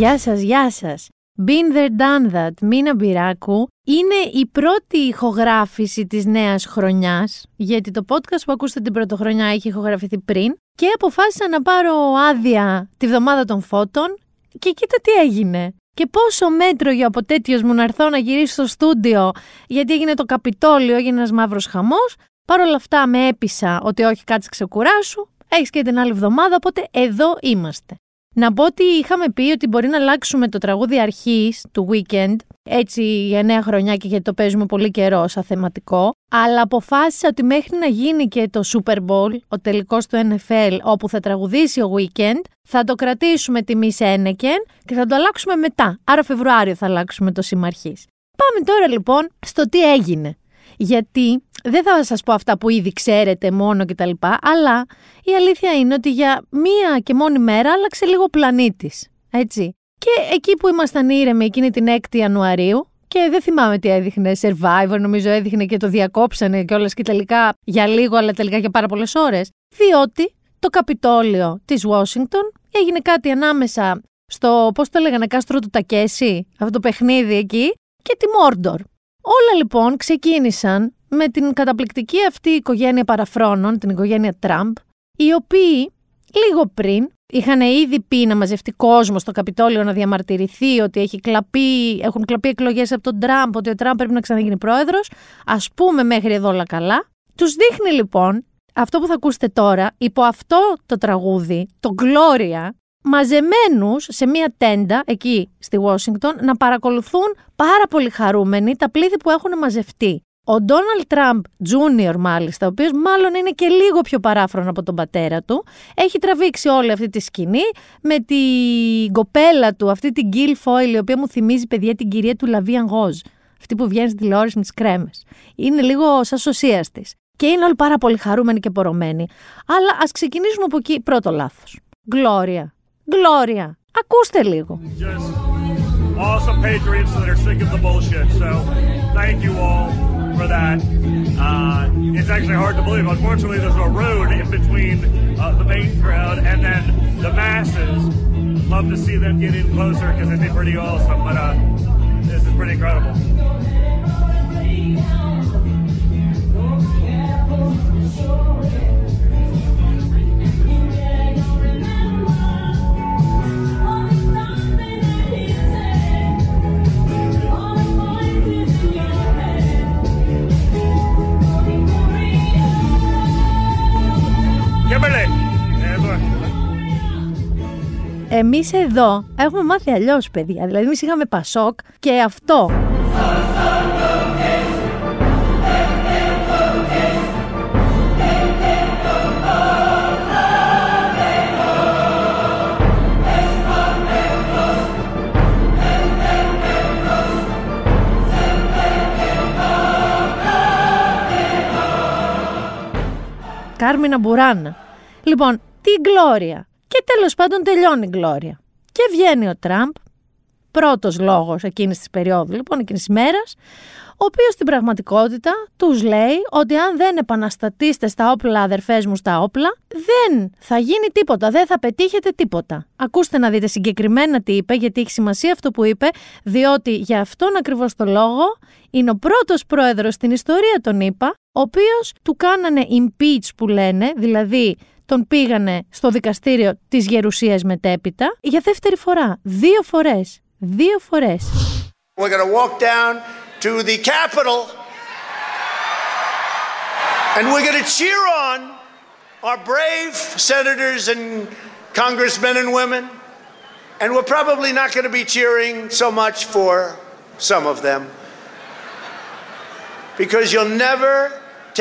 Γεια σας, γεια σας. Been there, done that, Μίνα Μπυράκου. Είναι η πρώτη ηχογράφηση της νέας χρονιάς, γιατί το podcast που ακούσατε την πρωτοχρονιά είχε ηχογραφηθεί πριν και αποφάσισα να πάρω άδεια τη βδομάδα των φώτων και κοίτα τι έγινε. Και πόσο μέτρο για από τέτοιος μου να έρθω να γυρίσω στο στούντιο, γιατί έγινε το Καπιτόλιο, έγινε ένας μαύρος χαμός. Παρ' όλα αυτά με έπεισα ότι όχι, κάτσε ξεκουράσου, έχεις και την άλλη εβδομάδα, οπότε εδώ είμαστε. Να πω ότι είχαμε πει ότι μπορεί να αλλάξουμε το τραγούδι αρχής του Weekend, έτσι για νέα χρονιά και γιατί το παίζουμε πολύ καιρό σαν θεματικό, αλλά αποφάσισα ότι μέχρι να γίνει και το Super Bowl, ο τελικός του NFL, όπου θα τραγουδήσει ο Weekend, θα το κρατήσουμε τιμή σε ένεκεν και θα το αλλάξουμε μετά. Άρα Φεβρουάριο θα αλλάξουμε το σήμα αρχής. Πάμε τώρα λοιπόν στο τι έγινε. Γιατί δεν θα σας πω αυτά που ήδη ξέρετε μόνο κτλ. Αλλά η αλήθεια είναι ότι για μία και μόνη μέρα άλλαξε λίγο ο πλανήτης. Έτσι. Και εκεί που ήμασταν ήρεμοι εκείνη την 6η Ιανουαρίου, και δεν θυμάμαι τι έδειχνε, Survivor νομίζω έδειχνε και το διακόψανε και όλες και τελικά για λίγο, αλλά τελικά για πάρα πολλές ώρες. Διότι το Καπιτόλιο της Ουάσιγκτον έγινε κάτι ανάμεσα στο, πώς το έλεγανε, κάστρο του Τακέσι, αυτό το παιχνίδι εκεί, και τη Μόρντορ. Όλα λοιπόν ξεκίνησαν με την καταπληκτική αυτή οικογένεια παραφρόνων, την οικογένεια Τραμπ, οι οποίοι λίγο πριν είχαν ήδη πει να μαζευτεί κόσμο στο Καπιτόλιο να διαμαρτυρηθεί ότι έχουν κλαπεί εκλογές από τον Τραμπ, ότι ο Τραμπ πρέπει να ξαναγίνει πρόεδρος. Ας πούμε μέχρι εδώ όλα καλά. Τους δείχνει λοιπόν αυτό που θα ακούσετε τώρα, υπό αυτό το τραγούδι, το Gloria, μαζεμένους σε μία τέντα εκεί στη Ουάσιγκτον να παρακολουθούν πάρα πολύ χαρούμενοι τα πλήθη που έχουν μαζευτεί. Ο Ντόναλντ Τραμπ Τζούνιορ μάλιστα, ο οποίος μάλλον είναι και λίγο πιο παράφρονο από τον πατέρα του, έχει τραβήξει όλη αυτή τη σκηνή με την κοπέλα του, αυτή την Γκίλ Φόιλ, η οποία μου θυμίζει, παιδιά, την κυρία του Λαβίαν Γοζ, αυτή που βγαίνει στην τηλεόραση με τις κρέμες. Είναι λίγο σαν σωσία τη. Και είναι όλοι πάρα πολύ χαρούμενοι και πορωμένοι. Αλλά ας ξεκινήσουμε από εκεί. Πρώτο λάθος. Gloria. Gloria. Ακούστε λίγο. Just awesome patriots that are sick of the bullshit. So thank you all for that. It's actually hard to believe. Unfortunately, there's a road in between the main crowd and then the masses. Love to see them get in closer because it'd be pretty awesome. But this is pretty incredible. Εμείς εδώ έχουμε μάθει αλλιώς, παιδιά. Δηλαδή, εμείς είχαμε Πασόκ και αυτό. Κάρμινα Μπουράνα. Λοιπόν, τι Γκλόρια. Και τέλος πάντων τελειώνει η Gloria. Και βγαίνει ο Τραμπ, πρώτος λόγος εκείνης της περίοδου, λοιπόν, εκείνης της μέρας, ο οποίος στην πραγματικότητα τους λέει ότι αν δεν επαναστατήσετε στα όπλα, αδερφές μου, στα όπλα, δεν θα γίνει τίποτα, δεν θα πετύχετε τίποτα. Ακούστε να δείτε συγκεκριμένα τι είπε, γιατί έχει σημασία αυτό που είπε, διότι για αυτόν ακριβώς το λόγο είναι ο πρώτος πρόεδρος στην ιστορία των ΗΠΑ, ο οποίος του κάνανε impeach που λένε, δηλαδή τον πήγανε στο δικαστήριο της Γερουσίας μετέπειτα για δεύτερη φορά. Δύο φορές. We're going to walk down to the Capitol and we're going to cheer on our brave senators and congressmen and women, and we're probably not going to be cheering so much for some of them because you'll never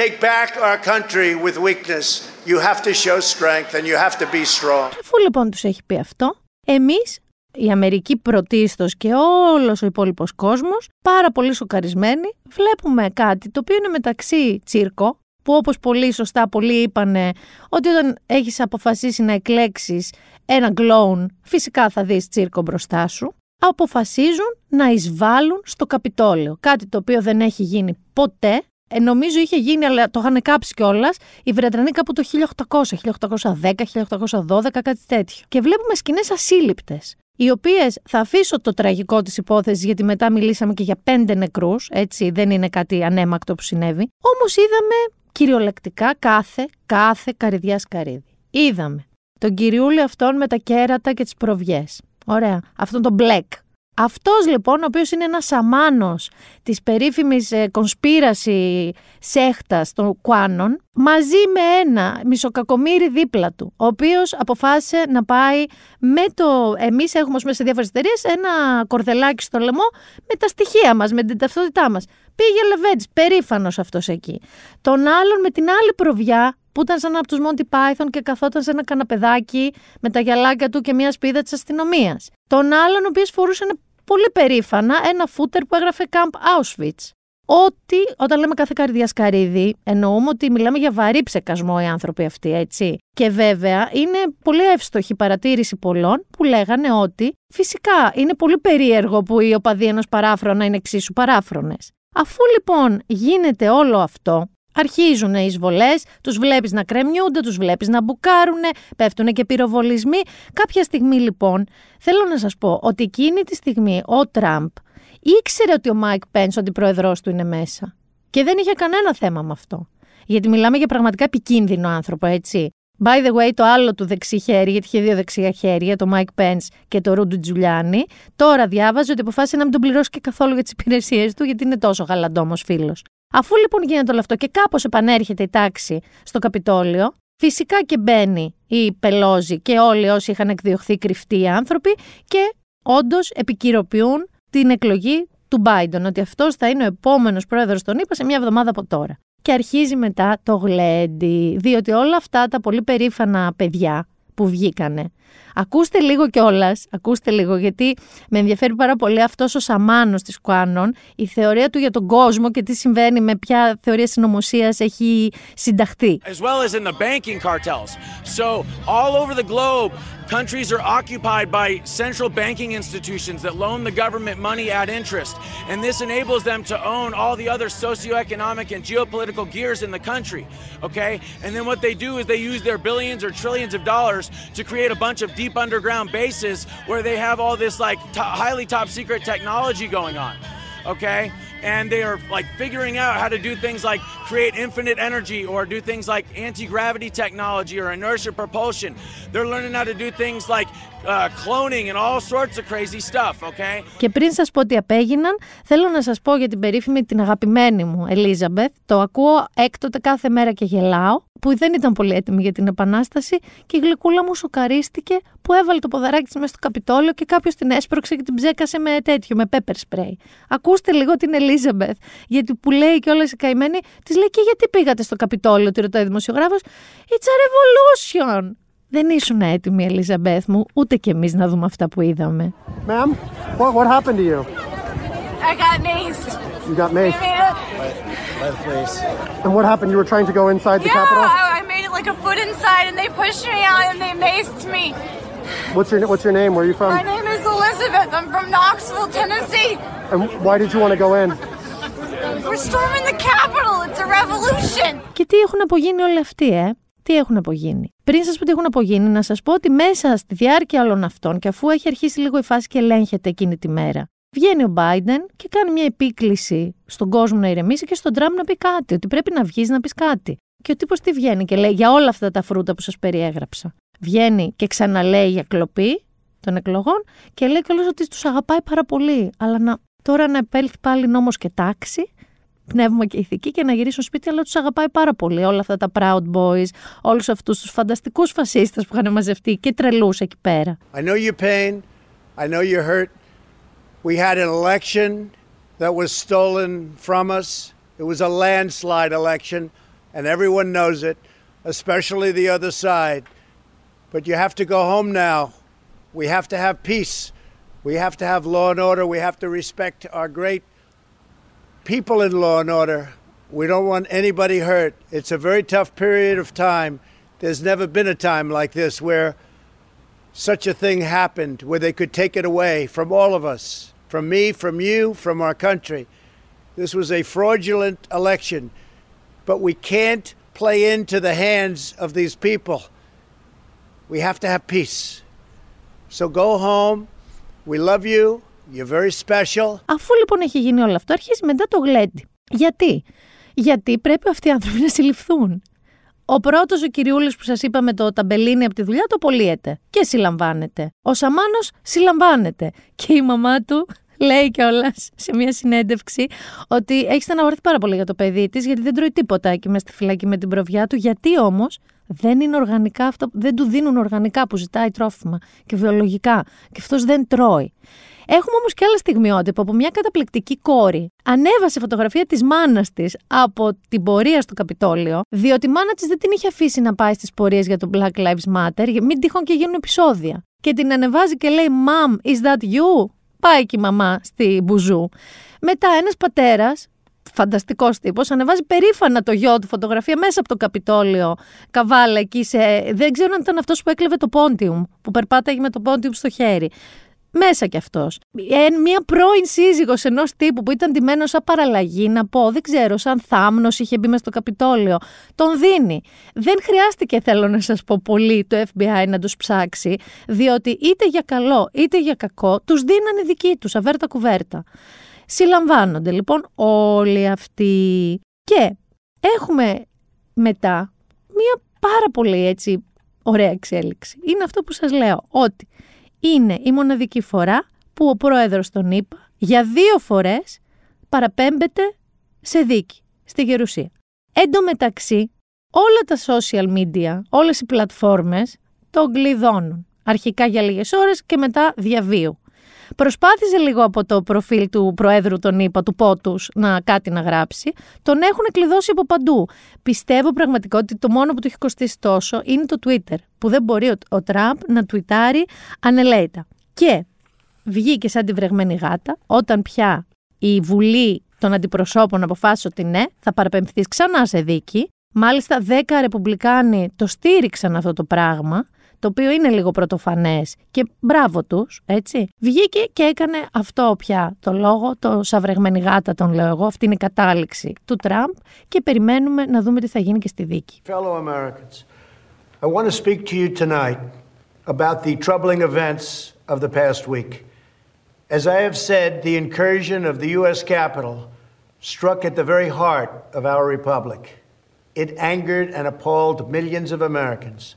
take back our country with weakness. You have to show strength and you have to be strong. Αφού λοιπόν τους έχει πει αυτό, εμείς, η Αμερική πρωτίστως και όλος ο υπόλοιπος κόσμος, πάρα πολύ σοκαρισμένοι, βλέπουμε κάτι το οποίο είναι μεταξύ τσίρκο, που όπως πολύ σωστά πολλοί είπανε ότι όταν έχεις αποφασίσει να εκλέξεις ένα κλόουν, φυσικά θα δεις τσίρκο μπροστά σου, αποφασίζουν να εισβάλλουν στο Καπιτόλιο, κάτι το οποίο δεν έχει γίνει ποτέ. Νομίζω είχε γίνει, αλλά το είχαν κάψει κιόλας, η Βρετανοί κάπου το 1800, 1810, 1812, κάτι τέτοιο. Και βλέπουμε σκηνές ασύλληπτες. οι οποίες θα αφήσω το τραγικό της υπόθεσης, γιατί μετά μιλήσαμε και για 5 νεκρούς, έτσι δεν είναι κάτι ανέμακτο που συνέβη. Όμως είδαμε κυριολεκτικά κάθε καρυδιάς καρύδι. Είδαμε τον κυριούλη αυτόν με τα κέρατα και τις προβιές. Ωραία, αυτόν τον μπλεκ. Αυτός λοιπόν, ο οποίος είναι ένας σαμάνος της περίφημης κονσπίραση σέχτας των κουάνων, μαζί με ένα μισοκακομύρι δίπλα του, ο οποίος αποφάσισε να πάει με το... Εμείς έχουμε μέσα σε διάφορες εταιρείες ένα κορδελάκι στο λαιμό με τα στοιχεία μας, με την ταυτότητά μας. Πήγε λεβέντης, περήφανος αυτός εκεί. Τον άλλον με την άλλη προβιά, που ήταν σαν από τους Monty Python και καθόταν σε ένα καναπεδάκι με τα γυαλάκια του και μια σπίδα της αστυνομίας. Τον άλλον ο οποίος φορούσε πολύ περήφανα ένα φούτερ που έγραφε Camp Auschwitz. Ότι, όταν λέμε κάθε καρδιάς καρύδι, εννοούμε ότι μιλάμε για βαρύ ψεκασμό οι άνθρωποι αυτοί, έτσι. Και βέβαια είναι πολύ εύστοχη παρατήρηση πολλών που λέγανε ότι φυσικά είναι πολύ περίεργο που οι οπαδοί ενός παράφρονα είναι εξίσου παράφρονες. Αφού λοιπόν γίνεται όλο αυτό, αρχίζουν οι εισβολές, τους βλέπεις να κρεμιούνται, τους βλέπεις να μπουκάρουν, πέφτουν και πυροβολισμοί. Κάποια στιγμή λοιπόν, θέλω να σας πω ότι εκείνη τη στιγμή ο Τραμπ ήξερε ότι ο Μάικ Πένς, ο αντιπρόεδρος του, είναι μέσα. Και δεν είχε κανένα θέμα με αυτό. Γιατί μιλάμε για πραγματικά επικίνδυνο άνθρωπο, έτσι. By the way, το άλλο του δεξί χέρι, γιατί είχε 2 δεξιά χέρια, το Μάικ Πένς και το Ρούντι Τζουλιάνι, τώρα διάβαζε ότι αποφάσισε να μην τον πληρώσει και καθόλου για τις υπηρεσίες του, γιατί είναι τόσο γαλαντόμος φίλος. Αφού λοιπόν γίνεται όλο αυτό και κάπως επανέρχεται η τάξη στο Καπιτόλιο, φυσικά και μπαίνει η Πελόζη και όλοι όσοι είχαν εκδιωχθεί κρυφτοί οι άνθρωποι και όντως επικυροποιούν την εκλογή του Μπάιντον, ότι αυτός θα είναι ο επόμενος πρόεδρος των ΗΠΑ σε μια εβδομάδα από τώρα. Και αρχίζει μετά το γλέντι, διότι όλα αυτά τα πολύ περήφανα παιδιά που βγήκανε. Ακούστε λίγο κιόλας, ακούστε λίγο, γιατί με ενδιαφέρει πάρα πολύ αυτός ο σαμάνος της QAnon, η θεωρία του για τον κόσμο και τι συμβαίνει, με ποια θεωρία συνωμοσίας έχει συνταχθεί. As well as in the banking cartels. So all over the globe, countries are occupied by central banking institutions that loan the government money at interest. And this enables them to own all the other socioeconomic and geopolitical gears in the country. Okay? And then what they do is they use their billions or trillions of dollars to create a bunch of deep underground bases where they have all this like highly top secret technology going on, okay? And they are like figuring out how to do things like create infinite energy or do things like anti-gravity technology or inertia propulsion. They're learning how to do things like cloning and all sorts of crazy stuff, okay? Και πριν σας πω τι απέγιναν, θέλω να σας πω για την περίφημη, την αγαπημένη μου Elizabeth. Το ακούω έκτοτε κάθε μέρα και γελάω, που δεν ήταν πολύ έτοιμη για την επανάσταση και η γλυκούλα μου σοκαρίστηκε που έβαλε το ποδαράκι της μέσα στο Καπιτόλιο και κάποιος την έσπρωξε και την ψέκασε με τέτοιο, με pepper spray. Ακούστε λίγο την Elizabeth, γιατί που λέει και όλες οι καημένοι, της λέει και γιατί πήγατε στο Καπιτόλιο, τη ρωτάει ο δημοσιογράφος. It's a revolution! Δεν ήσουν έτοιμη, Elizabeth μου, ούτε κι εμείς να δούμε αυτά που είδαμε. Ma'am, what happened to you? I got maced. You got maced? Please. And what happened? You were trying to go inside the Capitol? Yeah, I made it like a foot inside, and they pushed me out, and they maced me. What's your name? Where are you from? My name is Elizabeth. I'm from Knoxville, Tennessee. And why did you want to go in? We're storming the Capitol. It's a revolution. Και τι έχουν απογίνει όλοι αυτοί, Τι έχουν απογίνει. Πριν σας πω τι έχουν απογίνει, να σας πω ότι μέσα στη διάρκεια όλων αυτών, και αφού έχει αρχίσει λίγο η φάση και ελέγχεται εκείνη τη μέρα, βγαίνει ο Biden και κάνει μια επίκληση στον κόσμο να ηρεμήσει και στον Τραμπ να πει κάτι, ότι πρέπει να βγεις να πεις κάτι. Και ο τύπος τι βγαίνει και λέει για όλα αυτά τα φρούτα που σας περιέγραψα. Βγαίνει και ξαναλέει για κλοπή των εκλογών και λέει κιόλας ότι τους αγαπάει πάρα πολύ. Αλλά τώρα να επέλθει πάλι νόμος και τάξη, πνεύμα και ηθική και να γυρίσουν σπίτι, αλλά τους αγαπάει πάρα πολύ. Όλα αυτά τα Proud Boys, όλους αυτούς τους φανταστικούς φασίστες που είχαν μαζευτεί και τρελούς εκεί πέρα. I know your pain, I know your hurt. We had an election that was stolen from us. It was a landslide election, and everyone knows it, especially the other side. But you have to go home now. We have to have peace. We have to have law and order. We have to respect our great people in law and order. We don't want anybody hurt. It's a very tough period of time. There's never been a time like this where such a thing happened, where they could take it away from all of us, from me, from you, from our country. This was a fraudulent election, but we can't play into the hands of these people. We have to have peace. So go home, We love you. You're very special. Αφού λοιπόν έχει γίνει όλο αυτό, αρχίζει μετά το γλέντι. Γιατί? Γιατί πρέπει αυτοί οι άνθρωποι να συλληφθούν. Ο πρώτος, ο κυριούλης που σας είπαμε, το ταμπελίνι από τη δουλειά, το απολύεται και συλλαμβάνεται. Ο Σαμάνος συλλαμβάνεται. Και η μαμά του λέει κιόλας σε μια συνέντευξη ότι έχει στεναχωρηθεί πάρα πολύ για το παιδί της, γιατί δεν τρώει τίποτα εκεί μέσα στη φυλακή με την προβιά του. Γιατί όμως δεν είναι οργανικά αυτά, δεν του δίνουν οργανικά που ζητάει, τρόφιμα και βιολογικά. Και αυτός δεν τρώει. Έχουμε όμως και άλλα στιγμιότυπα από μια καταπληκτική κόρη. Ανέβασε φωτογραφία της μάνας της από την πορεία στο Καπιτόλιο, διότι η μάνα της δεν την είχε αφήσει να πάει στις πορείες για το Black Lives Matter, μην τύχουν και γίνουν επεισόδια. Και την ανεβάζει και λέει «Mom, is that you?» Πάει και η μαμά στη μπουζού. Μετά ένας πατέρας, φανταστικός τύπος, ανεβάζει περήφανα το γιο του φωτογραφία μέσα από το Καπιτόλιο. Καβάλα εκεί σε... Δεν ξέρω αν ήταν αυτός που έκλεβε το Πόντιουμ, που περπάταγε με το Πόντιουμ στο χέρι. Μέσα κι αυτός. Μια πρώην σύζυγος ενός τύπου που ήταν ντυμένος σαν παραλλαγή, να πω, δεν ξέρω, σαν θάμνος είχε μπει μες στο Καπιτόλιο. Τον δίνει. Δεν χρειάστηκε, θέλω να σας πω, πολύ το FBI να τους ψάξει, διότι είτε για καλό είτε για κακό τους δίνανε δική τους, αβέρτα κουβέρτα. Συλλαμβάνονται λοιπόν όλοι αυτοί. Και έχουμε μετά μια πάρα πολύ έτσι ωραία εξέλιξη. Είναι αυτό που σας λέω, ότι είναι η μοναδική φορά που ο πρόεδρος των ΗΠΑ για 2 φορές παραπέμπεται σε δίκη στη Γερουσία. Εν τω μεταξύ, όλα τα social media, όλες οι πλατφόρμες τον κλειδώνουν. Αρχικά για λίγες ώρες και μετά διαβίου. Προσπάθησε λίγο από το προφίλ του Προέδρου των ΗΠΑ, του Πότους, να κάτι να γράψει. Τον έχουν κλειδώσει από παντού. Πιστεύω πραγματικά ότι το μόνο που του έχει κοστίσει τόσο είναι το Twitter, που δεν μπορεί ο Τραμπ να τουιτάρει ανελέητα. Και βγήκε σαν τη βρεγμένη γάτα, όταν πια η Βουλή των Αντιπροσώπων αποφάσισε ότι ναι, θα παραπεμφθείς ξανά σε δίκη. Μάλιστα 10 Ρεπουμπλικάνοι το στήριξαν αυτό το πράγμα, το οποίο είναι λίγο πρωτοφανές και μπράβο τους, έτσι. Βγήκε και έκανε αυτό πια το λόγο, το σαυρεγμένη γάτα τον λέω εγώ, αυτή είναι η κατάληξη του Τραμπ και περιμένουμε να δούμε τι θα γίνει και στη δίκη. Fellow Americans, I want to speak to you tonight about the troubling events of the past week. As I have said, the incursion of the U.S. Capitol struck at the very heart of our republic. It angered and appalled millions of Americans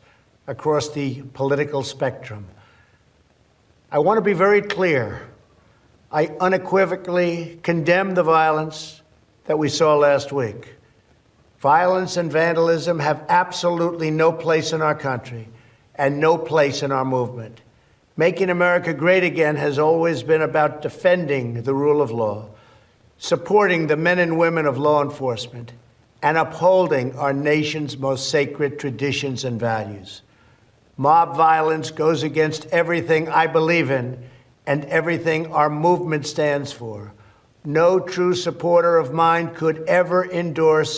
across the political spectrum. I want to be very clear. I unequivocally condemn the violence that we saw last week. Violence and vandalism have absolutely no place in our country and no place in our movement. Making America great again has always been about defending the rule of law, supporting the men and women of law enforcement, and upholding our nation's most sacred traditions and values. Mob violence goes against everything I believe in and everything our movement stands for. No true supporter of mine could ever endorse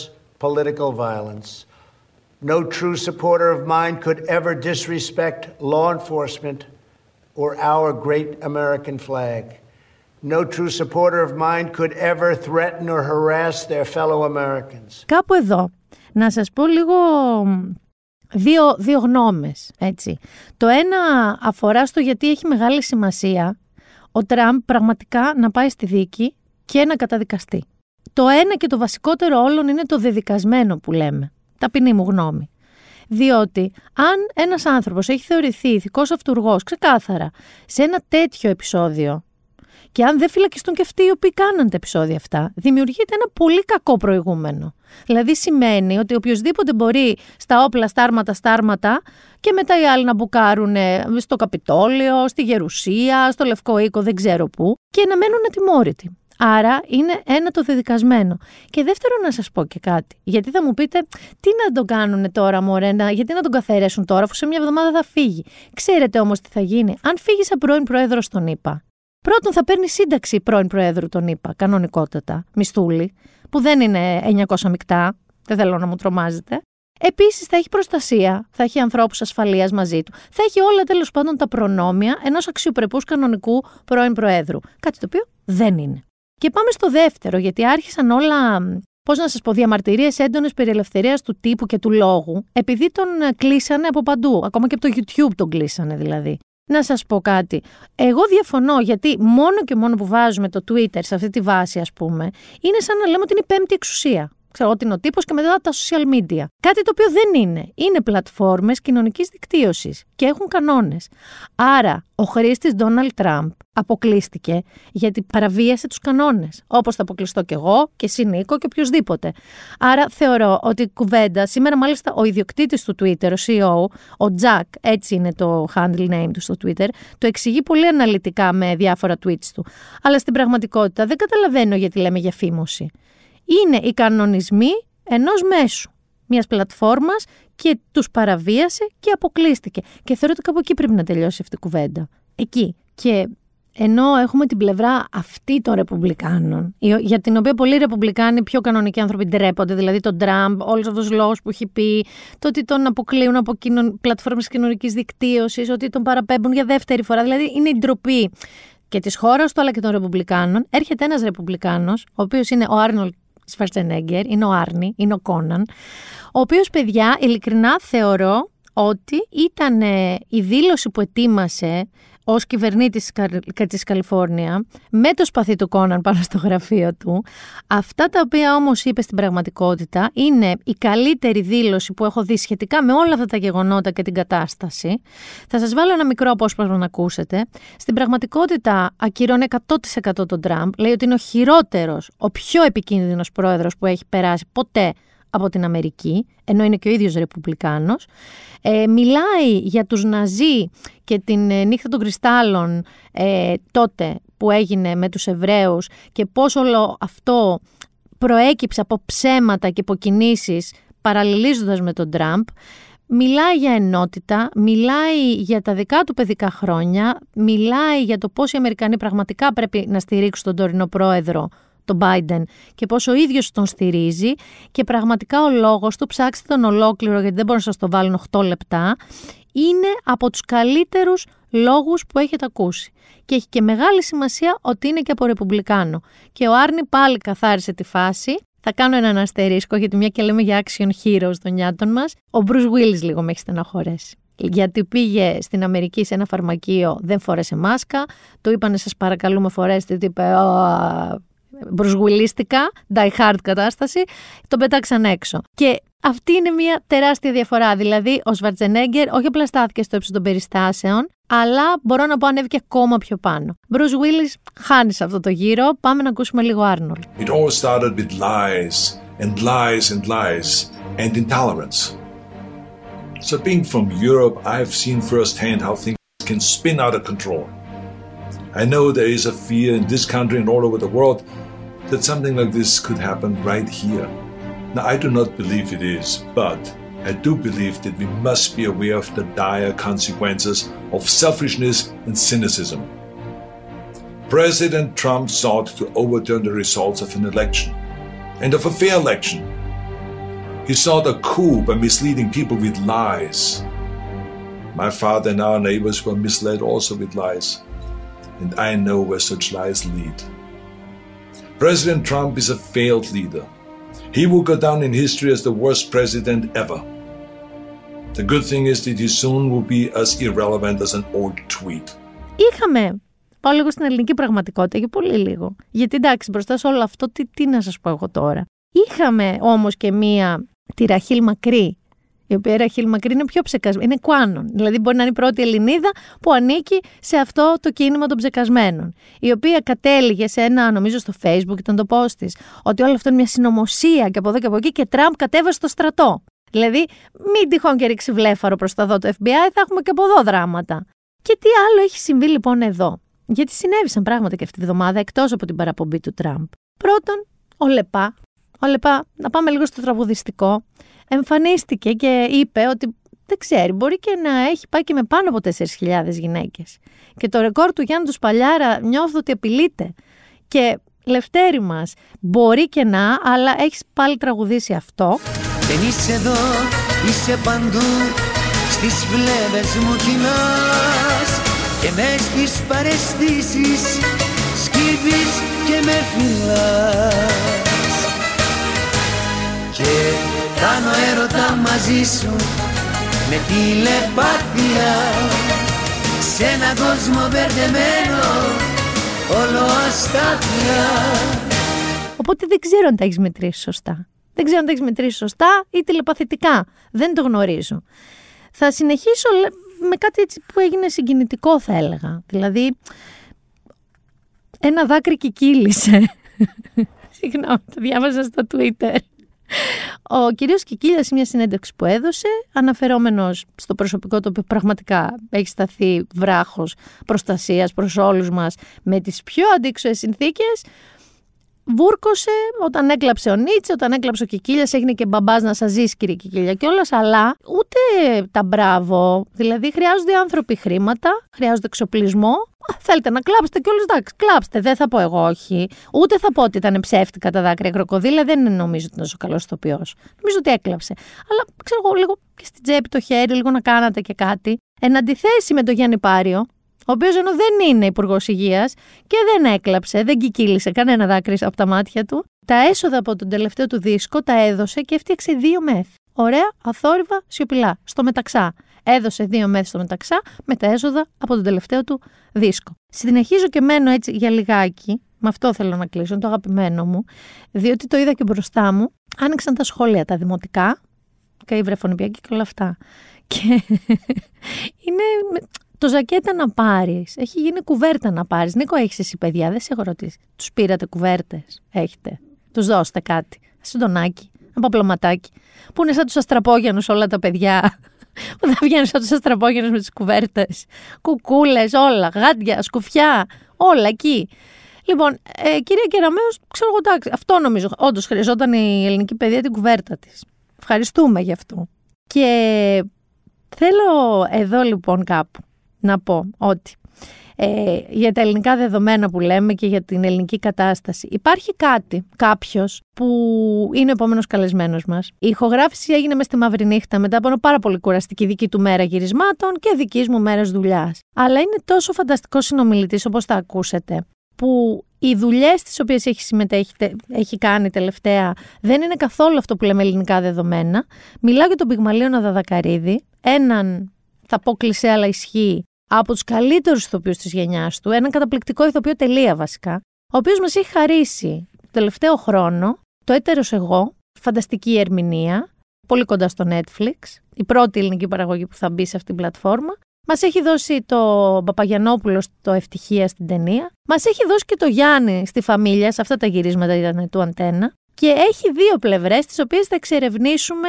political violence. No true supporter of mine could ever disrespect law enforcement or our great American flag. No true supporter of mine could ever threaten or harass their fellow Americans. Κάπου εδώ, να σας πω λίγο... Δύο γνώμες, έτσι. Το ένα αφορά στο γιατί έχει μεγάλη σημασία ο Τραμπ πραγματικά να πάει στη δίκη και να καταδικαστεί. Το ένα και το βασικότερο όλων είναι το δεδικασμένο που λέμε. Ταπεινή μου γνώμη. Διότι αν ένας άνθρωπος έχει θεωρηθεί ηθικός αυτουργός ξεκάθαρα σε ένα τέτοιο επεισόδιο και αν δεν φυλακιστούν και αυτοί οι οποίοι κάναν τα επεισόδια αυτά, δημιουργείται ένα πολύ κακό προηγούμενο. Δηλαδή σημαίνει ότι οποιοσδήποτε μπορεί στα όπλα, στάρματα και μετά οι άλλοι να μπουκάρουν στο Καπιτόλιο, στη Γερουσία, στο Λευκό Οίκο, δεν ξέρω πού, και να μένουν ατιμόρυτοι. Άρα είναι ένα το δεδικασμένο. Και δεύτερο να σας πω και κάτι. Γιατί θα μου πείτε, τι να τον κάνουν τώρα, μωρένα, γιατί να τον καθαρέσουν τώρα, αφού σε μια εβδομάδα θα φύγει. Ξέρετε όμως τι θα γίνει. Αν φύγει σαν πρώην πρόεδρος των ΗΠΑ, πρώτον θα παίρνει σύνταξη πρώην Προέδρου των ΗΠΑ, κανονικότατα, μισθούλη, που δεν είναι 900 μεικτά, δεν θέλω να μου τρομάζετε. Επίσης θα έχει προστασία, θα έχει ανθρώπους ασφαλείας μαζί του, θα έχει όλα τέλος πάντων τα προνόμια ενός αξιοπρεπούς κανονικού πρώην Προέδρου, κάτι το οποίο δεν είναι. Και πάμε στο δεύτερο, γιατί άρχισαν όλα, πώς να σας πω, διαμαρτυρίες έντονες περί ελευθερίας του τύπου και του λόγου, επειδή τον κλείσανε από παντού, ακόμα και από το YouTube τον κλείσανε δηλαδή. Να σας πω κάτι. Εγώ διαφωνώ, γιατί μόνο και μόνο που βάζουμε το Twitter σε αυτή τη βάση, ας πούμε, είναι σαν να λέμε ότι είναι η πέμπτη εξουσία. Ξέρω ότι είναι ο τύπος και μετά τα social media. Κάτι το οποίο δεν είναι. Είναι πλατφόρμες κοινωνικής δικτύωσης και έχουν κανόνες. Άρα, ο χρήστης Donald Trump αποκλείστηκε γιατί παραβίασε τους κανόνες. Όπως θα αποκλειστώ κι εγώ και εσύ Νίκο και οποιοδήποτε. Άρα, θεωρώ ότι η κουβέντα, σήμερα μάλιστα ο ιδιοκτήτης του Twitter, ο CEO, ο Jack, έτσι είναι το handle name του στο Twitter, το εξηγεί πολύ αναλυτικά με διάφορα tweets του. Αλλά στην πραγματικότητα δεν καταλαβαίνω γιατί λέμε για φήμωση. Είναι οι κανονισμοί ενός μέσου, μιας πλατφόρμας, και τους παραβίασε και αποκλείστηκε. Και θεωρώ ότι κάπου εκεί πρέπει να τελειώσει αυτή η κουβέντα. Εκεί. Και ενώ έχουμε την πλευρά αυτή των Ρεπουμπλικάνων, για την οποία πολλοί Ρεπουμπλικάνοι, πιο κανονικοί άνθρωποι ντρέπονται, δηλαδή τον Τραμπ, όλους αυτούς τους λόγους που έχει πει, το ότι τον αποκλείουν από πλατφόρμες κοινωνικής δικτύωσης, ότι τον παραπέμπουν για δεύτερη φορά, δηλαδή είναι η ντροπή και της χώρας του αλλά και των Ρεπουμπλικάνων. Έρχεται ένας Ρεπουμπλικάνος, ο οποίος είναι ο Άρνολντ Σφαρτσενέγκερ, είναι ο Άρνη, είναι ο Κόναν, ο οποίος, παιδιά, ειλικρινά θεωρώ ότι ήταν η δήλωση που ετοίμασε ως κυβερνήτης της Καλιφόρνια με το σπαθί του Κόναν πάνω στο γραφείο του. Αυτά τα οποία όμως είπε στην πραγματικότητα είναι η καλύτερη δήλωση που έχω δει σχετικά με όλα αυτά τα γεγονότα και την κατάσταση. Θα σας βάλω ένα μικρό απόσπασμα να ακούσετε. Στην πραγματικότητα ακυρώνει 100% τον Τραμπ. Λέει ότι είναι ο χειρότερος, ο πιο επικίνδυνος πρόεδρος που έχει περάσει ποτέ από την Αμερική, ενώ είναι και ο ίδιος Ρεπουμπλικάνος. Μιλάει για τους Ναζί και την νύχτα των κρυστάλλων τότε που έγινε με τους Εβραίους και πώς όλο αυτό προέκυψε από ψέματα και υποκινήσεις παραλληλίζοντας με τον Τραμπ. Μιλάει για ενότητα, μιλάει για τα δικά του παιδικά χρόνια, μιλάει για το πώς οι Αμερικανοί πραγματικά πρέπει να στηρίξουν τον τωρινό πρόεδρο, τον Biden, και πόσο ο ίδιος τον στηρίζει, και πραγματικά ο λόγος του, ψάξτε τον ολόκληρο γιατί δεν μπορώ να σας το βάλουν 8 λεπτά, είναι από τους καλύτερους λόγους που έχετε ακούσει. Και έχει και μεγάλη σημασία ότι είναι και από Ρεπουμπλικάνο. Και ο Άρνη πάλι καθάρισε τη φάση. Θα κάνω έναν αστερίσκο, γιατί μια και λέμε για action heroes των νιάτων μας, ο Bruce Willis λίγο με έχει στεναχωρέσει. Γιατί πήγε στην Αμερική σε ένα φαρμακείο, δεν φόρεσε μάσκα, του είπανε σας παρακαλούμε φορέστε, τι είπε, μπροσγουλίστηκα, die hard κατάσταση, τον πετάξαν έξω. Και αυτή είναι μια τεράστια διαφορά. Δηλαδή, ο Σβαρτσενέγκερ όχι απλά στάθηκε στο ύψος των περιστάσεων, αλλά μπορώ να πω ανέβηκε ακόμα πιο πάνω. Μπρους Γουίλις χάνει αυτό το γύρο. Πάμε να ακούσουμε λίγο Άρνολ. It all started with lies and lies and lies and intolerance. So being from Europe, I've seen firsthand how things can spin out of control. I know there is a fear in this country and all over the world that something like this could happen right here. Now, I do not believe it is, but I do believe that we must be aware of the dire consequences of selfishness and cynicism. President Trump sought to overturn the results of an election, and of a fair election. He sought a coup by misleading people with lies. My father and our neighbors were misled also with lies. And I know where such lies lead. President Trump is a failed leader. He will go down in history as the worst president ever. The good thing is that he soon will be as irrelevant as an old tweet. Είχαμε. Πάω λίγο στην ελληνική πραγματικότητα και πολύ λίγο. Γιατί εντάξει, μπροστά σε όλο αυτό, τι να σας πω εγώ τώρα. Είχαμε όμως και μία, τη Ραχήλ Μακρί, η οποία Ραχήλ Μακρί είναι πιο ψεκασμένη, είναι QAnon. Δηλαδή μπορεί να είναι η πρώτη Ελληνίδα που ανήκει σε αυτό το κίνημα των ψεκασμένων. Η οποία κατέληγε σε ένα, νομίζω στο Facebook ήταν το post της, ότι όλο αυτό είναι μια συνωμοσία και από εδώ και από εκεί και Τραμπ κατέβασε το στρατό. Δηλαδή μην τυχόν και ρίξει βλέφαρο προς τα εδώ το FBI, θα έχουμε και από εδώ δράματα. Και τι άλλο έχει συμβεί λοιπόν εδώ. Γιατί συνέβησαν πράγματα και αυτή τη βδομάδα εκτός από την παραπομπή του Τραμπ. Πρώτον, ο Λεπά. Ο Λεπά, να πάμε λίγο στο τραγουδιστικό, εμφανίστηκε και είπε ότι δεν ξέρει, μπορεί και να έχει πάει και με πάνω από 4.000 γυναίκες. Και το ρεκόρ του Γιάννου του Σπαλιάρα νιώθω ότι απειλείται. Και Λευτέρη μας, μπορεί και να, αλλά έχεις πάλι τραγουδήσει αυτό. Δεν είσαι εδώ, είσαι παντού, στις βλέμες μου κοινάς και μες στις παρεστήσεις σκύβεις και με φυλάς. Και κάνω έρωτα μαζί σου με τηλεπάθεια. σε έναν κόσμο μπερδεμένο, όλο αστάθλια. Οπότε δεν ξέρω αν τα έχεις μετρήσει σωστά. Δεν ξέρω αν τα έχεις μετρήσει σωστά ή τηλεπαθητικά. Δεν το γνωρίζω. Θα συνεχίσω με κάτι έτσι που έγινε συγκινητικό, θα έλεγα. Δηλαδή, ένα δάκρυ κικίλησε. Συγγνώμη, το διάβαζα στα Twitter. Ο κύριος Κικίλια, σε μια συνέντευξη που έδωσε, αναφερόμενος στο προσωπικό, το οποίο πραγματικά έχει σταθεί βράχος προστασίας προς όλους μας με τις πιο αντίξωες συνθήκες, βούρκωσε όταν έκλαψε ο Νίτσε, όταν έκλαψε ο Κικίλιας. Έγινε και μπαμπάς να σας ζήσει, κύριε Κικίλια, κιόλας. Αλλά ούτε τα μπράβο. Δηλαδή, χρειάζονται άνθρωποι χρήματα, χρειάζονται εξοπλισμό. Θέλετε να κλάψετε κιόλας, εντάξει, κλάψτε. Δεν θα πω εγώ όχι. Ούτε θα πω ότι ήταν ψεύτικα τα δάκρυα κροκοδίλα. Δεν νομίζω ότι είναι τόσο καλός ηθοποιός. Νομίζω ότι έκλαψε. Αλλά ξέρω εγώ, λίγο και στην τσέπη το χέρι, λίγο να κάνατε και κάτι. Εν αντιθέσει με τον Γιάννη Πάριο, ο οποίος ενώ δεν είναι υπουργός υγείας και δεν έκλαψε, δεν κικίλησε κανένα δάκρυ από τα μάτια του, τα έσοδα από τον τελευταίο του δίσκο τα έδωσε και έφτιαξε 2 μεθ. Ωραία, αθόρυβα, σιωπηλά, στο μεταξά. Έδωσε 2 μεθ στο μεταξά με τα έσοδα από τον τελευταίο του δίσκο. Συνεχίζω και μένω έτσι για λιγάκι, με αυτό θέλω να κλείσω, το αγαπημένο μου, διότι το είδα και μπροστά μου. Άνοιξαν τα σχόλια, τα δημοτικά, και η βρεφονιπιακή και όλα αυτά. Και είναι. Το ζακέτα να πάρεις. Έχει γίνει κουβέρτα να πάρεις. Νίκο, έχεις εσύ παιδιά? Δεν σε έχω ρωτήσει. Τους πήρατε κουβέρτες? Έχετε? Τους δώστε κάτι? Συντονάκι, ένα παπλωματάκι. Που είναι σαν τους αστραπόγιανους όλα τα παιδιά. Που θα βγαίνουν σαν τους αστραπόγιανους με τις κουβέρτες. Κουκούλες, όλα. Γάντια, σκουφιά. Όλα εκεί. Λοιπόν, κυρία Κεραμέως, ξέρω εγώ, εντάξει. Αυτό νομίζω. Όντως χρειαζόταν η ελληνική παιδεία την κουβέρτα της. Ευχαριστούμε γι' αυτό. Και θέλω εδώ λοιπόν κάπου να πω ότι για τα ελληνικά δεδομένα που λέμε και για την ελληνική κατάσταση υπάρχει κάποιος που είναι ο επόμενος καλεσμένος μας. Η ηχογράφηση έγινε μες στη μαύρη νύχτα μετά από ένα πάρα πολύ κουραστική δική του μέρα γυρισμάτων και δικής μου μέρας δουλειάς. Αλλά είναι τόσο φανταστικός συνομιλητής, όπως θα ακούσετε, που οι δουλειές τις οποίες έχει συμμετέχει, έχει κάνει τελευταία, δεν είναι καθόλου αυτό που λέμε ελληνικά δεδομένα. Μιλάω για τον Πυγμαλίωνα Δαδακαρίδη, έναν, θα πω κλισέ αλλά ισχύει, από τους καλύτερους ηθοποιούς της γενιάς του, έναν καταπληκτικό ηθοποιό τελεία βασικά, ο οποίος μας έχει χαρίσει το τελευταίο χρόνο το έτερος εγώ, φανταστική ερμηνεία, πολύ κοντά στο Netflix, η πρώτη ελληνική παραγωγή που θα μπει σε αυτήν την πλατφόρμα. Μας έχει δώσει το Παπαγιανόπουλο στο Ευτυχία στην ταινία. Μας έχει δώσει και το Γιάννη στη Φαμίλια, σε αυτά τα γυρίσματα ήταν του Αντένα. Και έχει 2 πλευρές, τις οποίες θα εξερευνήσουμε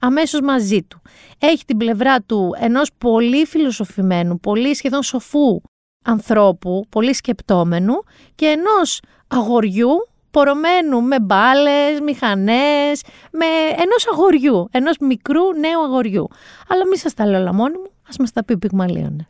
αμέσως μαζί του. Έχει την πλευρά του ενός πολύ φιλοσοφημένου, πολύ σχεδόν σοφού ανθρώπου, πολύ σκεπτόμενου, και ενός αγοριού πορωμένου με μπάλες, μηχανές, ενός αγοριού, ενός μικρού νέου αγοριού. Αλλά μη σας τα λέω όλα μόνοι μου, ας μας τα πει ο Πυγμαλίωνας.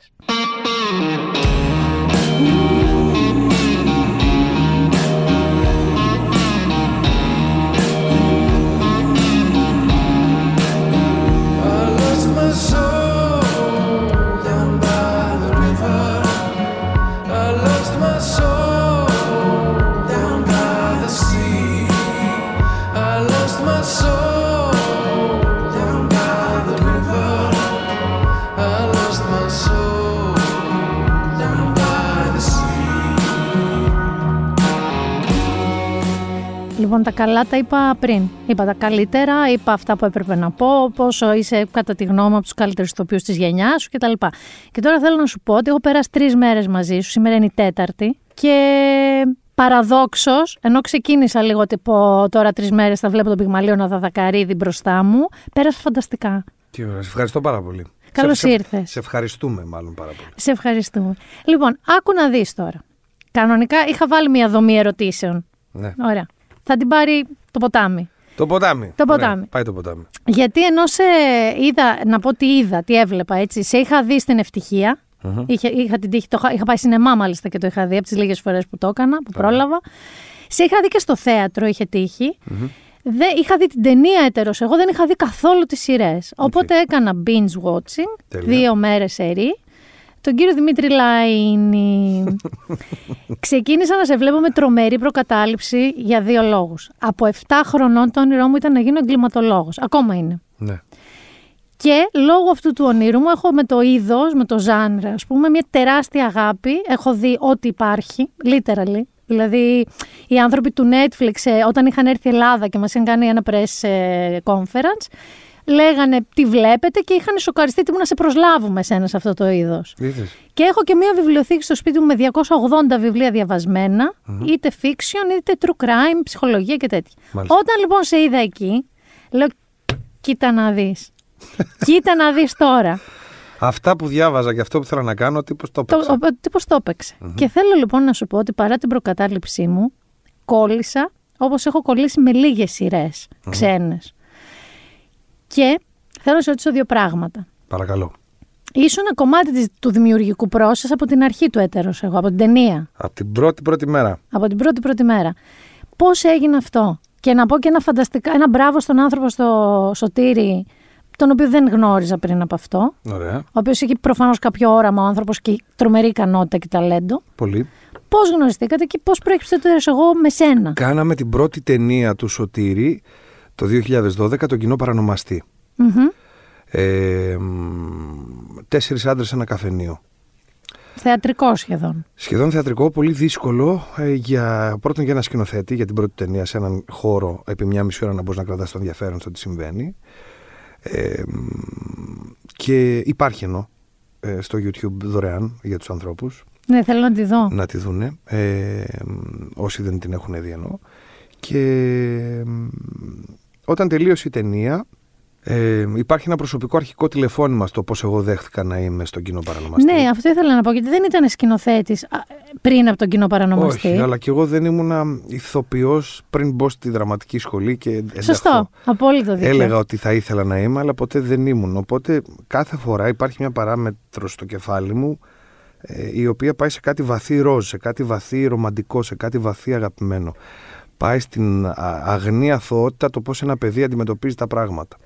Λοιπόν, τα καλά τα είπα πριν. Είπα τα καλύτερα, είπα αυτά που έπρεπε να πω, πόσο είσαι κατά τη γνώμη από τους καλύτερους ηθοποιούς της γενιάς σου κτλ. Και τώρα θέλω να σου πω ότι έχω περάσει 3 μέρες μαζί σου, σήμερα είναι η 4η, και παραδόξως, ενώ ξεκίνησα λίγο ότι τώρα 3 μέρες θα βλέπω τον Πυγμαλίωνα Δαδακαρίδη μπροστά μου, πέρασα φανταστικά. Τι ωραία, σε ευχαριστώ πάρα πολύ. Καλώς ήρθες. Σε ευχαριστούμε μάλλον πάρα πολύ. Σε ευχαριστούμε. Λοιπόν, άκου να δεις τώρα. Κανονικά είχα βάλει μια δομή ερωτήσεων. Ναι. Ωραία. Θα την πάρει το ποτάμι. Το ποτάμι. Πάει το ποτάμι. Γιατί ενώ σε είδα, να πω τι είδα, τι έβλεπα, έτσι, σε είχα δει στην Ευτυχία. Mm-hmm. Είχα την τύχη, είχα πάει σινεμά μάλιστα και το είχα δει από τις λίγες φορές που το έκανα, που πρόλαβα. Σε είχα δει και στο θέατρο, είχε τύχη. Mm-hmm. Είχα δει την ταινία έτερος εγώ, δεν είχα δει καθόλου τις σειρές. Οπότε έκανα binge watching, τέλεια. 2 μέρες σερί. Τον κύριο Δημήτρη Λάινι. Ξεκίνησα να σε βλέπω με τρομερή προκατάληψη για 2 λόγους. Από 7 χρονών το όνειρό μου ήταν να γίνω εγκληματολόγος. Ακόμα είναι. Ναι. Και λόγω αυτού του ονείρου μου έχω με το είδος, με το ζάνρα, ας πούμε, μια τεράστια αγάπη. Έχω δει ό,τι υπάρχει, literally. Δηλαδή, οι άνθρωποι του Netflix, όταν είχαν έρθει Ελλάδα και μας είχαν κάνει ένα press conference, λέγανε τι βλέπετε και είχαν σοκαριστεί, τι μου να σε προσλάβουμε εσένα σε αυτό το είδος. Και έχω και μια βιβλιοθήκη στο σπίτι μου με 280 βιβλία διαβασμένα, είτε fiction, είτε true crime, ψυχολογία και τέτοια. Μάλιστα. Όταν λοιπόν σε είδα εκεί, λέω, κοίτα να δεις. Κοίτα να δεις τώρα. Αυτά που διάβαζα και αυτό που θέλω να κάνω, τύπος το έπαιξε. Και θέλω λοιπόν να σου πω ότι παρά την προκατάληψή μου, κόλλησα όπως έχω κολλήσει με λίγες σειρές ξένες. Και θέλω να σε ρωτήσω δύο πράγματα. Παρακαλώ. Ήσουν ένα κομμάτι του δημιουργικού process από την αρχή του έτερος εγώ, από την ταινία. Από την πρώτη μέρα. Πώς έγινε αυτό. Και να πω και ένα μπράβο στον άνθρωπο, στο Σωτήρη, τον οποίο δεν γνώριζα πριν από αυτό. Ωραία. Ο οποίος έχει προφανώς κάποιο όραμα ο άνθρωπος και τρομερή ικανότητα και ταλέντο. Πολύ. Πώς γνωριστήκατε και πώς προέκυψε το εγώ με σένα. Κάναμε την πρώτη ταινία του Σωτήρη το 2012, τον Κοινό Παρανομαστή. Τέσσερις άντρες σε ένα καφενείο. Θεατρικό σχεδόν. Σχεδόν θεατρικό, πολύ δύσκολο πρώτον για ένα σκηνοθέτη, για την πρώτη ταινία σε έναν χώρο επί 1,5 ώρα να μπορείς να κρατάς το ενδιαφέρον στο τι συμβαίνει. Και υπάρχει στο YouTube δωρεάν για τους ανθρώπους. Ναι, θέλω να τη δω. Να τη δούνε, όσοι δεν την έχουν δει εννοώ. Και όταν τελείωσε η ταινία, υπάρχει ένα προσωπικό αρχικό τηλεφώνημα στο πώς εγώ δέχτηκα να είμαι στον Κοινό Παρανομαστή. Ναι, αυτό ήθελα να πω, γιατί δεν ήταν σκηνοθέτης πριν από τον Κοινό Παρανομαστή. Όχι, αλλά και εγώ δεν ήμουν ηθοποιός πριν μπω στη δραματική σχολή και ενταχθώ. Σωστό, απόλυτο δίκιο. Έλεγα ότι θα ήθελα να είμαι, αλλά ποτέ δεν ήμουν. Οπότε κάθε φορά υπάρχει μια παράμετρο στο κεφάλι μου, η οποία πάει σε κάτι βαθύ ροζ, σε κάτι βαθύ ρομαντικό, σε κάτι βαθύ αγαπημένο. Πάει στην αγνή αθωότητα το πώς ένα παιδί αντιμετωπίζει τα πράγματα.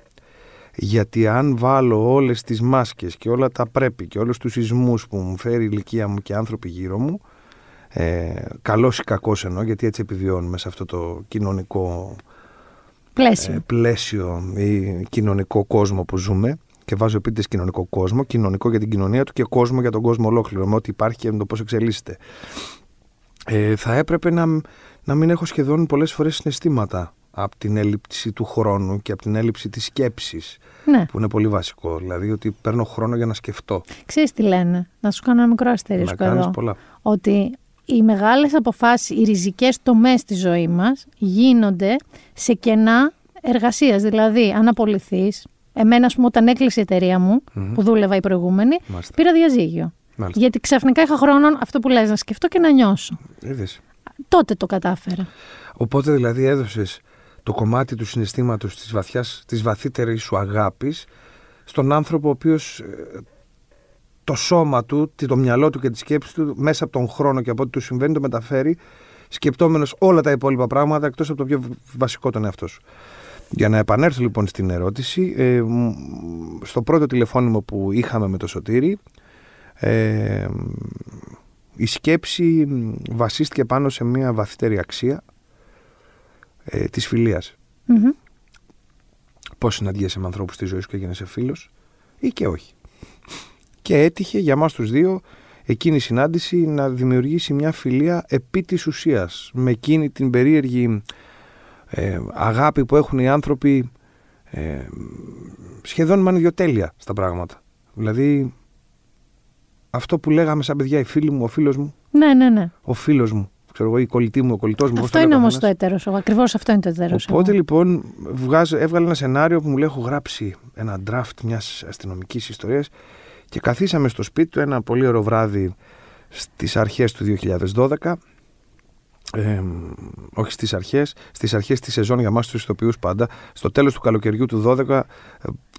Γιατί αν βάλω όλες τις μάσκες και όλα τα πρέπει και όλους τους σεισμούς που μου φέρει η ηλικία μου και άνθρωποι γύρω μου, καλός ή κακός εννοώ, γιατί έτσι επιβιώνουμε σε αυτό το κοινωνικό πλαίσιο ή κοινωνικό κόσμο που ζούμε, και βάζω επίτηδες κοινωνικό κόσμο, κοινωνικό για την κοινωνία του και κόσμο για τον κόσμο ολόκληρο, με ό,τι υπάρχει και με το πώς εξελίσσεται. Θα έπρεπε να μην έχω σχεδόν πολλές φορές συναισθήματα από την έλλειψη του χρόνου και από την έλλειψη της σκέψης, που είναι πολύ βασικό, δηλαδή ότι παίρνω χρόνο για να σκεφτώ. Ξέρεις τι λένε, να σου κάνω ένα μικρό αστερίσκο εδώ, πολλά. Ότι οι μεγάλες αποφάσεις, οι ριζικές τομές της ζωής μας γίνονται σε κενά εργασίας, δηλαδή αν απολυθείς, εμένα ας πούμε όταν έκλεισε η εταιρεία μου, που δούλευα η προηγούμενη, πήρα διαζύγιο. Μάλιστα. Γιατί ξαφνικά είχα χρόνο αυτό που λες να σκεφτώ και να νιώσω. Είδες. Τότε το κατάφερα. Οπότε δηλαδή έδωσες το κομμάτι του συναισθήματος της βαθύτερης σου αγάπης στον άνθρωπο ο οποίος το σώμα του, το μυαλό του και τη σκέψη του μέσα από τον χρόνο και από ό,τι του συμβαίνει το μεταφέρει σκεπτόμενος όλα τα υπόλοιπα πράγματα εκτός από το πιο βασικό, τον εαυτό σου. Για να επανέλθω λοιπόν στην ερώτηση, στο πρώτο τηλεφώνημα που είχαμε με το Σωτήρη, η σκέψη βασίστηκε πάνω σε μια βαθύτερη αξία της φιλίας. Πώς συναντιέσαι με ανθρώπους στη ζωή σου και γίνεσαι φίλος ή και όχι. Και έτυχε για μας τους δύο εκείνη η συνάντηση να δημιουργήσει μια φιλία επί της ουσίας, με εκείνη την περίεργη αγάπη που έχουν οι άνθρωποι σχεδόν με ανιδιοτέλεια στα πράγματα. Δηλαδή αυτό που λέγαμε σαν παιδιά, οι φίλοι μου, ο φίλος μου. Ναι. Ο φίλος μου. Ξέρω εγώ, η κολλητή μου, ο κολλητός μου. Αυτό είναι όμως το έτερος εγώ. Ακριβώς αυτό είναι το έτερος εγώ. Οπότε λοιπόν έβγαλε ένα σενάριο που μου λέει: έχω γράψει ένα draft μιας αστυνομικής ιστορίας και καθίσαμε στο σπίτι του ένα πολύ ωραίο βράδυ στις αρχές του 2012. Όχι στις αρχές της σεζόν για μας τους ηθοποιούς πάντα. Στο τέλος του καλοκαιριού του 2012,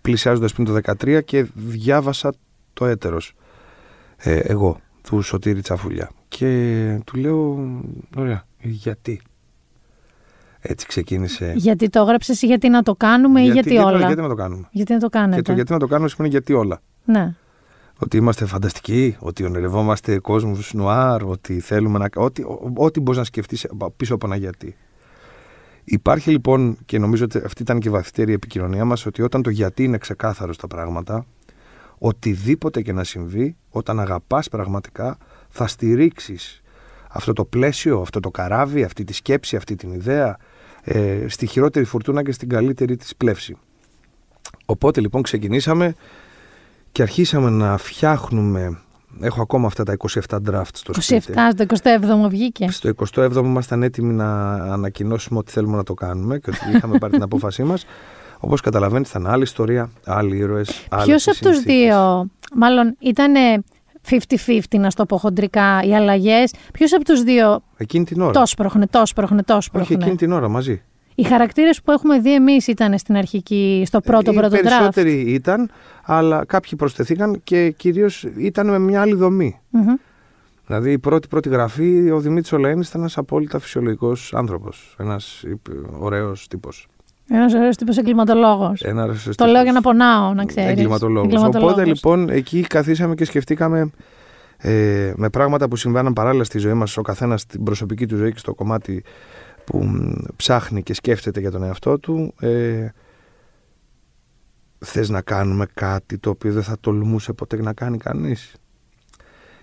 πλησιάζοντας πριν το 2013, και διάβασα το έτερος εγώ του Σωτήρη Τσαφούλια. Και του λέω, ωραία, γιατί. Έτσι ξεκίνησε. Γιατί το έγραψες ή γιατί να το κάνουμε ή γιατί όλα. Γιατί να το κάνουμε. Γιατί να το κάνετε. Και το γιατί να το κάνουμε σημαίνει γιατί όλα. Ναι. Ότι είμαστε φανταστικοί, ότι ονειρευόμαστε κόσμους νουάρ, ότι θέλουμε να... Ό,τι μπορείς να σκεφτείς πίσω από ένα γιατί. Υπάρχει λοιπόν, και νομίζω ότι αυτή ήταν και η βαθύτερη επικοινωνία μας, ότι όταν το γιατί είναι ξεκάθαρο στα πράγματα, οτιδήποτε και να συμβεί, όταν αγαπάς πραγματικά, θα στηρίξεις αυτό το πλαίσιο, αυτό το καράβι, αυτή τη σκέψη, αυτή την ιδέα, στη χειρότερη φουρτούνα και στην καλύτερη της πλεύση. Οπότε λοιπόν ξεκινήσαμε και αρχίσαμε να φτιάχνουμε. Έχω ακόμα αυτά τα 27 drafts στο σπίτι. 27, στο 27ο βγήκε. Στο 27ο ήμασταν έτοιμοι να ανακοινώσουμε ότι θέλουμε να το κάνουμε και ότι είχαμε πάρει την απόφασή μας. Όπως καταλαβαίνεις, ήταν άλλη ιστορία, άλλοι ήρωες, άλλες συνθήκες. Ποιος από τους δύο, μάλλον ήταν 50-50, να στο πω χοντρικά, οι αλλαγές. Ποιος από τους δύο. Εκείνη την ώρα. Τόσο πρόχνε. Όχι, εκείνη την ώρα μαζί. Οι χαρακτήρες που έχουμε δει εμείς ήταν στην αρχική, στο πρώτο draft. Περισσότεροι ήταν, αλλά κάποιοι προσθεθήκαν και κυρίως ήταν με μια άλλη δομή. Mm-hmm. Δηλαδή η πρώτη γραφή, ο Δημήτρης Λαΐνης ήταν ένας απόλυτα φυσιολογικός άνθρωπος. Ένας ωραίος τύπος. Ένας ωραίος τύπος εγκληματολόγος. Το λέω για να πονάω, να ξέρεις. Εγκληματολόγος. Οπότε λοιπόν εκεί καθίσαμε και σκεφτήκαμε με πράγματα που συμβαίναν παράλληλα στη ζωή μας, ο καθένας στην προσωπική του ζωή και στο κομμάτι που ψάχνει και σκέφτεται για τον εαυτό του, θες να κάνουμε κάτι το οποίο δεν θα τολμούσε ποτέ να κάνει κανείς,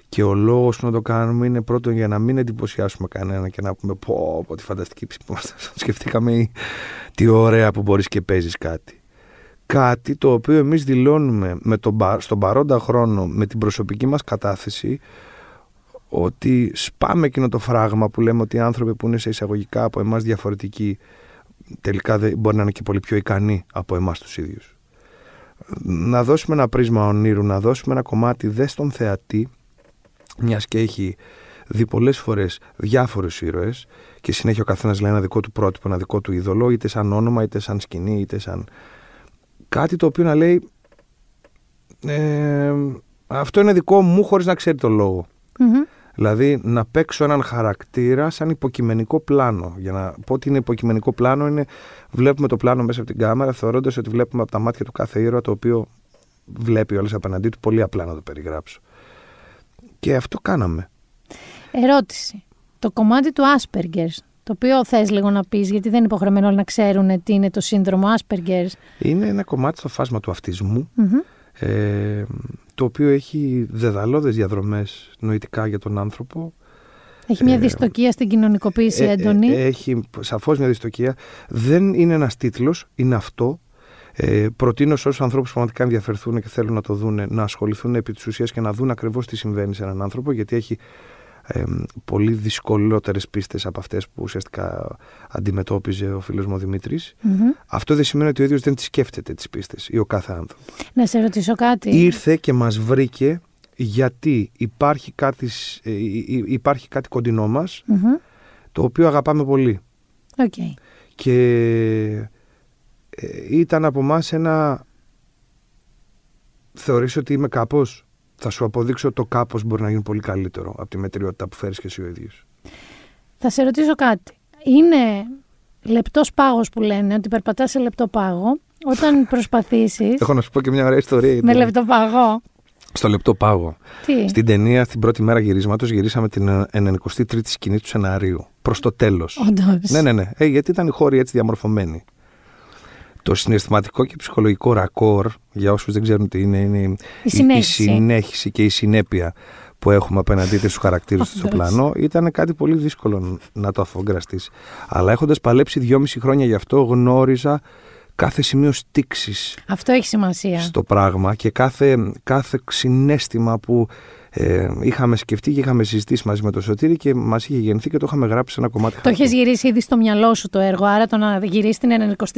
και ο λόγος που να το κάνουμε είναι πρώτον για να μην εντυπωσιάσουμε κανένα και να πούμε πω πω τη φανταστική ψυχή που μας σκεφτήκαμε, τι ωραία που μπορείς και παίζεις κάτι το οποίο εμείς δηλώνουμε στον παρόντα χρόνο με την προσωπική μας κατάθεση, ότι σπάμε εκείνο το φράγμα που λέμε ότι οι άνθρωποι που είναι σε εισαγωγικά από εμάς διαφορετικοί τελικά μπορεί να είναι και πολύ πιο ικανοί από εμάς τους ίδιους. Να δώσουμε ένα πρίσμα ονείρου, να δώσουμε ένα κομμάτι δε στον θεατή, μιας και έχει δει πολλές φορές διάφορους ήρωες και συνέχεια ο καθένας λέει ένα δικό του πρότυπο, ένα δικό του είδωλο, είτε σαν όνομα, είτε σαν σκηνή, είτε σαν κάτι το οποίο να λέει αυτό είναι δικό μου χωρίς να ξέρει τον λόγο. Mm-hmm. Δηλαδή να παίξω έναν χαρακτήρα σαν υποκειμενικό πλάνο. Για να πω ότι είναι υποκειμενικό πλάνο, είναι βλέπουμε το πλάνο μέσα από την κάμερα, θεωρώντας ότι βλέπουμε από τα μάτια του κάθε ήρωα, το οποίο βλέπει όλες απέναντί του, πολύ απλά να το περιγράψω. Και αυτό κάναμε. Ερώτηση. Το κομμάτι του Asperger, το οποίο θες λίγο να πεις, γιατί δεν είναι υποχρεωμένο όλοι να ξέρουν τι είναι το σύνδρομο Asperger. Είναι ένα κομμάτι στο φάσμα του αυτισμού. Mm-hmm. Το οποίο έχει δεδαλώδες διαδρομές νοητικά για τον άνθρωπο. Έχει μια δυστοκία στην κοινωνικοποίηση έντονη. Έχει σαφώς μια δυστοκία. Δεν είναι ένας τίτλος, είναι αυτό. Προτείνω σε όσους ανθρώπους πραγματικά ενδιαφερθούν και θέλουν να το δουν, να ασχοληθούν επί της ουσίας και να δουν ακριβώς τι συμβαίνει σε έναν άνθρωπο, γιατί έχει πολύ δυσκολότερες πίστες από αυτές που ουσιαστικά αντιμετώπιζε ο φίλος μου ο Δημήτρης. Mm-hmm. Αυτό δεν σημαίνει ότι ο ίδιος δεν τις σκέφτεται τις πίστες ή ο κάθε άνθρωπος. Να σε ρωτήσω κάτι. Ήρθε και μας βρήκε γιατί υπάρχει κάτι κοντινό μας, mm-hmm. το οποίο αγαπάμε πολύ. Okay. Και ήταν από μας ένα θεωρείς ότι είμαι κάπως. Θα σου αποδείξω ότι το κάπως μπορεί να γίνει πολύ καλύτερο από τη μετριότητα που φέρεις και εσύ ο ίδιος. Θα σε ρωτήσω κάτι. Είναι λεπτός πάγος που λένε, ότι περπατάς σε λεπτό πάγο. Όταν προσπαθήσεις. Έχω να σου πω και μια ωραία ιστορία. Με λεπτό πάγο. Στο λεπτό πάγο. Τι? Στην ταινία, στην πρώτη μέρα γυρίσματος, γυρίσαμε την 93η σκηνή του σεναρίου. Προς το τέλος. Όντως. Ναι. Γιατί ήταν οι χώροι έτσι διαμορφωμένοι. Το συναισθηματικό και ψυχολογικό ρακόρ, για όσους δεν ξέρουν τι είναι, είναι η συνέχιση και η συνέπεια που έχουμε απέναντί στους χαρακτήρες στο πλάνο. Ήταν κάτι πολύ δύσκολο να το αφογκραστείς. Αλλά έχοντας παλέψει 2,5 χρόνια γι' αυτό, γνώριζα κάθε σημείο στίξης. Αυτό έχει σημασία. Στο πράγμα και κάθε συναίσθημα που είχαμε σκεφτεί και είχαμε συζητήσει μαζί με τον Σωτήρη και μας είχε γεννηθεί και το είχαμε γράψει σε ένα κομμάτι χαρτί. Το είχες γυρίσει ήδη στο μυαλό σου το έργο, άρα το να γυρίσεις την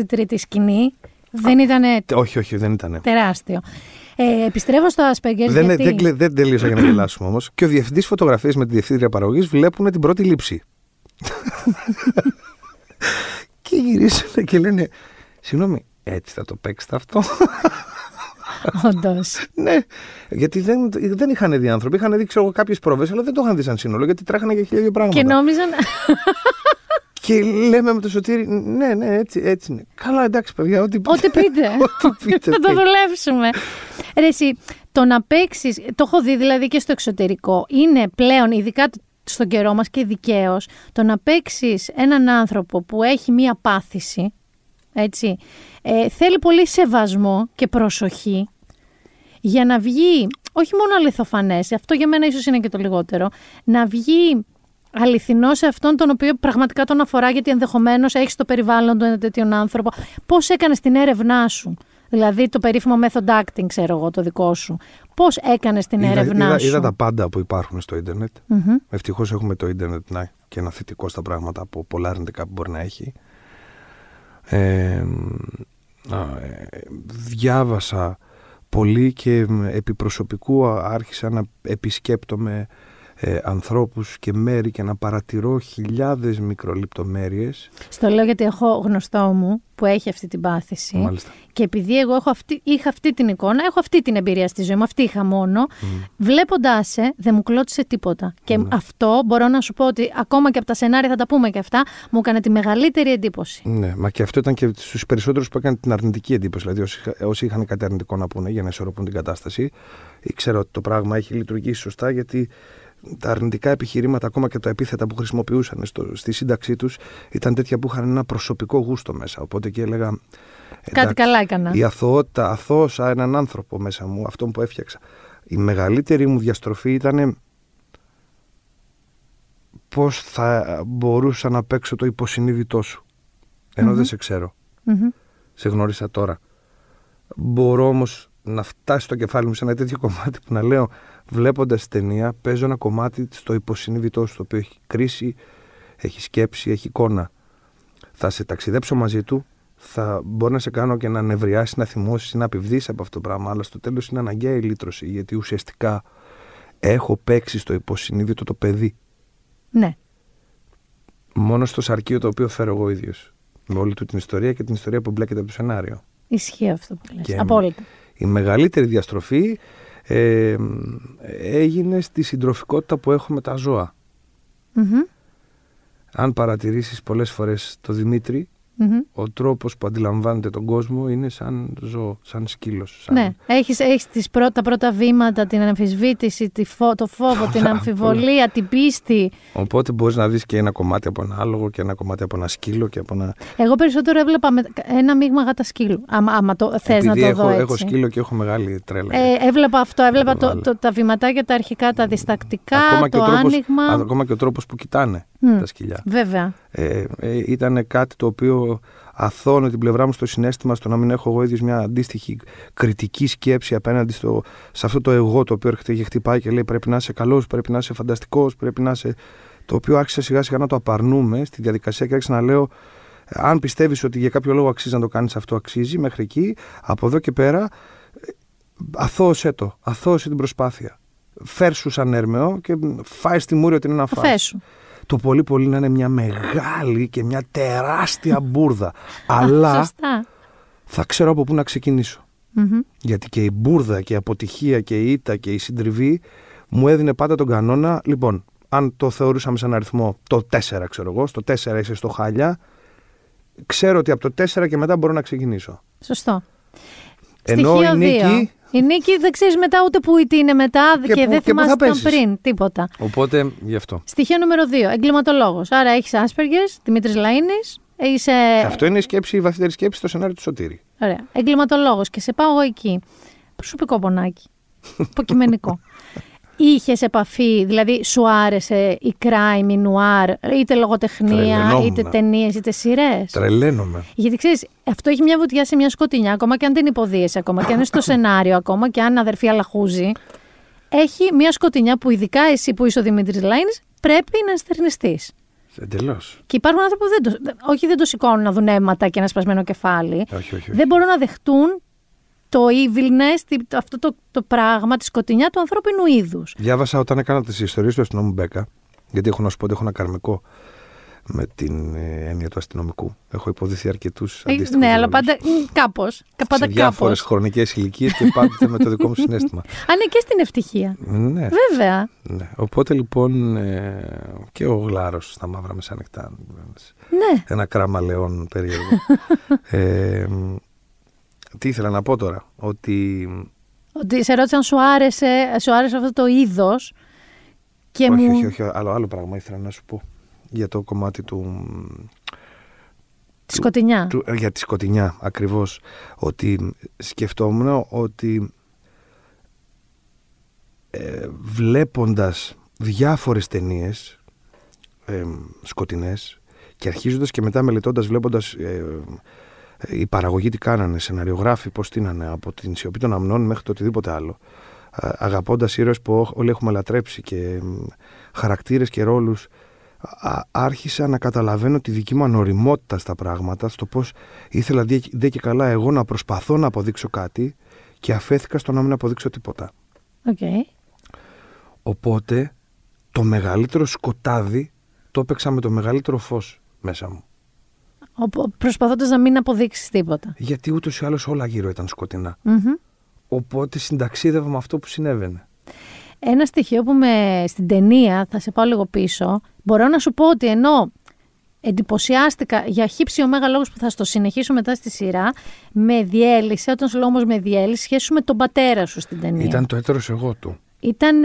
93η σκηνή δεν ήταν. Όχι, δεν ήταν. Τεράστιο. Επιστρέφω στο Asperger. Δεν τελείωσα για να γελάσουμε όμως. Και ο διευθυντής φωτογραφίας με τη διευθύντρια παραγωγής βλέπουν την πρώτη λήψη. Και γυρίσουν και λένε, συγγνώμη, έτσι θα το παίξετε αυτό? Όντως. Ναι, γιατί δεν είχαν δει άνθρωποι. Είχαν δει, ξέρω εγώ, κάποιες πρόβες, αλλά δεν το είχαν δει σαν σύνολο, γιατί τράχανε για χιλιάδια πράγματα. Και νόμιζαν. Και λέμε με το Σωτήρι, ναι, έτσι είναι. Καλά, εντάξει, παιδιά, ό,τι πείτε. Θα το δουλέψουμε. Ρε, εσύ, το να παίξεις, το έχω δει δηλαδή και στο εξωτερικό, είναι πλέον, ειδικά στον καιρό μας και δικαίως, το να παίξεις έναν άνθρωπο που έχει μία πάθηση, έτσι, θέλει πολύ σεβασμό και προσοχή για να βγει, όχι μόνο αληθοφανές, αυτό για μένα ίσως είναι και το λιγότερο, να βγει αληθινό σε αυτόν τον οποίο πραγματικά τον αφορά, γιατί ενδεχομένως έχεις στο περιβάλλον του ένα τέτοιον άνθρωπο. Πώς έκανες την έρευνά σου? Δηλαδή το περίφημο method acting, ξέρω εγώ, το δικό σου. Πώς έκανες την έρευνά σου? Είδα τα πάντα που υπάρχουν στο ίντερνετ. Mm-hmm. Ευτυχώς έχουμε το ίντερνετ και ένα θετικό στα πράγματα από πολλά αρνητικά που μπορεί να έχει. Διάβασα πολύ και επί προσωπικού άρχισα να επισκέπτομαι ανθρώπους και μέρη και να παρατηρώ χιλιάδες μικρολεπτομέρειες. Στο λέω γιατί έχω γνωστό μου που έχει αυτή την πάθηση. Μάλιστα. Και επειδή εγώ είχα αυτή την εικόνα, έχω αυτή την εμπειρία στη ζωή μου, αυτή είχα μόνο, βλέποντάς σε δεν μου κλώτησε τίποτα. Και αυτό μπορώ να σου πω ότι ακόμα και από τα σενάρια, θα τα πούμε και αυτά, μου έκανε τη μεγαλύτερη εντύπωση. Ναι, μα και αυτό ήταν και στους περισσότερους που έκανε την αρνητική εντύπωση. Δηλαδή όσοι είχαν κάτι αρνητικό να πούνε για να ισορροπούν την κατάσταση, ήξερα ότι το πράγμα έχει λειτουργήσει σωστά, γιατί τα αρνητικά επιχειρήματα, ακόμα και τα επίθετα που χρησιμοποιούσαν στη σύνταξή τους, ήταν τέτοια που είχαν ένα προσωπικό γούστο μέσα. Οπότε και έλεγα, κάτι καλά έκανα. Η αθωότητα, αθώωσα έναν άνθρωπο μέσα μου, αυτόν που έφτιαξα. Η μεγαλύτερη μου διαστροφή ήταν πώς θα μπορούσα να παίξω το υποσυνείδητό σου. Ενώ δεν σε ξέρω. Σε γνώρισα τώρα. Μπορώ όμως να φτάσει στο κεφάλι μου σε ένα τέτοιο κομμάτι που να λέω, βλέποντας ταινία, παίζω ένα κομμάτι στο υποσυνείδητό σου, το οποίο έχει κρίση, έχει σκέψη, έχει εικόνα. Θα σε ταξιδέψω μαζί του, θα μπορώ να σε κάνω και να νευριάσεις, να θυμώσεις, να απειβδείς από αυτό το πράγμα, αλλά στο τέλος είναι αναγκαία η λύτρωση, γιατί ουσιαστικά έχω παίξει στο υποσυνείδητο το παιδί. Ναι. Μόνο στο σαρκείο το οποίο φέρω εγώ ίδιος. Με όλη του την ιστορία και την ιστορία που μπλέκεται από το σενάριο. Ισχύει αυτό που λες. Απόλυτα. Η μεγαλύτερη διαστροφή έγινε στη συντροφικότητα που έχω με τα ζώα. Αν παρατηρήσεις πολλές φορές το Δημήτρη, ο τρόπος που αντιλαμβάνεται τον κόσμο είναι σαν ζώο, σαν σκύλος. Σαν... Ναι, έχεις τα πρώτα βήματα, την αμφισβήτηση, το φόβο, την αμφιβολία, την πίστη. Οπότε μπορείς να δεις και ένα κομμάτι από ένα άλογο και ένα κομμάτι από ένα σκύλο. Και από ένα... Εγώ περισσότερο έβλεπα ένα μείγμα γάτα σκύλου. Άμα το θες να το δω έτσι. Έχω σκύλο και έχω μεγάλη τρέλα. Έβλεπα αυτό, έβλεπα τα βηματάκια, τα αρχικά, τα διστακτικά, το άνοιγμα. Ακόμα και ο τρόπος που κοιτάνε τα σκυλιά. Βέβαια. Ήταν κάτι το οποίο αθώνω την πλευρά μου στο συναίσθημα, στο να μην έχω εγώ ίδιος μια αντίστοιχη κριτική σκέψη απέναντι σε αυτό το εγώ το οποίο έρχεται και χτυπάει και λέει πρέπει να είσαι καλός, πρέπει να είσαι φανταστικός, πρέπει να είσαι... Το οποίο άρχισα σιγά σιγά να το απαρνούμε στη διαδικασία και άρχισα να λέω, αν πιστεύεις ότι για κάποιο λόγο αξίζει να το κάνεις αυτό, αξίζει μέχρι εκεί, από εδώ και πέρα αθώωσέ το, αθώωσε την προσπάθεια. Φέρσου σαν έρμεο και φάει στη μούρη ότι είναι να φας. Το πολύ πολύ να είναι μια μεγάλη και μια τεράστια μπούρδα. Αλλά θα ξέρω από πού να ξεκινήσω. Γιατί και η μπούρδα και η αποτυχία και η ήττα και η συντριβή μου έδινε πάντα τον κανόνα. Λοιπόν, αν το θεωρούσαμε σαν αριθμό το 4, ξέρω εγώ, στο 4 είσαι στο χάλια, ξέρω ότι από το 4 και μετά μπορώ να ξεκινήσω. Σωστό. Ενώ η νίκη... Η νίκη δεν ξέρεις μετά ούτε που η τι είναι μετά και δεν θυμάσαι τον πριν, τίποτα. Οπότε γι' αυτό. Στοιχείο νούμερο 2, εγκληματολόγος. Άρα έχεις Asperger, Δημήτρης Λαΐνης, είσαι... Αυτό είναι η σκέψη, η βαθύτερη σκέψη στο σενάριο του Σωτήρη. Ωραία. Εγκληματολόγος και σε πάω εγώ εκεί. Προσωπικό πονάκι. Υποκειμενικό. Είχες επαφή, δηλαδή σου άρεσε η crime, η noir, είτε λογοτεχνία, είτε ταινίες, είτε σειρές? Τρελαίνομαι. Γιατί ξέρεις, αυτό έχει μια βουτιά σε μια σκοτεινιά, ακόμα και αν την υποδίεσαι, ακόμα και αν είναι στο σενάριο, ακόμα και αν αδερφή αλαχούζει. Έχει μια σκοτεινιά που ειδικά εσύ που είσαι ο Δημήτρης Λάινης πρέπει να ενστερνιστείς. Εντελώς. Και υπάρχουν άνθρωποι που δεν το σηκώνουν να δουν αίματα και ένα σπασμένο κεφάλι. Όχι. Δεν μπορούν να δεχτούν το evilness, αυτό το πράγμα, τη σκοτεινιά του ανθρώπινου είδους. Διάβασα όταν έκανα τις ιστορίες του αστυνόμου Μπέκα, γιατί έχω να σου πω ότι έχω ένα καρμικό με την έννοια του αστυνομικού. Έχω υποδείχθει αρκετούς αντίστοιχους. Ναι, αλλά πάντα κάπως. Σε διάφορες χρονικές ηλικίες και πάντα με το δικό μου συναίσθημα. Αν και στην ευτυχία. Ναι. Βέβαια. Ναι. Οπότε λοιπόν και ο Γλάρος στα μαύρα μεσάνυχτα. Ναι. Ένα κράμα λεών περίεργο. Τι ήθελα να πω τώρα, ότι... Ότι σε ρώτησαν σου άρεσε αυτό το είδος Και όχι, μου... όχι. Άλλο πράγμα ήθελα να σου πω. Για το κομμάτι του... Τη σκοτεινιά. Για τη σκοτεινιά, ακριβώς. Ότι σκεφτόμουν ότι βλέποντας διάφορες ταινίες σκοτεινές και αρχίζοντας και μετά μελετώντας, βλέποντας η παραγωγή τι κάνανε, σεναριογράφοι πώς τίνανε, από την σιωπή των αμνών μέχρι το οτιδήποτε άλλο, αγαπώντας ήρωες που όλοι έχουμε λατρέψει και χαρακτήρες και ρόλους, άρχισα να καταλαβαίνω τη δική μου ανοριμότητα στα πράγματα, στο πώς ήθελα δε και καλά εγώ να προσπαθώ να αποδείξω κάτι και αφέθηκα στο να μην αποδείξω τίποτα. Okay. Οπότε το μεγαλύτερο σκοτάδι το έπαιξα με το μεγαλύτερο φως μέσα μου. Προσπαθώντας να μην αποδείξεις τίποτα. Γιατί ούτως ή άλλως όλα γύρω ήταν σκοτεινά. Mm-hmm. Οπότε συνταξίδευα με αυτό που συνέβαινε. Ένα στοιχείο που με στην ταινία, θα σε πάω λίγο πίσω, μπορώ να σου πω ότι ενώ εντυπωσιάστηκα για χύψη ωμέγα λόγους που θα στο συνεχίσω μετά στη σειρά, με διέλυσε, όταν σου λέω όμως με διέλυσε, σχέση με τον πατέρα σου στην ταινία. Ήταν το έτερος εγώ του. Ήταν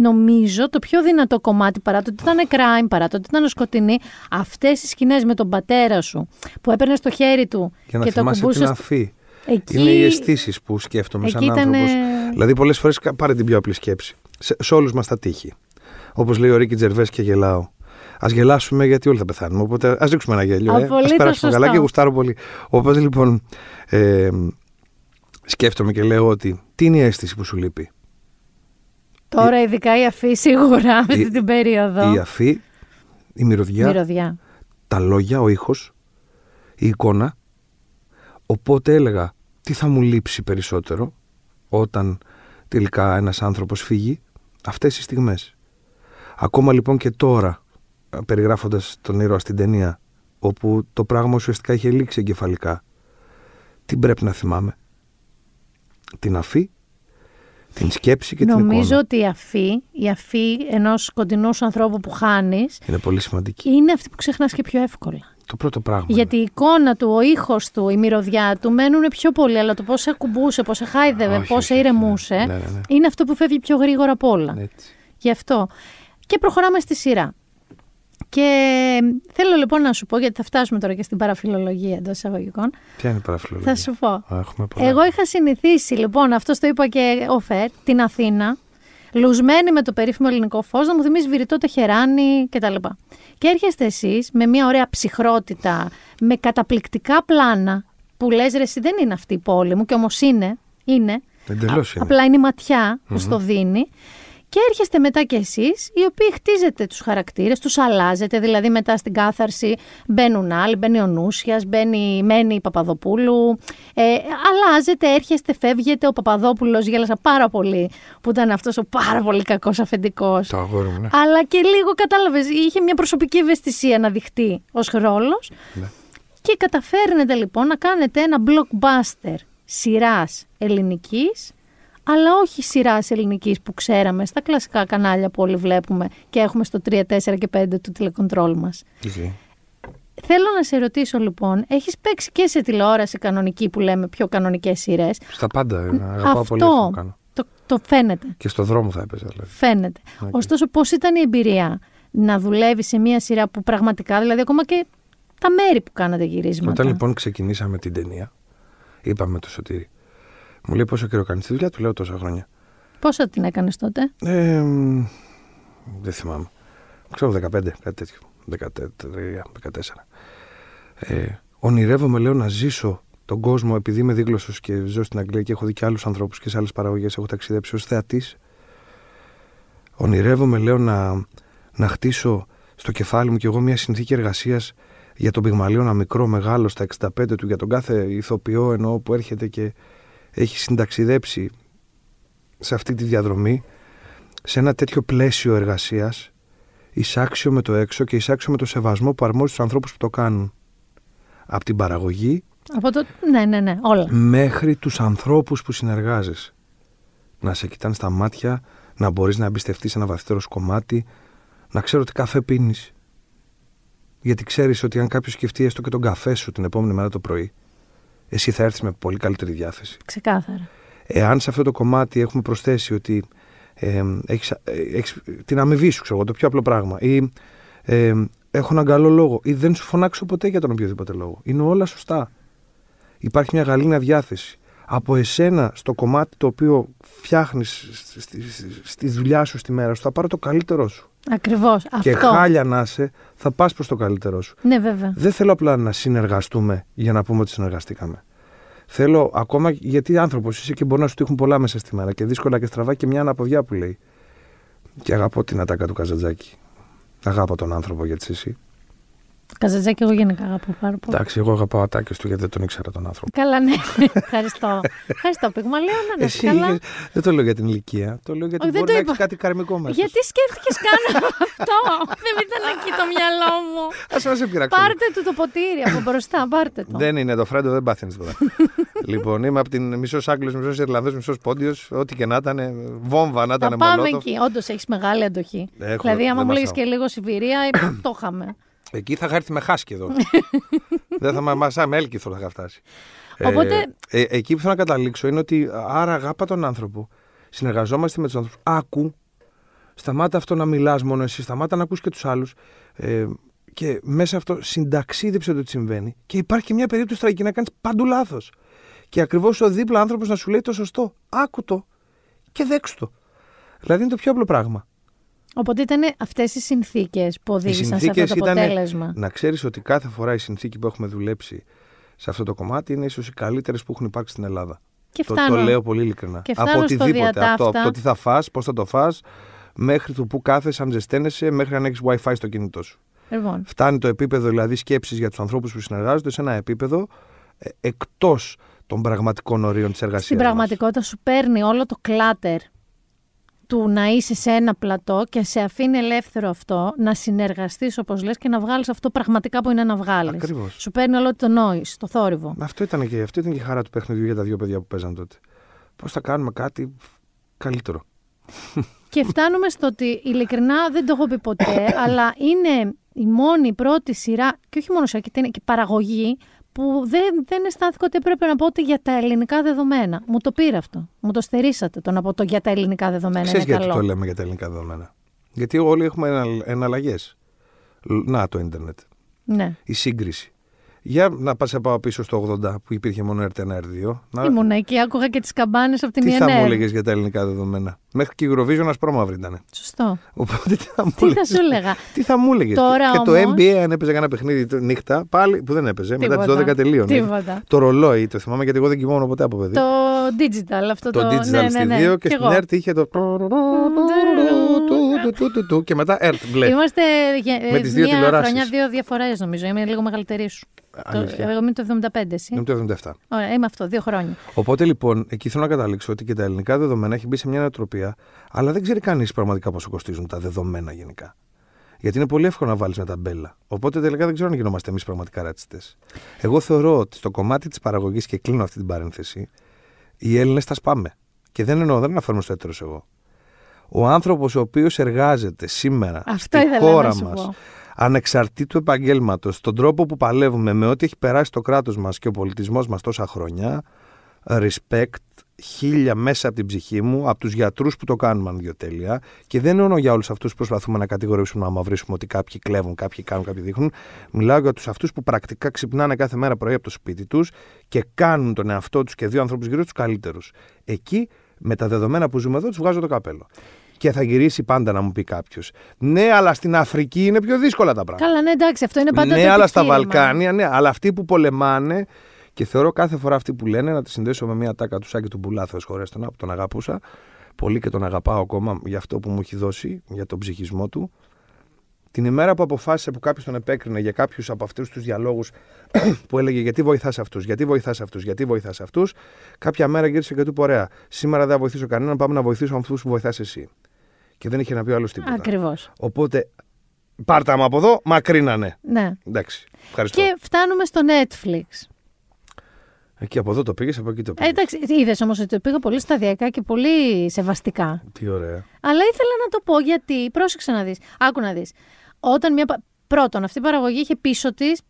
νομίζω το πιο δυνατό κομμάτι, παρά το ότι ήταν crime, παρά το ότι ήταν σκοτεινή. Αυτές οι σκηνές με τον πατέρα σου που έπαιρνε στο χέρι του για να και το κουμπούσε. Εκεί... Είναι οι αισθήσεις που σκέφτομαι σαν άνθρωπος. Δηλαδή, πολλές φορές πάρε την πιο απλή σκέψη. Σε όλους μας τα τύχει. Όπως λέει ο Ρίκι Τζερβές και γελάω. Ας γελάσουμε γιατί όλοι θα πεθάνουμε. Οπότε ας ρίξουμε ένα γέλιο. Ας περάσουμε καλά και γουστάρω πολύ. Οπότε λοιπόν, σκέφτομαι και λέω ότι τι είναι η αίσθηση που σου λείπει. Τώρα, ειδικά η αφή, σίγουρα αυτή την περίοδο. Η αφή, η μυρωδιά, τα λόγια, ο ήχος, η εικόνα. Οπότε έλεγα, τι θα μου λείψει περισσότερο όταν τελικά ένας άνθρωπος φύγει, αυτές οι στιγμές. Ακόμα λοιπόν και τώρα, περιγράφοντας τον ήρωα στην ταινία, όπου το πράγμα ουσιαστικά είχε λήξει εγκεφαλικά, τι πρέπει να θυμάμαι? Την αφή, την σκέψη και την εικόνα. Νομίζω ότι η αφή ενός σκοτεινούς ανθρώπου που χάνεις... Είναι πολύ σημαντική. Είναι αυτή που ξεχνάς και πιο εύκολα. Το πρώτο πράγμα. Γιατί η εικόνα του, ο ήχος του, η μυρωδιά του μένουν πιο πολύ, αλλά το πώς σε ακουμπούσε, πώς σε χάιδευε, πώς σε ηρεμούσε, ναι. Είναι αυτό που φεύγει πιο γρήγορα απ' όλα. Έτσι. Γι' αυτό. Και προχωράμε στη σειρά. Και θέλω λοιπόν να σου πω, γιατί θα φτάσουμε τώρα και στην παραφιλολογία εντός εισαγωγικών. Ποια είναι η παραφιλολογία? Θα σου πω. Εγώ είχα συνηθίσει, λοιπόν, αυτό το είπα και off-air, την Αθήνα, λουσμένη με το περίφημο ελληνικό φως, να μου θυμίζει Βηρητό, Τεχεράνι κτλ. Και έρχεστε εσείς με μια ωραία ψυχρότητα, με καταπληκτικά πλάνα που λες ρε εσύ δεν είναι αυτή η πόλη μου, και όμως είναι. Εντελώς είναι. Απλά είναι η ματιά που στο δίνει. Και έρχεστε μετά κι εσείς, οι οποίοι χτίζετε τους χαρακτήρες, τους αλλάζετε, δηλαδή μετά στην κάθαρση μπαίνουν άλλοι, μπαίνει ο Νούσιας, μένει η Παπαδοπούλου, αλλάζετε, έρχεστε, φεύγετε, ο Παπαδόπουλος γέλασα πάρα πολύ, που ήταν αυτός ο πάρα πολύ κακός αφεντικός. Το αγόρι μου, ναι. Αλλά και λίγο κατάλαβες, είχε μια προσωπική ευαισθησία να δειχτεί ως ρόλος. Ναι. Και καταφέρνετε λοιπόν να κάνετε ένα blockbuster σειράς ελληνικής, αλλά όχι σειράς ελληνικής που ξέραμε στα κλασικά κανάλια που όλοι βλέπουμε και έχουμε στο 3, 4 και 5 του τηλεκοντρόλ μας. Okay. Θέλω να σε ρωτήσω λοιπόν, έχεις παίξει και σε τηλεόραση κανονική που λέμε πιο κανονικές σειρές. Στα πάντα, αγαπάω πολύ αυτό που κάνω. Το φαίνεται. Και στο δρόμο θα έπαιζα. Δηλαδή. Φαίνεται. Okay. Ωστόσο, πώς ήταν η εμπειρία να δουλεύεις σε μια σειρά που πραγματικά, δηλαδή ακόμα και τα μέρη που κάνατε γυρίσματα. Όταν λοιπόν ξεκινήσαμε την ταινία, είπαμε το Σωτήρι. Μου λέει πόσο καιρό κάνεις τη δουλειά, του λέω τόσα χρόνια. Πόσα την έκανες τότε? Δεν θυμάμαι. Ξέρω 15, κάτι τέτοιο. 13, 14. Ονειρεύομαι, λέω, να ζήσω τον κόσμο, επειδή είμαι δίγλωσσος και ζω στην Αγγλία και έχω δει και άλλους ανθρώπους και σε άλλες παραγωγές, έχω ταξιδέψει ως θεατής. Ονειρεύομαι, λέω, να χτίσω στο κεφάλι μου κι εγώ μια συνθήκη εργασίας για τον Πυγμαλίωνα μικρό, μεγάλο, στα 65 του, για τον κάθε ηθοποιό εννοώ που έρχεται και έχει συνταξιδέψει σε αυτή τη διαδρομή, σε ένα τέτοιο πλαίσιο εργασίας, εισάξιο με το έξω και εισάξιο με το σεβασμό που αρμόζει στους ανθρώπους που το κάνουν. Από την παραγωγή, ναι, όλα. Μέχρι τους ανθρώπους που συνεργάζεσαι. Να σε κοιτάνε στα μάτια, να μπορείς να εμπιστευτείς ένα βαθύτερο κομμάτι, να ξέρω τι καφέ πίνεις. Γιατί ξέρεις ότι αν κάποιος σκεφτεί έστω και τον καφέ σου την επόμενη μέρα το πρωί, εσύ θα έρθεις με πολύ καλύτερη διάθεση. Ξεκάθαρα. Εάν σε αυτό το κομμάτι έχουμε προσθέσει ότι έχεις την αμοιβή σου, ξέρω εγώ, το πιο απλό πράγμα. Ή έχω έναν καλό λόγο. Ή δεν σου φωνάξω ποτέ για τον οποιοδήποτε λόγο. Είναι όλα σωστά. Υπάρχει μια γαλήνια διάθεση. Από εσένα στο κομμάτι το οποίο φτιάχνεις στη δουλειά σου, στη μέρα σου, θα πάρω το καλύτερό σου. Ακριβώς. Και αυτό. Χάλια να είσαι, θα πας προς το καλύτερό σου. Ναι, βέβαια. Δεν θέλω απλά να συνεργαστούμε για να πούμε ότι συνεργαστήκαμε. Θέλω ακόμα, γιατί άνθρωπος είσαι και μπορεί να σου τύχουν πολλά μέσα στη μέρα και δύσκολα και στραβά και μια αναποδιά που λέει. Και αγαπώ την ατάκα του Καζαντζάκη. Αγάπω τον άνθρωπο γιατί εσύ. Καζαντζάκη, εγώ γενικά αγαπώ πάρα πολύ. Εντάξει, εγώ αγαπάω ατάκες του γιατί δεν τον ήξερα τον άνθρωπο. Καλά, ναι. Ευχαριστώ. Ευχαριστώ, Πυγμαλίωνα. Ναι, εσύ καλά. Δεν το λέω για την ηλικία. Το λέω γιατί μπορεί να έχεις κάτι καρμικό μέσα. Γιατί σκέφτηκες κάνω αυτό. Δεν ήταν εκεί το μυαλό μου. Ας να σε πειράξω. Πάρτε του το ποτήρι από μπροστά. Πάρτε το. Δεν είναι το φρέντο, δεν πάθαινε τίποτα. Λοιπόν, είμαι από την μισός Άγγλος, μισός Ιρλανδός, μισός Πόντιος. Ό,τι και να ήταν. Βόμβα να ήταν. Πάμε εκεί. Όντως έχει μεγάλη αντοχή. Δηλαδή, άμα μου λέγε και λίγο Σιβηρία, το είχαμε. Εκεί θα είχα έρθει με χάσκι εδώ. Δεν θα με έλκυθρο θα είχα φτάσει. Οπότε... εκεί που θέλω να καταλήξω είναι ότι άρα αγάπα τον άνθρωπο. Συνεργαζόμαστε με τους άνθρωπους. Άκου. Σταμάτα αυτό να μιλάς μόνο εσύ. Σταμάτα να ακούς και τους άλλους. Και μέσα αυτό συνταξίδεψε το τι συμβαίνει. Και υπάρχει και μια περίπτωση τραγική να κάνεις παντού λάθος. Και ακριβώς ο δίπλα άνθρωπος να σου λέει το σωστό. Άκου το και δέξου το. Δηλαδή είναι το πιο απλό πράγμα. Οπότε ήταν αυτές οι συνθήκες που οδήγησαν σε αυτό το αποτέλεσμα. Να ξέρεις ότι κάθε φορά η συνθήκη που έχουμε δουλέψει σε αυτό το κομμάτι είναι ίσως οι καλύτερες που έχουν υπάρξει στην Ελλάδα. Και το λέω πολύ ειλικρινά. Από οτιδήποτε. Από το τι θα φας, πώς θα το φας, μέχρι το που κάθεσαι, αν ζεσταίνεσαι, μέχρι αν έχεις WiFi στο κινητό σου. Λοιπόν. Φτάνει το επίπεδο δηλαδή σκέψης για τους ανθρώπους που συνεργάζονται σε ένα επίπεδο εκτός των πραγματικών ορίων της εργασίας. Στην πραγματικότητα σου παίρνει όλο το κλάτερ του να είσαι σε ένα πλατό και σε αφήνει ελεύθερο αυτό να συνεργαστείς όπως λες και να βγάλεις αυτό πραγματικά που είναι να βγάλεις. Ακριβώς. Σου παίρνει όλο το νόης, το θόρυβο. Αυτό ήταν και η χαρά του παιχνιδιού για τα δύο παιδιά που παίζαν τότε. Πώς θα κάνουμε κάτι καλύτερο. Και φτάνουμε στο ότι ειλικρινά δεν το έχω πει ποτέ, αλλά είναι η μόνη πρώτη σειρά, και όχι μόνο σειρά, είναι και παραγωγή, που δεν αισθάνθηκα ότι έπρεπε να πω ότι για τα ελληνικά δεδομένα. Μου το πήρε αυτό. Μου το στερήσατε το να πω το για τα ελληνικά δεδομένα. Ξέρεις γιατί καλό. Το λέμε για τα ελληνικά δεδομένα. Γιατί όλοι έχουμε εναλλαγές. Να το ίντερνετ. Ναι. Η σύγκριση. Για να πάω πίσω στο 80 που υπήρχε μόνο RT1, RT2. Ήμουν εκεί, άκουγα και τις καμπάνες από την ΙΕΝΕ. Τι θα μου έλεγες για τα ελληνικά δεδομένα. Μέχρι και η Eurovision ασπρόμαυρη ήταν. Σωστό. Οπότε τι θα μου έλεγες. Και όμως... το NBA αν έπαιζε κανένα παιχνίδι νύχτα, πάλι που δεν έπαιζε. Τίποτα. Μετά τις 12 τελείωνε. Το ρολόι, το θυμάμαι γιατί εγώ δεν κοιμόμουν ποτέ από παιδί. Το digital αυτό το. Το digital ναι, στη 2 ναι. Και στην RT είχε το. Και μετά RT μπλε. Είμαστε μια χρονιά δύο διαφορές νομίζω. Είμαι λίγο μεγαλύτερη σου. Εγώ είμαι το 75, εσύ. Είμαι το 77. Ωραία, είμαι αυτό, 2 χρόνια. Οπότε λοιπόν, εκεί θέλω να καταλήξω ότι και τα ελληνικά δεδομένα έχει μπει σε μια νοοτροπία, αλλά δεν ξέρει κανείς πραγματικά πόσο κοστίζουν τα δεδομένα γενικά. Γιατί είναι πολύ εύκολο να βάλεις μια ταμπέλα. Οπότε τελικά δεν ξέρω αν γινόμαστε εμείς πραγματικά ρατσιστές. Εγώ θεωρώ ότι στο κομμάτι της παραγωγής, και κλείνω αυτή την παρένθεση, οι Έλληνες τα σπάμε. Και δεν εννοώ, δεν αναφέρομαι στο έτερος εγώ. Ο άνθρωπος ο οποίος εργάζεται σήμερα στη χώρα μας. Ανεξαρτήτου επαγγέλματος, τον τρόπο που παλεύουμε με ό,τι έχει περάσει το κράτος μας και ο πολιτισμός μας τόσα χρόνια, respect, χίλια μέσα από την ψυχή μου, από τους γιατρούς που το κάνουν ανιδιοτέλεια, και δεν εννοώ για όλους αυτούς που προσπαθούμε να κατηγορήσουμε, να μαυρίσουμε ότι κάποιοι κλέβουν, κάποιοι κάνουν, κάποιοι δείχνουν. Μιλάω για τους αυτούς που πρακτικά ξυπνάνε κάθε μέρα πρωί από το σπίτι τους και κάνουν τον εαυτό τους και δύο ανθρώπους γύρω τους καλύτερους. Εκεί, με τα δεδομένα που ζούμε εδώ, τους βγάζω το καπέλο. Και θα γυρίσει πάντα να μου πει κάποιος. Ναι, αλλά στην Αφρική είναι πιο δύσκολα τα πράγματα. Καλά, ναι, εντάξει, αυτό είναι πάντα το επιχείρημα. Ναι, αλλά στα Βαλκάνια, ναι, αλλά αυτοί που πολεμάνε. Και θεωρώ κάθε φορά αυτοί που λένε, να τη συνδέσω με μια τάκα του Σάκη του Μπουλά, Θεός χωρέστον, που τον αγαπούσα πολύ και τον αγαπάω ακόμα για αυτό που μου έχει δώσει, για τον ψυχισμό του. Την ημέρα που αποφάσισε, που κάποιος τον επέκρινε για κάποιους από αυτούς τους διαλόγους που έλεγε γιατί βοηθάς αυτούς, γιατί βοηθάς αυτούς, γιατί βοηθάς αυτούς, κάποια μέρα γύρισε και του είπε: ωραία, σήμερα δεν θα βοηθήσω κανέναν, πάμε να βοηθήσω αυτούς που βοηθάς εσύ. Και δεν είχε να πει άλλο τίποτα. Ακριβώς. Οπότε πάρτα μου από εδώ, μακρύνανε. Ναι. Εντάξει. Ευχαριστώ. Και φτάνουμε στο Netflix. Εκεί από εδώ το πήγες, από εκεί το πήγες. Εντάξει, είδες όμως ότι το πήγα πολύ σταδιακά και πολύ σεβαστικά. Τι ωραία. Αλλά ήθελα να το πω γιατί, πρόσεξε να δεις. Άκου να δεις. Όταν μια Πρώτον, αυτή η παραγωγή είχε πίσω της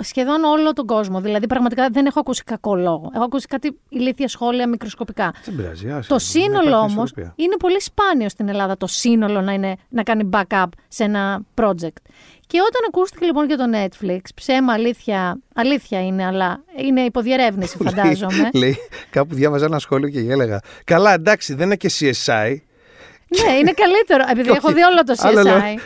σχεδόν όλο τον κόσμο. Δηλαδή, πραγματικά δεν έχω ακούσει κακό λόγο. Έχω ακούσει κάτι ηλίθια σχόλια μικροσκοπικά. Δεν πειράζει. Το σύνολο όμως είναι πολύ σπάνιο στην Ελλάδα. Το σύνολο να κάνει backup σε ένα project. Και όταν ακούστηκε λοιπόν για το Netflix, ψέμα, αλήθεια είναι, αλλά είναι υποδιερεύνηση, φαντάζομαι. Λέει, κάπου διάβαζα ένα σχόλιο και έλεγα, καλά, εντάξει, δεν είναι και CSI. Ναι, είναι καλύτερο, επειδή έχω δει όλο το CSI.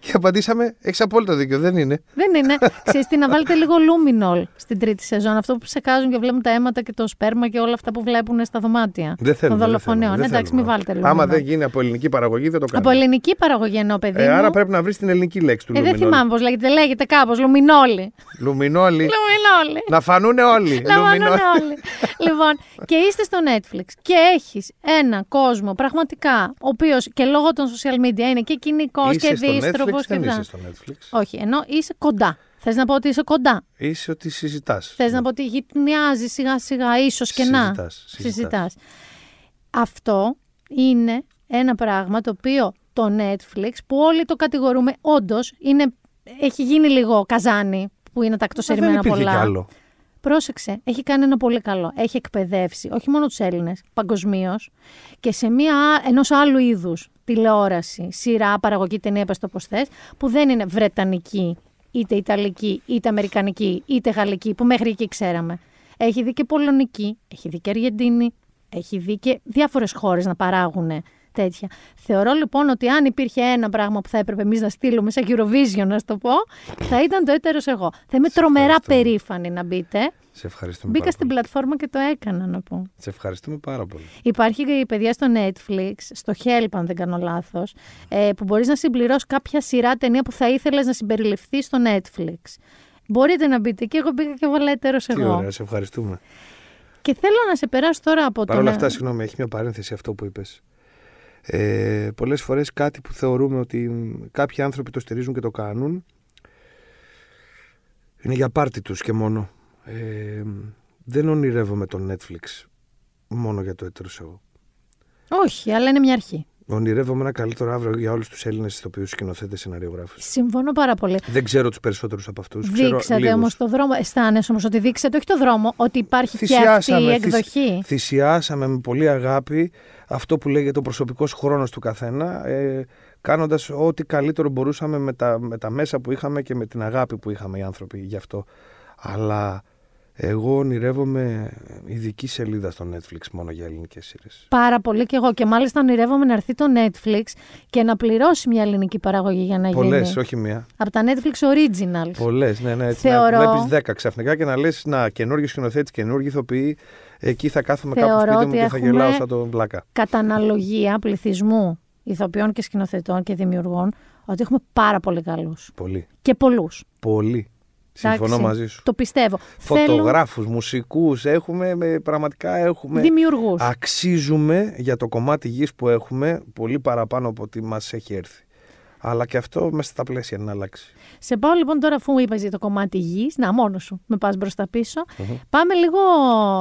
Και απαντήσαμε, έχεις απόλυτο δίκιο, δεν είναι. Δεν είναι. Ξέρεις τι, να βάλετε λίγο Luminol στην τρίτη σεζόν, αυτό που ψεκάζουν και βλέπουν τα αίματα και το σπέρμα και όλα αυτά που βλέπουν στα δωμάτια των δολοφονέων. Εντάξει, μην βάλτε Luminol. Άμα δεν γίνει από ελληνική παραγωγή, δεν το κάνουμε. Από ελληνική παραγωγή εννοώ, παιδί. Άρα πρέπει να βρεις την ελληνική λέξη του Luminol. Δεν θυμάμαι πώς λέγεται, λέγεται κάπως Luminol. Να φανούν όλοι. Λοιπόν, και είστε στο Netflix και έχεις ένα κόσμο πραγματικά, και λόγω των social media είναι και κοινικός και δύστροπος. Δεν είσαι στο Netflix. Όχι, ενώ είσαι κοντά. Θες να πω ότι είσαι κοντά. Είσαι ότι συζητάς. Θες να πω ότι γυπνιάζει σιγά σιγά, ίσως και να συζητάς. Αυτό είναι ένα πράγμα το οποίο το Netflix, που όλοι το κατηγορούμε, όντως έχει γίνει λίγο καζάνι, που είναι τακτοσερημένα πολλά. Πρόσεξε, έχει κάνει ένα πολύ καλό. Έχει εκπαιδεύσει όχι μόνο τους Έλληνες, παγκοσμίως, και σε ενός άλλου είδους τηλεόραση, σειρά, παραγωγή, ταινία, πες το πώς θες, που δεν είναι βρετανική, είτε ιταλική, είτε αμερικανική, είτε γαλλική, που μέχρι εκεί ξέραμε. Έχει δει και πολωνική, έχει δει και αργεντίνη, έχει δει και διάφορες χώρες να παράγουν τέτοια. Θεωρώ λοιπόν ότι αν υπήρχε ένα πράγμα που θα έπρεπε εμείς να στείλουμε σαν Eurovision, να το πω, θα ήταν το έτερος εγώ. Θα είμαι τρομερά περήφανη να μπείτε. Σε ευχαριστούμε. Μπήκα στην πλατφόρμα και το έκανα, να πω. Σε ευχαριστούμε πάρα πολύ. Υπάρχει και η παιδιά στο Netflix, στο Help, αν δεν κάνω λάθος, που μπορείς να συμπληρώσεις κάποια σειρά ταινία που θα ήθελες να συμπεριληφθεί στο Netflix. Μπορείτε να μπείτε. Και εγώ μπήκα και βάλα έτερος εγώ. Τι ωραία, σε ευχαριστούμε. Και θέλω να σε περάσω τώρα από παρ' όλα αυτά, συγγνώμη, έχει μια παρένθεση αυτό που είπες. Πολλές φορές κάτι που θεωρούμε ότι κάποιοι άνθρωποι το στηρίζουν και το κάνουν είναι για πάρτι τους και μόνο. Δεν ονειρεύομαι τον Netflix μόνο για το έτερος εγώ. Όχι, αλλά είναι μια αρχή. Ονειρεύομαι ένα καλύτερο αύριο για όλους τους Έλληνες ηθοποιούς, σκηνοθέτες, σεναριογράφους. Συμφωνώ πάρα πολύ. Δεν ξέρω τους περισσότερους από αυτούς. Δείξατε όμως το δρόμο. Αισθάνεσαι όμως ότι δείξατε, όχι το δρόμο, ότι υπάρχει και αυτή η εκδοχή. Θυσιάσαμε με πολύ αγάπη αυτό που λέγεται ο προσωπικός χρόνος του καθένα, κάνοντας ό,τι καλύτερο μπορούσαμε με τα μέσα που είχαμε και με την αγάπη που είχαμε οι άνθρωποι γι' αυτό. Αλλά εγώ ονειρεύομαι ειδική σελίδα στο Netflix μόνο για ελληνικές σειρές. Πάρα πολύ και εγώ. Και μάλιστα ονειρεύομαι να έρθει το Netflix και να πληρώσει μια ελληνική παραγωγή για να γίνει. Πολλές, όχι μία. Από τα Netflix Originals. Πολλές, ναι. Έτσι, θεωρώ... να βλέπεις 10 ξαφνικά και να λες, να, καινούργιος σκηνοθέτης, καινούργιοι ηθοποιοί. Εκεί θα κάθομαι κάπου σπίτι μου και θα γελάω σαν τον βλάκα. Κατά αναλογία πληθυσμού ηθοποιών και σκηνοθετών και δημιουργών, ότι έχουμε πάρα πολύ καλούς. Πολύ. Και πολλούς. Πολύ. Συμφωνώ μαζί σου. Το πιστεύω. Φωτογράφους, μουσικούς, έχουμε πραγματικά δημιουργούς. Αξίζουμε για το κομμάτι γης που έχουμε πολύ παραπάνω από ό,τι μας έχει έρθει. Αλλά και αυτό μέσα στα πλαίσια να αλλάξει. Σε πάω λοιπόν τώρα, αφού μου είπες για το κομμάτι γης, να μόνο σου με πας μπροστά πίσω. Mm-hmm. Πάμε λίγο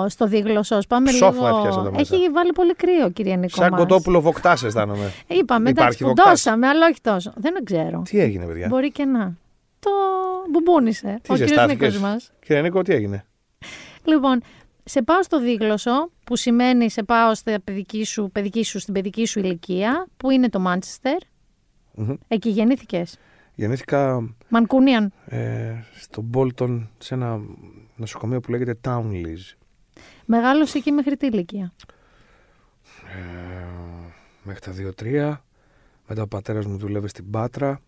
στο δίγλωσσος. Ψόφα έφτιασα τα μάτια. Έχει βάλει πολύ κρύο, κυρία Νικόλα. Σαν κοτόπουλο βοκτάς αισθάνομαι. Είπαμε, εντάξει, φουντώσαμε, αλλά όχι τόσο. Δεν ξέρω. Τι έγινε, παιδιά. Μπορεί και να. Το μπουμπούνισε ο κύριος Νίκος μας. Κύριε Νίκο, τι έγινε. Λοιπόν, σε πάω στο δίγλωσσο, που σημαίνει σε πάω στην παιδική σου ηλικία, που είναι το Μάντσεστερ. Mm-hmm. Εκεί γεννήθηκες. Γεννήθηκα... Μανκούνιαν. Στο Μπόλτον, σε ένα νοσοκομείο που λέγεται Townleys. Μεγάλωσε εκεί μέχρι τι ηλικία. Μέχρι τα 2-3. Μετά ο πατέρας μου δουλεύει στην Πάτρα,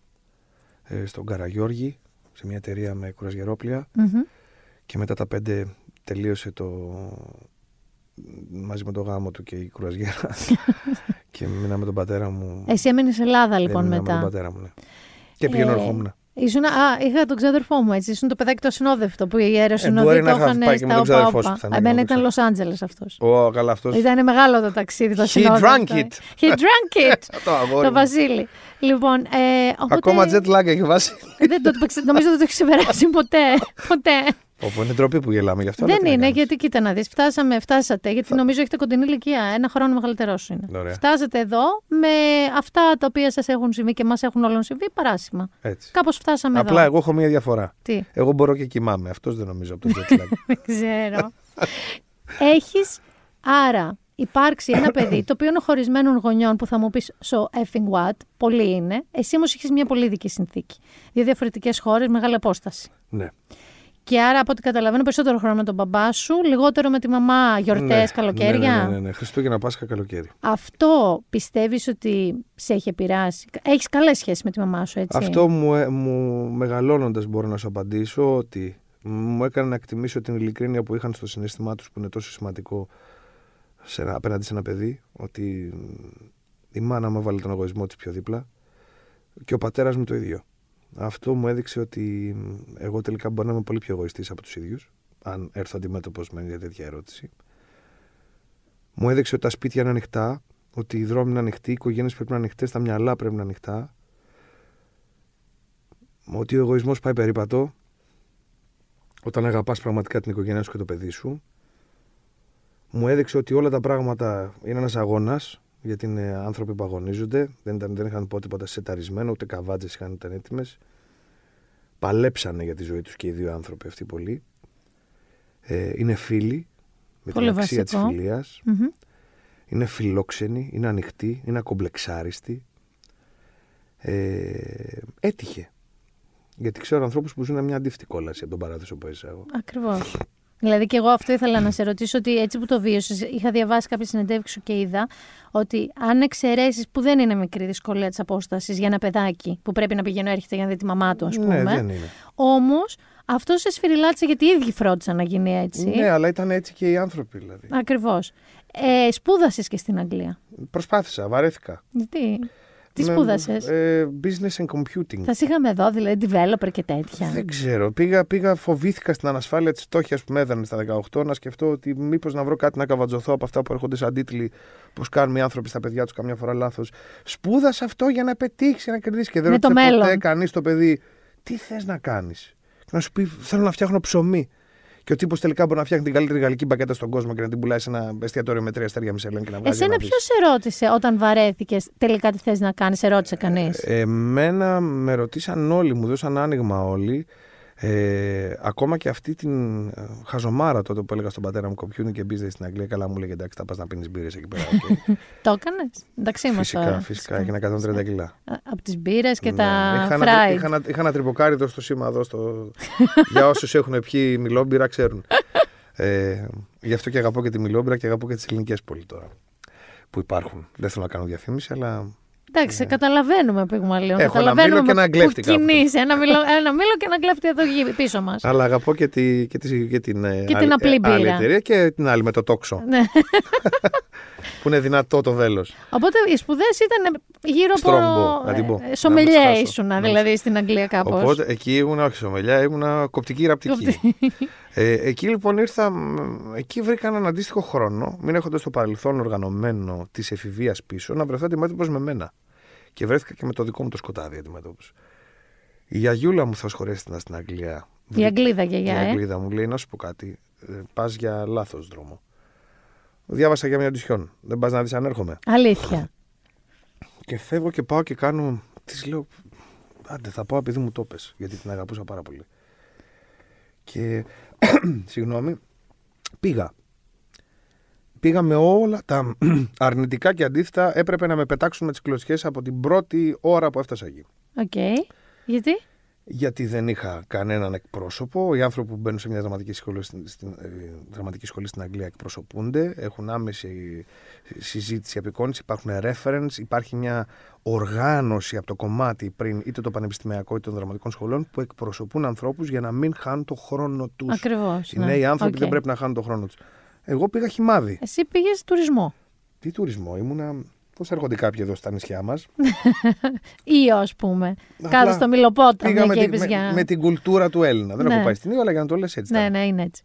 στον Καραγιώργη, σε μια εταιρεία με κουρασγερόπλια. Mm-hmm. Και μετά τα 5 τελείωσε μαζί με το γάμο του και η κουρασγέρα. Και μείναμε με τον πατέρα μου. Εσύ έμενες Ελλάδα λοιπόν μετά. Έμεινα με τον πατέρα μου, ναι. Και πήγαινε ερχόμουν. Είχα τον ξαδερφό μου, έτσι. Ήσουν το παιδάκι το ασυνόδευτο που οι αεροσυνοδοί το είχαν στα όπα. Εμένα ήταν Λος Άντζελες αυτός. Καλά, αυτός. Ήταν μεγάλο το ταξίδι, το ασυνόδευτο. He drunk it. Το Βασίλη. Λοιπόν, ακόμα jet lag έχει βάσει. Νομίζω ότι το έχει ξεπεράσει ποτέ. Όπου είναι ντροπή που γελάμε γι' αυτό. Δεν είναι, γιατί κοίτα να δεις. Φτάσατε, γιατί νομίζω έχετε κοντινή ηλικία. Ένα χρόνο μεγαλύτερό είναι. Ωραία. Φτάσατε εδώ με αυτά τα οποία σας έχουν συμβεί και μας έχουν όλων συμβεί παράσημα. Κάπως φτάσαμε εδώ. Απλά εγώ έχω μία διαφορά. Τι? Εγώ μπορώ και κοιμάμαι. Αυτός δεν νομίζω από το jet lag. Δεν ξέρω. Έχεις άρα υπάρξει ένα παιδί το οποίο είναι χωρισμένων γονιών που θα μου πεις so effing what, πολλοί είναι. Εσύ όμως είχες μια πολύ ειδική συνθήκη. Δύο διαφορετικές χώρες, μεγάλη απόσταση. Ναι. Και άρα από ό,τι καταλαβαίνω περισσότερο χρόνο με τον μπαμπά σου, λιγότερο με τη μαμά, γιορτές, καλοκαίρια. Ναι. Χριστούγεννα, Πάσχα, καλοκαίρι. Αυτό πιστεύεις ότι σε έχει επηρεάσει? Έχεις καλές σχέσεις με τη μαμά σου, έτσι? Αυτό μου μεγαλώνοντας μπορώ να σου απαντήσω ότι μου έκανε να εκτιμήσω την ειλικρίνεια που είχαν στο συναίσθημά τους, που είναι τόσο σημαντικό απέναντι σε ένα παιδί, ότι η μάνα μου έβαλε τον εγωισμό της πιο δίπλα και ο πατέρας μου το ίδιο. Αυτό μου έδειξε ότι εγώ τελικά μπορώ να είμαι πολύ πιο εγωιστής από τους ίδιους, αν έρθω αντιμέτωπος με μια τέτοια ερώτηση. Μου έδειξε ότι τα σπίτια είναι ανοιχτά, ότι οι δρόμοι είναι ανοιχτοί, οι οικογένειες πρέπει να είναι ανοιχτές, τα μυαλά πρέπει να είναι ανοιχτά, ότι ο εγωισμός πάει περίπατο όταν αγαπάς πραγματικά την οικογένειά σου και το παιδί σου. Μου έδειξε ότι όλα τα πράγματα είναι ένας αγώνας, γιατί είναι άνθρωποι που αγωνίζονται, δεν είχαν πότε τίποτα σεταρισμένο, ούτε καβάτζες ήταν έτοιμες. Παλέψανε για τη ζωή τους και οι δύο άνθρωποι αυτοί πολύ. Είναι φίλοι, με πολύ την αξία της φιλίας. Mm-hmm. Είναι φιλόξενοι, είναι ανοιχτοί, είναι ακομπλεξάριστοι. Έτυχε. Γιατί ξέρω ανθρώπους που ζουν μια αντίθετη κόλαση από τον παράδεισο που έζησα εγώ. Ακριβώς. Δηλαδή και εγώ αυτό ήθελα να σε ρωτήσω, ότι έτσι που το βίωσες, είχα διαβάσει κάποια συνεντεύξεις σου και είδα ότι αν εξαιρέσεις που δεν είναι μικρή δυσκολία της απόστασης για ένα παιδάκι που πρέπει να πηγαίνω έρχεται για να δει τη μαμά του, ας πούμε. Ναι, δεν είναι. Όμως αυτό σε σφυριλάτησε γιατί οι ίδιοι φρόντισαν να γίνει έτσι. Ναι, αλλά ήταν έτσι και οι άνθρωποι δηλαδή. Ακριβώς. Σπούδασες και στην Αγγλία. Προσπάθησα, βαρέθηκα. Γιατί? Τι σπούδασες? Business and computing. Θα είχαμε εδώ, δηλαδή developer και τέτοια. Δεν ξέρω. Πήγα, φοβήθηκα στην ανασφάλεια της φτώχειας που με έδανε στα 18 να σκεφτώ ότι μήπως να βρω κάτι να καβατζωθώ από αυτά που έρχονται σαν τίτλοι, πως κάνουν οι άνθρωποι στα παιδιά τους καμιά φορά λάθος. Σπούδασε αυτό για να πετύχεις, να κερδίσεις. Και δεν ρώτησε ποτέ κανείς το παιδί, τι θες να κάνεις? Να σου πει, θέλω να φτιάχνω ψωμί. Και ο τύπος τελικά μπορεί να φτιάχνει την καλύτερη γαλλική μπακέτα στον κόσμο και να την πουλάει σε ένα εστιατόριο με 3 αστέρια Μισελέν και να βγάζει. Εσένα ποιος σε ρώτησε όταν βαρέθηκες τελικά τι θες να κάνεις, σε ρώτησε κανείς? Εμένα με ρωτήσαν όλοι, μου δώσαν άνοιγμα όλοι. Ακόμα και αυτή την χαζομάρα τότε που έλεγα στον πατέρα μου κομπιούνι και business στην Αγγλία. Καλά μου λέγε εντάξει, θα πας να πίνεις μπύρες εκεί πέρα. Okay. Το έκανες? Εντάξει, φυσικά, έγινε 130 κιλά. Από τις μπύρες και ναι, τα φράιτ. Είχα ένα τρυποκάριδο στο σήμα εδώ. Για όσους έχουν πιει μιλόμπυρα, ξέρουν. Γι' αυτό και αγαπώ και τη μιλόμπυρα και αγαπώ και τις ελληνικές πολύ τώρα που υπάρχουν. Δεν θέλω να κάνω διαφήμιση, αλλά. Εντάξει, καταλαβαίνουμε Πυγμαλίον. Έχω ένα μήλο και ένα κλέφτη εδώ πίσω μας. Αλλά αγαπώ και την απλή άλλη εταιρεία και την άλλη με το τόξο. Που είναι δυνατό το βέλος. Οπότε οι σπουδές ήταν γύρω από σομελιά ήσουνα, δηλαδή στην Αγγλία κάπως. Οπότε εκεί ήμουνα, όχι σομελιά, ήμουνα κοπτική ραπτική. Εκεί λοιπόν ήρθα, εκεί βρήκα έναν αντίστοιχο χρόνο, μην έχοντας το παρελθόν οργανωμένο της εφηβείας πίσω, να βρεθώ αντιμέτωπος με μένα. Και βρέθηκα και με το δικό μου το σκοτάδι αντιμέτωπος. Η γιαγιούλα μου θα σχολιάστηνα στην Αγγλία. Η Αγγλίδα γιαγιά. Η Αγγλίδα μου λέει, να σου πω κάτι, πας για λάθος δρόμο. Διάβασα για μια ντυσιόν. Δεν πας να δεις αν έρχομαι? Αλήθεια? Και φεύγω και πάω και κάνω. Της λέω, άντε θα πάω επειδή μου το πες, γιατί την αγαπούσα πάρα πολύ. Και συγγνώμη, πήγα. Πήγα με όλα τα αρνητικά και αντίθετα. Έπρεπε να με πετάξουν με τις κλωτσιές από την πρώτη ώρα που έφτασα εκεί. Οκ. Okay. Γιατί? Γιατί δεν είχα κανέναν εκπρόσωπο. Οι άνθρωποι που μπαίνουν σε μια δραματική σχολή στην Αγγλία εκπροσωπούνται, έχουν άμεση συζήτηση, απεικόνηση, υπάρχουν reference, υπάρχει μια οργάνωση από το κομμάτι πριν, είτε το πανεπιστημιακό είτε των δραματικών σχολών, που εκπροσωπούν ανθρώπους για να μην χάνουν το χρόνο τους. Ακριβώς. Οι νέοι άνθρωποι δεν πρέπει να χάνουν το χρόνο τους. Εγώ πήγα χυμάδι. Εσύ πήγες τουρισμό. Τι τουρισμό, ήμουνα. Πώς έρχονται κάποιοι εδώ στα νησιά μας. Ήω, ας πούμε. Κάτω στο Μυλοπόταμο και με την κουλτούρα του Έλληνα. Δεν έχω πάει στην Ήω, αλλά για να το λες έτσι. Ναι, είναι έτσι.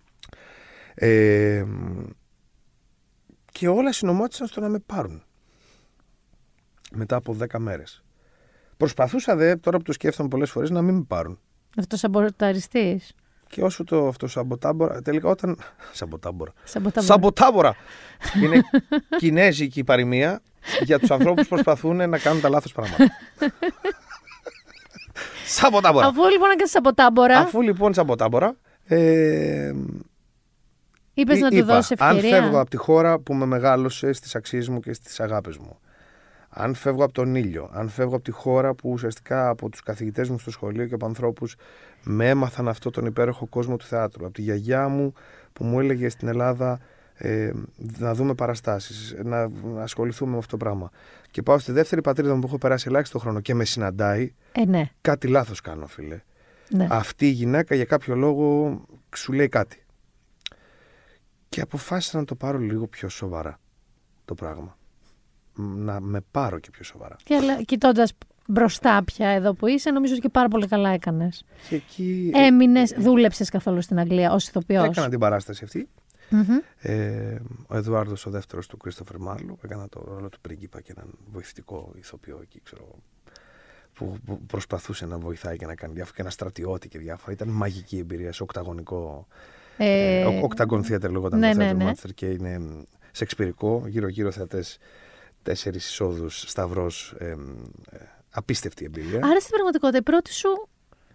Και όλα συνομότησαν στο να με πάρουν. Μετά από 10 μέρες. Προσπαθούσα, τώρα που το σκέφτομαι πολλές φορές, να μην με πάρουν. Αυτό σαμποταριστής. Και όσο το αυτό σαμποτάμπορα, τελικά όταν. Σαμποτάμπορα! Είναι κινέζικη παροιμία για τους ανθρώπους που προσπαθούν να κάνουν τα λάθος πράγματα. Σαμποτάμπορα! Αφού λοιπόν έκανε σαμποτάμπορα. Είπες να του δώσεις ευκαιρία. Αν φεύγω από τη χώρα που με μεγάλωσε στις αξίες μου και στις αγάπες μου. Αν φεύγω από τον ήλιο, αν φεύγω από τη χώρα που ουσιαστικά από τους καθηγητές μου στο σχολείο και από ανθρώπους με έμαθαν αυτό τον υπέροχο κόσμο του θεάτρου, από τη γιαγιά μου που μου έλεγε στην Ελλάδα να δούμε παραστάσεις, να ασχοληθούμε με αυτό το πράγμα. Και πάω στη δεύτερη πατρίδα μου που έχω περάσει ελάχιστο χρόνο και με συναντάει, ναι. Κάτι λάθος κάνω, φίλε. Ναι. Αυτή η γυναίκα για κάποιο λόγο σου λέει κάτι. Και αποφάσισα να το πάρω λίγο πιο σοβαρά το πράγμα. Να με πάρω και πιο σοβαρά. Και κοιτώντας μπροστά πια εδώ που είσαι, νομίζω ότι και πάρα πολύ καλά έκανες. Και εκεί... Έμεινες, δούλεψες καθόλου στην Αγγλία ως ηθοποιός? Έκανα την παράσταση αυτή. Mm-hmm. Ο Εδουάρδος ο δεύτερος του Κρίστοφερ Μάρλου. Έκανα το ρόλο του πριγκίπα και έναν βοηθητικό ηθοποιό εκεί, ξέρω, που προσπαθούσε να βοηθάει και να κάνει διάφορα. Και ένα στρατιώτη και διάφορα. Ήταν μαγική εμπειρία σε οκταγωνικό. Οκταγων θέατρο λέγονταν το θέατρο Μάντσεστερ και είναι σεξπιρικό, γύρω-γύρω θεατές. 4 εισόδους, σταυρός, απίστευτη εμπειρία. Άρα στην πραγματικότητα η πρώτη σου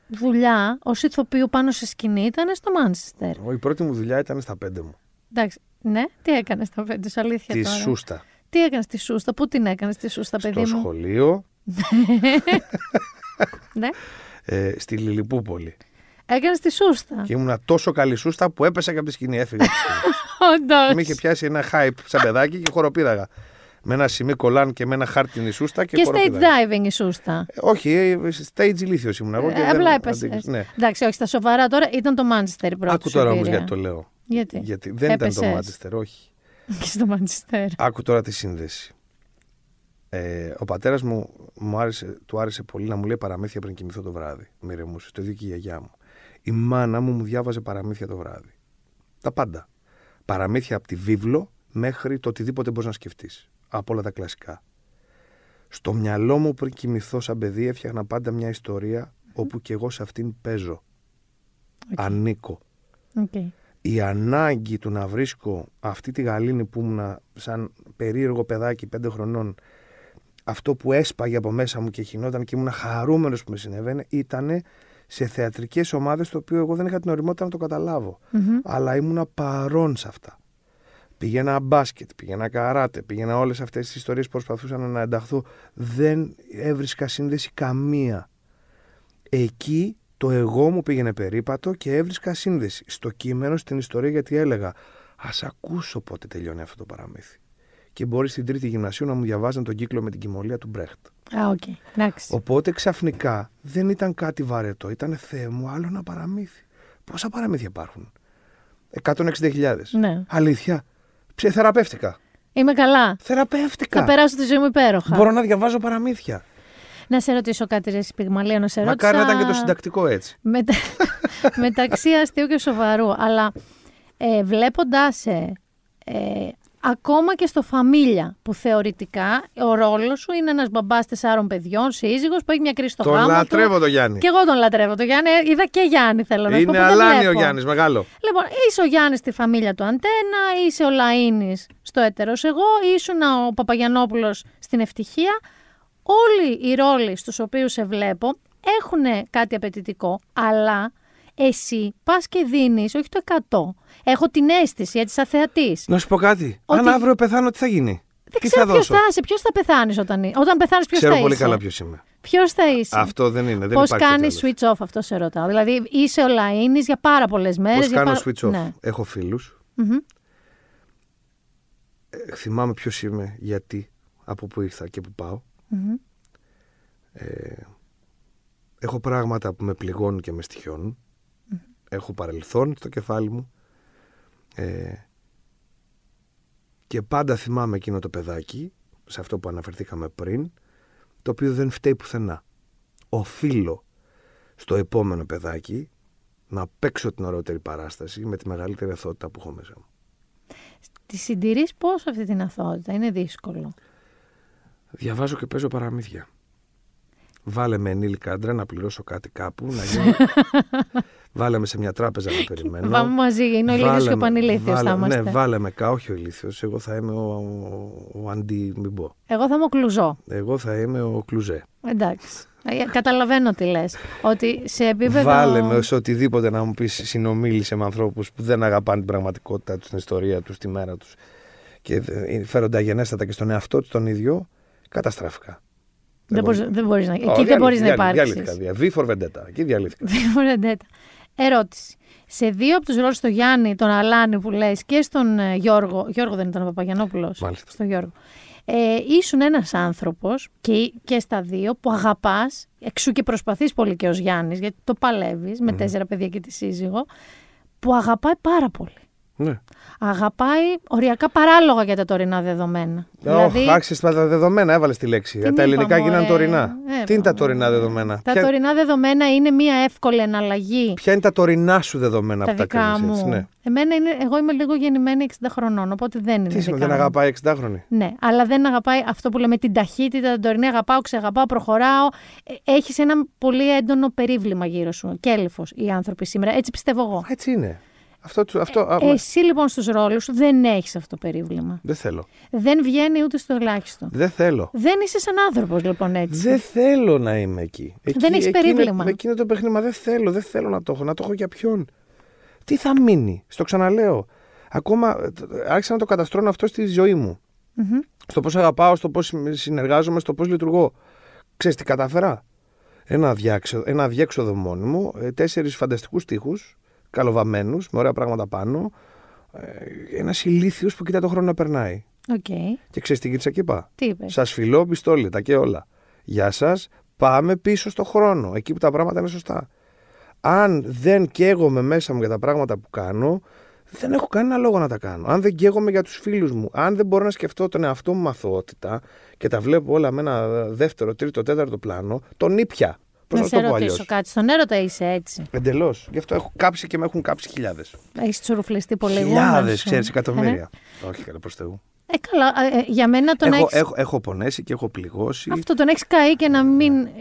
δουλειά ως ηθοποιού πάνω σε σκηνή ήταν στο Μάντσεστερ. Η πρώτη μου δουλειά ήταν στα 5 μου. Εντάξει, ναι, τι έκανες στα 5 σου, αλήθεια τώρα? Τη Σούστα. Τι έκανες τη Σούστα, πού την έκανες τη Σούστα, παιδί μου? Στο σχολείο. Ναι. Στη Λιλιπούπολη. Έκανες τη Σούστα. Και ήμουνα τόσο καλή Σούστα που έπεσα και από τη σκηνή, έφυγα. Όντως. Με είχε πιάσει ένα hype σαν παιδάκι και χοροπήδαγα. Με ένα σημείο κολάν και με ένα χάρτινη σούστα. Και stage diving η σούστα. Όχι, stage ηλίθιος ήμουν εγώ. Απλά έπεσε. Ναι. Εντάξει, όχι, στα σοβαρά τώρα ήταν το Manchester η πρώτη. Άκου τώρα όμως γιατί το λέω. Γιατί δεν έπεσες. Ήταν το Manchester, όχι. Και στο Manchester. Άκου τώρα τη σύνδεση. Ο πατέρας μου, του άρεσε πολύ να μου λέει παραμύθια πριν κοιμηθώ το βράδυ. Με ηρεμούσε. Το ίδιο και η γιαγιά μου. Η μάνα μου διάβαζε παραμύθια το βράδυ. Τα πάντα. Παραμύθια από τη βίβλο μέχρι το οτιδήποτε μπορεί να σκεφτεί. Από όλα τα κλασικά. Στο μυαλό μου πριν κοιμηθώ σαν παιδί έφτιαχνα πάντα μια ιστορία όπου και εγώ σε αυτήν παίζω. Okay. Ανήκω. Okay. Η ανάγκη του να βρίσκω αυτή τη γαλήνη που ήμουν σαν περίεργο παιδάκι 5 χρονών, αυτό που έσπαγε από μέσα μου και χινόταν και ήμουν χαρούμενος που με συνέβαινε, ήταν σε θεατρικές ομάδες το οποίο εγώ δεν είχα την ωριμότητα να το καταλάβω. Mm-hmm. Αλλά ήμουν παρόν σε αυτά. Πήγαινα μπάσκετ, πήγαινα καράτε, πήγαινα όλες αυτές τις ιστορίες που προσπαθούσαν να ενταχθούν. Δεν έβρισκα σύνδεση καμία. Εκεί το εγώ μου πήγαινε περίπατο και έβρισκα σύνδεση. Στο κείμενο, στην ιστορία, γιατί έλεγα ας ακούσω πότε τελειώνει αυτό το παραμύθι. Και μπορεί στην τρίτη γυμνασίου να μου διαβάζαν τον κύκλο με την Κυμωλία του Μπρέχτ. Okay. Οπότε ξαφνικά δεν ήταν κάτι βαρετό, ήταν Θεέ μου άλλο ένα παραμύθι. Πόσα παραμύθια υπάρχουν? 160.000. Ναι. Αλήθεια. Θεραπεύτηκα. Είμαι καλά. Θεραπεύτηκα. Θα περάσω τη ζωή μου υπέροχα. Μπορώ να διαβάζω παραμύθια. Να σε ρωτήσω κάτι, ρε Πυγμαλία, να σε ρωτήσω. Μακάρι να ήταν και το συντακτικό έτσι. Μεταξύ αστείου και σοβαρού. Αλλά βλέποντάς ακόμα και στο Φαμίλια, που θεωρητικά ο ρόλος σου είναι ένας μπαμπάς 4 παιδιών, σύζυγος που έχει μια κρίση στο γάμο του. Τον λατρεύω τον Γιάννη. Και εγώ τον λατρεύω τον Γιάννη. Είδα και Γιάννη, θέλω να σου πω. Είναι αλάνι ο Γιάννης, μεγάλο. Λοιπόν, είσαι ο Γιάννης στη Φαμίλια του Αντένα, είσαι ο Λαΐνης στο Έτερος Εγώ, ήσουν ο Παπαγιανόπουλος στην Ευτυχία. Όλοι οι ρόλοι στους οποίους σε βλέπω έχουν κάτι απαιτητικό, αλλά. Εσύ πας και δίνεις, όχι το 100. Έχω την αίσθηση, έτσι, σαν θεατής. Να σου πω κάτι. Ότι... Αν αύριο πεθάνω, τι θα γίνει? Δεν τι ξέρω ποιος θα είσαι. Ποιος θα πεθάνεις όταν πεθάνεις, ποιος θα είσαι? Ξέρω πολύ καλά ποιος είμαι. Ποιος θα είσαι? Αυτό δεν είναι. Πώς κάνεις switch off, αυτό σε ρωτάω. Δηλαδή είσαι ο Λαΐνης για πάρα πολλές μέρες. Πώς κάνω switch off. Ναι. Έχω φίλους. Mm-hmm. Θυμάμαι ποιος είμαι, γιατί, από πού ήρθα και πού πάω. Mm-hmm. Έχω πράγματα που με πληγώνουν και με στοιχιώνουν. Έχω παρελθόν στο κεφάλι μου και πάντα θυμάμαι εκείνο το παιδάκι, σε αυτό που αναφερθήκαμε πριν, το οποίο δεν φταίει πουθενά. Οφείλω στο επόμενο παιδάκι να παίξω την ωραιότερη παράσταση με τη μεγαλύτερη αθότητα που έχω μέσα μου. Τη συντηρείς πώς αυτή την αθότητα? Είναι δύσκολο. Διαβάζω και παίζω παραμύθια. Βάλε με ενήλικα άντρα να πληρώσω κάτι κάπου, να γίνω... Βάλαμε σε μια τράπεζα να περιμένω. Πάμε μαζί, είναι ο ηλίθιος και ο πανηλίθιος θα είμαστε. Ναι, βάλαμε όχι ο ηλίθιος, εγώ θα είμαι ο αντι, μην πω. Εγώ θα είμαι ο Κλουζό. Εγώ θα είμαι ο Κλουζέ. Εντάξει. Καταλαβαίνω τι λες. Ότι σε επίπεδο. Βάλε με σε οτιδήποτε να μου πεις, συνομίλησε με ανθρώπους που δεν αγαπάνε την πραγματικότητά τους, την ιστορία τους, τη μέρα τους. Και φέρονται αγενέστατα και στον εαυτό του τον ίδιο, καταστράφηκα. Δεν μπορείς να. Εκεί δεν μπορείς να υπάρξεις. Διαλύθηκα. V for vendetta. Εκεί διαλύθηκα. Ερώτηση. Σε δύο από τους ρόλους, στο Γιάννη, τον Αλάνη που λες και στον Γιώργο. Γιώργο δεν ήταν ο Παπαγιανόπουλος. Μάλιστα. Στον Γιώργο. Ήσουν ένας άνθρωπος και στα δύο που αγαπάς, εξού και προσπαθείς πολύ και ως Γιάννης, γιατί το παλεύεις με 4 παιδιά και τη σύζυγο, που αγαπάει πάρα πολύ. Ναι. Αγαπάει οριακά παράλογα για τα τωρινά δεδομένα. Δηλαδή, άξιες τα δεδομένα, έβαλες τη λέξη. Τα ελληνικά γίνανε τωρινά. Τι είναι τα τωρινά δεδομένα? Τα τωρινά δεδομένα είναι μια εύκολη εναλλαγή. Ποια είναι τα τωρινά σου δεδομένα που τα κάνεις? Ναι. Εγώ είμαι λίγο γεννημένη 60 χρονών, οπότε δεν είναι. Τι σημαίνει, δεν αγαπάει 60 χρονών? Ναι, αλλά δεν αγαπάει αυτό που λέμε την ταχύτητα, την τωρινή. Αγαπάω, ξεγαπάω, προχωράω. Έχεις ένα πολύ έντονο περίβλημα γύρω σου. Κέλυφος οι άνθρωποι σήμερα. Έτσι πιστεύω εγώ. Έτσι είναι. Εσύ λοιπόν στους ρόλους σου δεν έχεις αυτό το περίβλημα. Δεν θέλω. Δεν βγαίνει ούτε στο ελάχιστο. Δεν θέλω. Δεν είσαι σαν άνθρωπος λοιπόν έτσι. Δεν θέλω να είμαι εκεί. Δεν έχεις περίβλημα. Εκείνο το παιχνίδι, δεν θέλω να το έχω. Να το έχω για ποιον? Τι θα μείνει? Στο ξαναλέω. Ακόμα άρχισα να το καταστρώνω αυτό στη ζωή μου. Στο πώς αγαπάω, στο πώς συνεργάζομαι, στο πώς λειτουργώ. Ξέρεις τι κατάφερα? Ένα αδιέξοδο μόνιμο, 4 φανταστικούς τοίχους. Καλοβαμμένους, με ωραία πράγματα πάνω. Ένας ηλίθιος που κοιτά τον χρόνο να περνάει. Okay. Και ξέρεις τι γύρισα και είπα? Τι είπες? Σας φιλώ, πιστόλητα και όλα. Γεια σας, πάμε πίσω στο χρόνο, εκεί που τα πράγματα είναι σωστά. Αν δεν καίγομαι μέσα μου για τα πράγματα που κάνω, δεν έχω κανένα λόγο να τα κάνω. Αν δεν καίγομαι για τους φίλους μου, αν δεν μπορώ να σκεφτώ τον εαυτό μου αθωότητα και τα βλέπω όλα με ένα 2ο, 3ο, 4ο πλάνο, τον ήπια. Να σε ρωτήσω κάτι, στον έρωτα είσαι έτσι? Εντελώς. Γι' αυτό έχω κάψει και με έχουν κάψει χιλιάδες. Έχεις τσουρουφλιστεί πολύ. Χιλιάδες, ξέρεις, εκατομμύρια. Όχι, καλά, προς Θεού. Καλά, για μένα τον έχεις. Έχω πονέσει και έχω πληγώσει. Αυτό, τον έχεις καεί και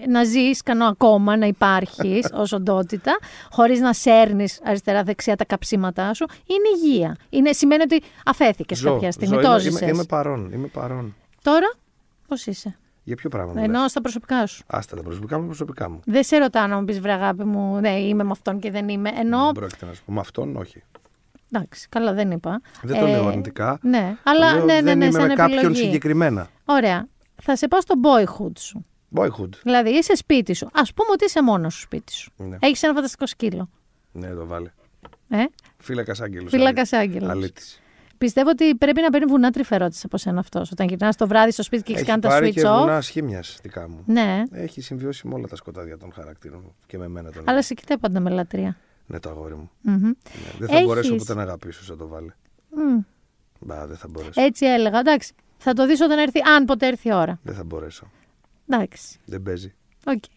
να ζεις, ακόμα να υπάρχεις ως οντότητα, χωρίς να σέρνεις αριστερά-δεξιά τα καψίματά σου. Είναι υγεία. Σημαίνει ότι αφέθηκες κάποια στιγμή. Το ζήσες. Είμαι παρόν. Τώρα, πώς είσαι? Για ποιο πράγμα? Εννοώ στα προσωπικά σου. Άστα τα προσωπικά μου, προσωπικά μου. Δεν σε ρωτάω να μου πεις, βρε αγάπη μου, ναι, είμαι με αυτόν και δεν είμαι. Δεν πρόκειται να σου πω. Με αυτόν, όχι. Εντάξει, καλά, δεν είπα. Δεν το λέω αρνητικά. Ναι, αλλά λέω, ναι, είμαι με κάποιον συγκεκριμένα. Ωραία. Θα σε πάω στο boyhood σου. Boyhood. Δηλαδή είσαι σπίτι σου. Ας πούμε ότι είσαι μόνος σου σπίτι σου. Ναι. Έχεις ένα φανταστικό σκύλο. Ναι, το βάλε. Φύλακας άγγελος. Φύλακας άγγελος. Αλήτης. Πιστεύω ότι πρέπει να παίρνει βουνά τρυφερότηση από σένα αυτός. Όταν γυρνάς το βράδυ στο σπίτι και έχεις κάνει τα switch off. Έχει πάρει και βουνά σχήμιας δικά μου. Ναι. Έχει συμβιώσει με όλα τα σκοτάδια των χαρακτήρων μου και με μένα τον. Αλλά σε κοιτάει πάντα με λατρεία. Ναι, το αγόρι μου. Δεν θα μπορέσω ποτέ να αγαπήσω σαν το βάλε. Δεν θα μπορέσω. Έτσι έλεγα. Εντάξει. Θα το δεις όταν έρθει, αν ποτέ έρθει η ώρα. Δεν θα μπορέσω. Εντάξει. Δεν παίζει. Okay.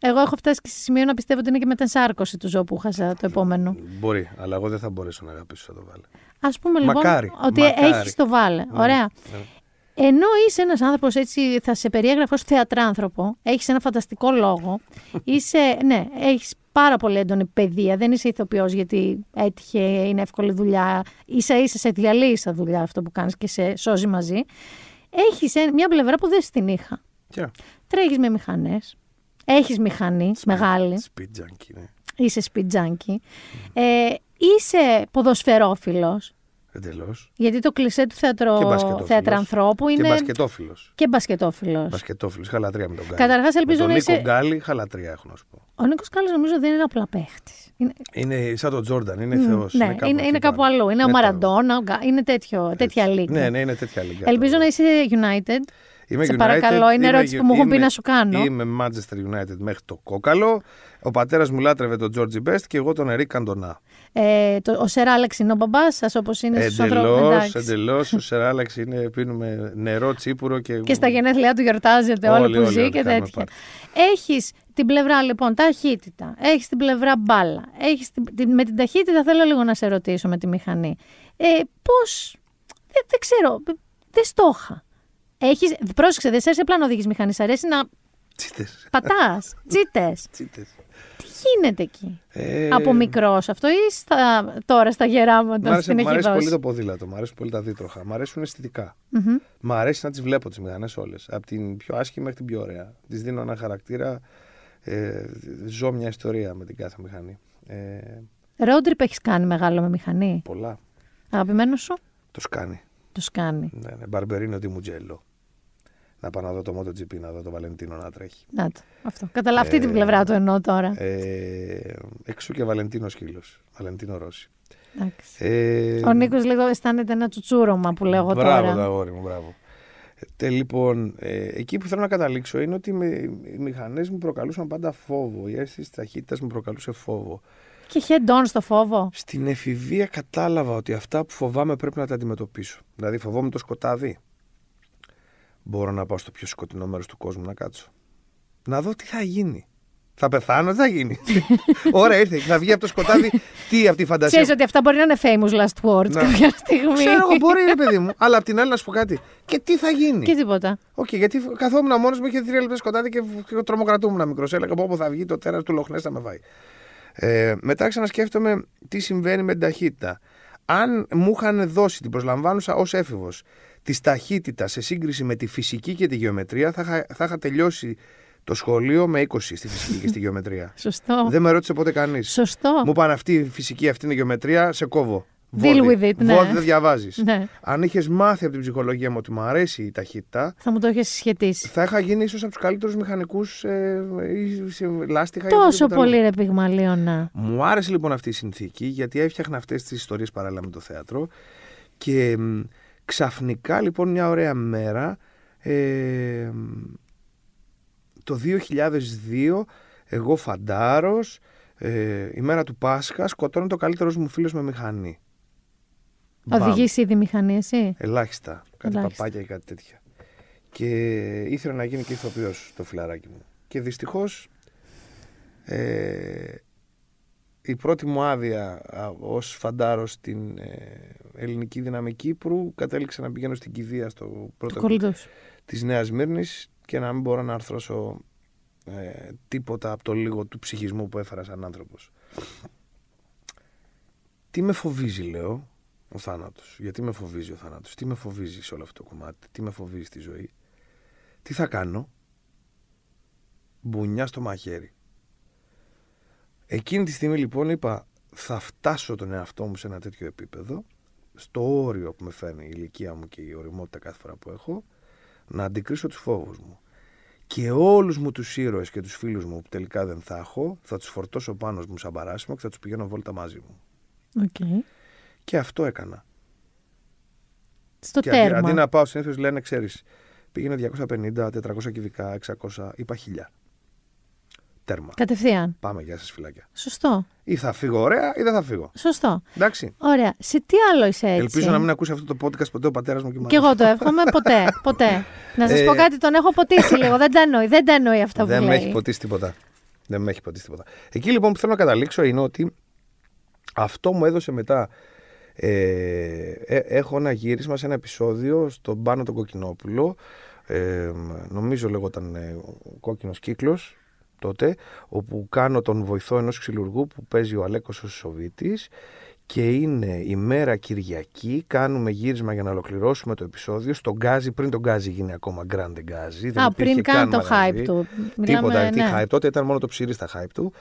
Εγώ έχω φτάσει και σε σημείο να πιστεύω ότι είναι και μετενσάρκωση του ζώου που χάσα το επόμενο. Μπορεί, αλλά εγώ δεν θα μπορέσω να αγαπήσω το βάλε. Ας πούμε λοιπόν ότι έχεις το βάλε. Ωραία. Ενώ είσαι ένας άνθρωπος, έτσι θα σε περιέγραφω ως θεατράνθρωπο, έχεις ένα φανταστικό λόγο, έχεις πάρα πολύ έντονη παιδεία, δεν είσαι ηθοποιός γιατί έτυχε, είναι εύκολη δουλειά, ίσα-ίσα σε διαλύει στα δουλειά αυτό που κάνεις και σε σώζει μαζί. Έχεις μια πλευρά που δεν στην είχα. Yeah. Τρέχεις με μηχανές, έχεις μηχανή μεγάλη. Speed junkie, ναι. Είσαι speed junkie. Είσαι ποδοσφαιρόφιλος. Εντελώς. Γιατί το κλισέ του θεατρανθρώπου είναι. Και μπασκετόφιλος. Μπασκετόφιλος, χαλατρία με τον Γκάλι. Καταρχάς ελπίζω να είσαι. Με τον Νίκο Γκάλι, χαλατρία έχω να σου πω. Ο Νίκος Γκάλης νομίζω δεν είναι απλά παίχτης. Είναι σαν τον Τζόρνταν, είναι θεός. Ναι, είναι κάπου αλλού. Είναι ο Μαραντόνα, είναι τέτοια λίγα. Ναι, είναι τέτοια λίγα. Ελπίζω να είσαι United. Σε παρακαλώ, είναι ερώτηση που μου έχουν πει να σου κάνω. Είμαι Manchester United μέχρι το κόκαλο. Ο πατέρας μου λάτρευε τον Τζόρτζι Μπέστ και εγώ τον Ερί Καντονά. Ο Σερ Άλεξ είναι ο μπαμπάς σας, όπως είναι στους ανθρώπους. Εντελώς. Ο Σερ Άλεξ είναι, πίνουμε νερό, τσίπουρο και. Και στα γενέθλιά του γιορτάζεται όλο που ζει και τέτοια. Έχεις την πλευρά λοιπόν ταχύτητα, έχεις την πλευρά μπάλα. Με την ταχύτητα θέλω λίγο να σε ρωτήσω με τη μηχανή. Πώς. Δεν ξέρω. Δεν στόχα. Πρόσεξε, δεν σ' αρέσει απλά να οδηγείς μηχανή, αρέσει να πατάς, τσίτες. Τι γίνεται εκεί, από μικρός αυτό ή τώρα στα γεράματα στην Εχιδόση? Μ' αρέσει πολύ το ποδήλατο, μ' αρέσουν πολύ τα δίτροχα, μ' αρέσουν αισθητικά. Mm-hmm. Μ' αρέσει να τις βλέπω τις μηχανές όλες, από την πιο άσχημη μέχρι την πιο ωραία. Τις δίνω ένα χαρακτήρα, ζω μια ιστορία με την κάθε μηχανή. Roadtrip έχεις κάνει μεγάλο με μηχανή? Πολλά. Αγαπημένος σου? Το σκάνι. Το σκάνι. Ναι, Μπαρμπερίνο τι Μουτζέλο. Να πάω να δω το MotoGP, να δω το Βαλεντίνο να τρέχει. Να το, αυτό. Καταλάβει αυτή την πλευρά του εννοώ τώρα. Εξού και Βαλεντίνο σκύλος. Βαλεντίνο Ρώση. Ο Νίκος λίγο αισθάνεται ένα τσουτσούρωμα που λέω μπράβο, τώρα. Μπράβο το αγόρι μου, μπράβο. Λοιπόν, εκεί που θέλω να καταλήξω είναι ότι οι μηχανές μου προκαλούσαν πάντα φόβο. Η αίσθηση ταχύτητας μου προκαλούσε φόβο. Και χεντών στο φόβο. Στην εφηβεία κατάλαβα ότι αυτά που φοβάμαι πρέπει να τα αντιμετωπίσω. Δηλαδή, φοβόμαι το σκοτάδι. Μπορώ να πάω στο πιο σκοτεινό μέρος του κόσμου να κάτσω. Να δω τι θα γίνει. Θα πεθάνω, τι θα γίνει. Ωραία, ήρθε. Θα βγει από το σκοτάδι. Τι από τη φαντασία. Ξέρεις ότι αυτά μπορεί να είναι famous last words κάποια στιγμή. Ξέρω, μπορεί, ρε παιδί μου. Αλλά απ' την άλλη, να σου πω κάτι. Και τι θα γίνει. Και τίποτα. Οκ, γιατί καθόμουν μόνος μου, είχε 3 λεπτά σκοτάδι και τρομοκρατούμουν μικρός. Έλεγα από όπου θα βγει το τέρας του Λοχνές θα με βάει. Μετά ξανασκέφτομαι τι συμβαίνει με την ταχύτητα. Αν μου είχαν δώσει την προσλαμβάνουσα ως έφηβος της ταχύτητας σε σύγκριση με τη φυσική και τη γεωμετρία, θα είχα τελειώσει το σχολείο με 20 στη φυσική και στη γεωμετρία. Σωστό. Δεν με ρώτησε ποτέ κανείς. Σωστό. Μου είπαν αυτή η φυσική, αυτή είναι η γεωμετρία, σε κόβω. Deal with it, ναι. Βόδι δεν διαβάζεις. Ναι. Αν είχες μάθει από την ψυχολογία μου ότι μου αρέσει η ταχύτητα. Θα μου το είχες συσχετίσει. Θα είχα γίνει ίσως από τους καλύτερους μηχανικούς σε λάστιχα. Τόσο πολύ, ρε Πυγμαλίωνα. Μου άρεσε λοιπόν αυτή η συνθήκη, γιατί έφτιαχνα αυτές τις ιστορίες παράλληλα με το θέατρο. Και ξαφνικά λοιπόν μια ωραία μέρα, το 2002, εγώ φαντάρος. Η μέρα του Πάσχα σκοτώνω το καλύτερο μου φίλο με μηχανή. Οδηγείς ήδη μηχανή, εσύ? Ελάχιστα. Κάτι παπάκια ή κάτι τέτοια. Και ήθελα να γίνει και ηθοποιός το φιλαράκι μου. Και δυστυχώς η πρώτη μου άδεια ως φαντάρος στην ελληνική δύναμη Κύπρου κατέληξε να πηγαίνω στην κηδεία στο πρώτο της Νέας Μύρνης και να μην μπορώ να αρθρώσω τίποτα από το λίγο του ψυχισμού που έφερα σαν άνθρωπος. Τι με φοβίζει, λέω, ο θάνατος? Γιατί με φοβίζει ο θάνατος? Τι με φοβίζει σε όλο αυτό το κομμάτι? Τι με φοβίζει στη ζωή? Τι θα κάνω? Μπουνιά στο μαχαίρι. Εκείνη τη στιγμή λοιπόν είπα, θα φτάσω τον εαυτό μου σε ένα τέτοιο επίπεδο, στο όριο που με φέρνει η ηλικία μου και η ωριμότητα κάθε φορά που έχω, να αντικρίσω τους φόβους μου. Και όλους μου τους ήρωες και τους φίλους μου που τελικά δεν θα έχω, θα τους φορτώσω πάνω μου σαν παράσημο και θα τους πηγαίνω βόλτα μαζί μου. Okay. Και αυτό έκανα. Στο και τέρμα. Αντί να πάω συνήθως λένε, ξέρεις, πήγαινε 250, 400 κυβικά, 600, είπα 1000. Τέρμα. Κατευθείαν. Πάμε, γεια σας φυλάκια. Σωστό. Ή θα φύγω ωραία ή δεν θα φύγω. Σωστό. Εντάξει. Ωραία. Σε τι άλλο είσαι έτσι? Ελπίζω να μην ακούσει αυτό το podcast ποτέ ο πατέρας μου και η μάνα. Και εγώ το εύχομαι ποτέ. Ποτέ. Να σας πω κάτι, τον έχω ποτίσει λίγο. Δεν τα εννοεί αυτά που λέει. Δεν με έχει ποτίσει τίποτα. Εκεί λοιπόν που θέλω να καταλήξω είναι ότι αυτό μου έδωσε μετά. Έχω ένα γύρισμα σε ένα επεισόδιο στον Πάνο τον Κοκκινόπουλο. Νομίζω λέγονταν Κόκκινος Κύκλος. Τότε, όπου κάνω τον βοηθό ενός ξυλουργού που παίζει ο Αλέκος ο Σοβίτης και είναι ημέρα Κυριακή, κάνουμε γύρισμα για να ολοκληρώσουμε το επεισόδιο στον Γκάζι, πριν τον Γκάζι γίνει ακόμα Grande Γκάζι. Α, πριν κάνει το hype του. Τίποτα, τι hype, τότε ήταν μόνο το ψήρι στα hype του.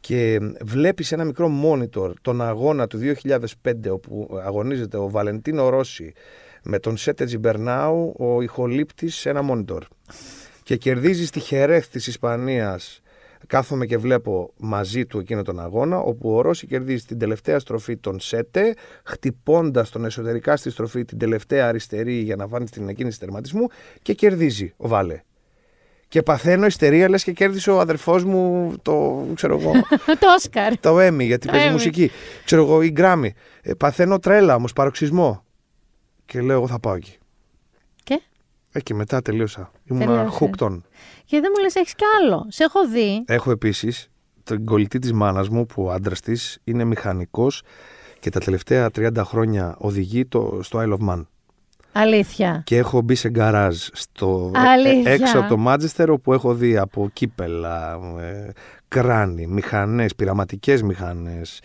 Και βλέπεις ένα μικρό monitor τον αγώνα του 2005 όπου αγωνίζεται ο Βαλεντίνο Ρώση με τον Σέτετζι Μπερνάου, ο ηχολήπτης, σε ένα monitor. Και κερδίζει στη Χερέθ της Ισπανίας. Κάθομαι και βλέπω μαζί του εκείνο τον αγώνα, όπου ο Ρώση κερδίζει την τελευταία στροφή τον Σέτε, χτυπώντας τον εσωτερικά στη στροφή την τελευταία αριστερή για να βάλει την εκκίνηση τερματισμού και κερδίζει ο Βάλε. Και παθαίνω ιστερία, λες και κέρδισε ο αδερφός μου το, ξέρω εγώ, το Όσκαρ. Το Έμι, γιατί παίζει μουσική. Ξέρω εγώ, η Γκράμι. Παθαίνω τρέλα όμως, παροξισμό. Και λέω, εγώ θα πάω εκεί. Και μετά τελείωσα. Ήμουν χουκτών. Και δεν μου λες, έχεις κι άλλο. Σε έχω δει. Έχω επίσης την κολλητή της μάνας μου που ο άντρας της είναι μηχανικός και τα τελευταία 30 χρόνια οδηγεί στο Isle of Man. Αλήθεια. Και έχω μπει σε γκαράζ στο... έξω από το Μάντζεστερο, που έχω δει από κύπελα, κράνη, μηχανές, πειραματικές μηχανές.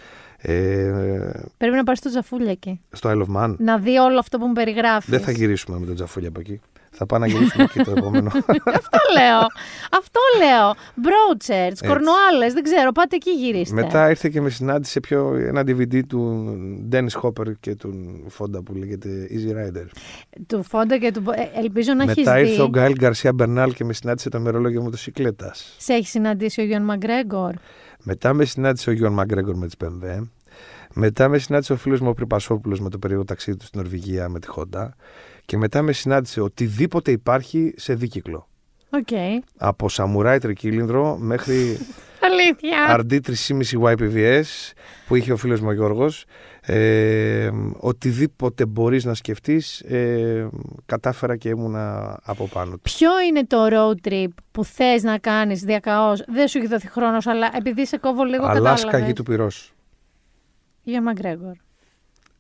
Πρέπει να πάρεις το Τζαφούλια εκεί. Στο Isle of Man. Να δει όλο αυτό που μου περιγράφεις. Δεν θα γυρίσουμε με τον Τζαφούλια από εκεί. Θα πάω να γυρίσουμε εκεί το επόμενο. Αυτό λέω. Αυτό λέω. Μπρότσερτς, Κορνοάλες, δεν ξέρω. Πάτε εκεί γυρίστε. Μετά ήρθε και με συνάντησε ένα DVD του Dennis Hopper και του Φόντα που λέγεται Easy Rider. Του Φόντα και του. Ελπίζω να έχεις δει. Μετά ήρθε ο Γκάιλ Γκαρσία Μπερνάλ και με συνάντησε το μερολόγιο μοτοσυκλέτας. Σε έχει συναντήσει ο Γιον Μαγκρέγκορ. Μετά με συνάντησε ο Γιον Μαγκρέγκορ με τις BMW. Μετά με συνάντησε ο φίλος μου ο Πρυπασόπουλος με το περίεργο ταξίδι του στην Νορβηγία με τη Honda. Και μετά με συνάντησε οτιδήποτε υπάρχει σε δίκυκλο. Okay. Από Σαμουράι Τρικύλινδρο μέχρι RD 3,5 YPVS που είχε ο φίλος μου ο Γιώργος. Οτιδήποτε μπορείς να σκεφτείς, κατάφερα και ήμουνα από πάνω του. Ποιο είναι το road trip που θες να κάνεις διακαώς, δεν σου έχει δοθεί χρόνος, αλλά επειδή σε κόβω λίγο κατάλαβες. Αλάσκα, γη του πυρός. Γιον Μαγκρέγκορ.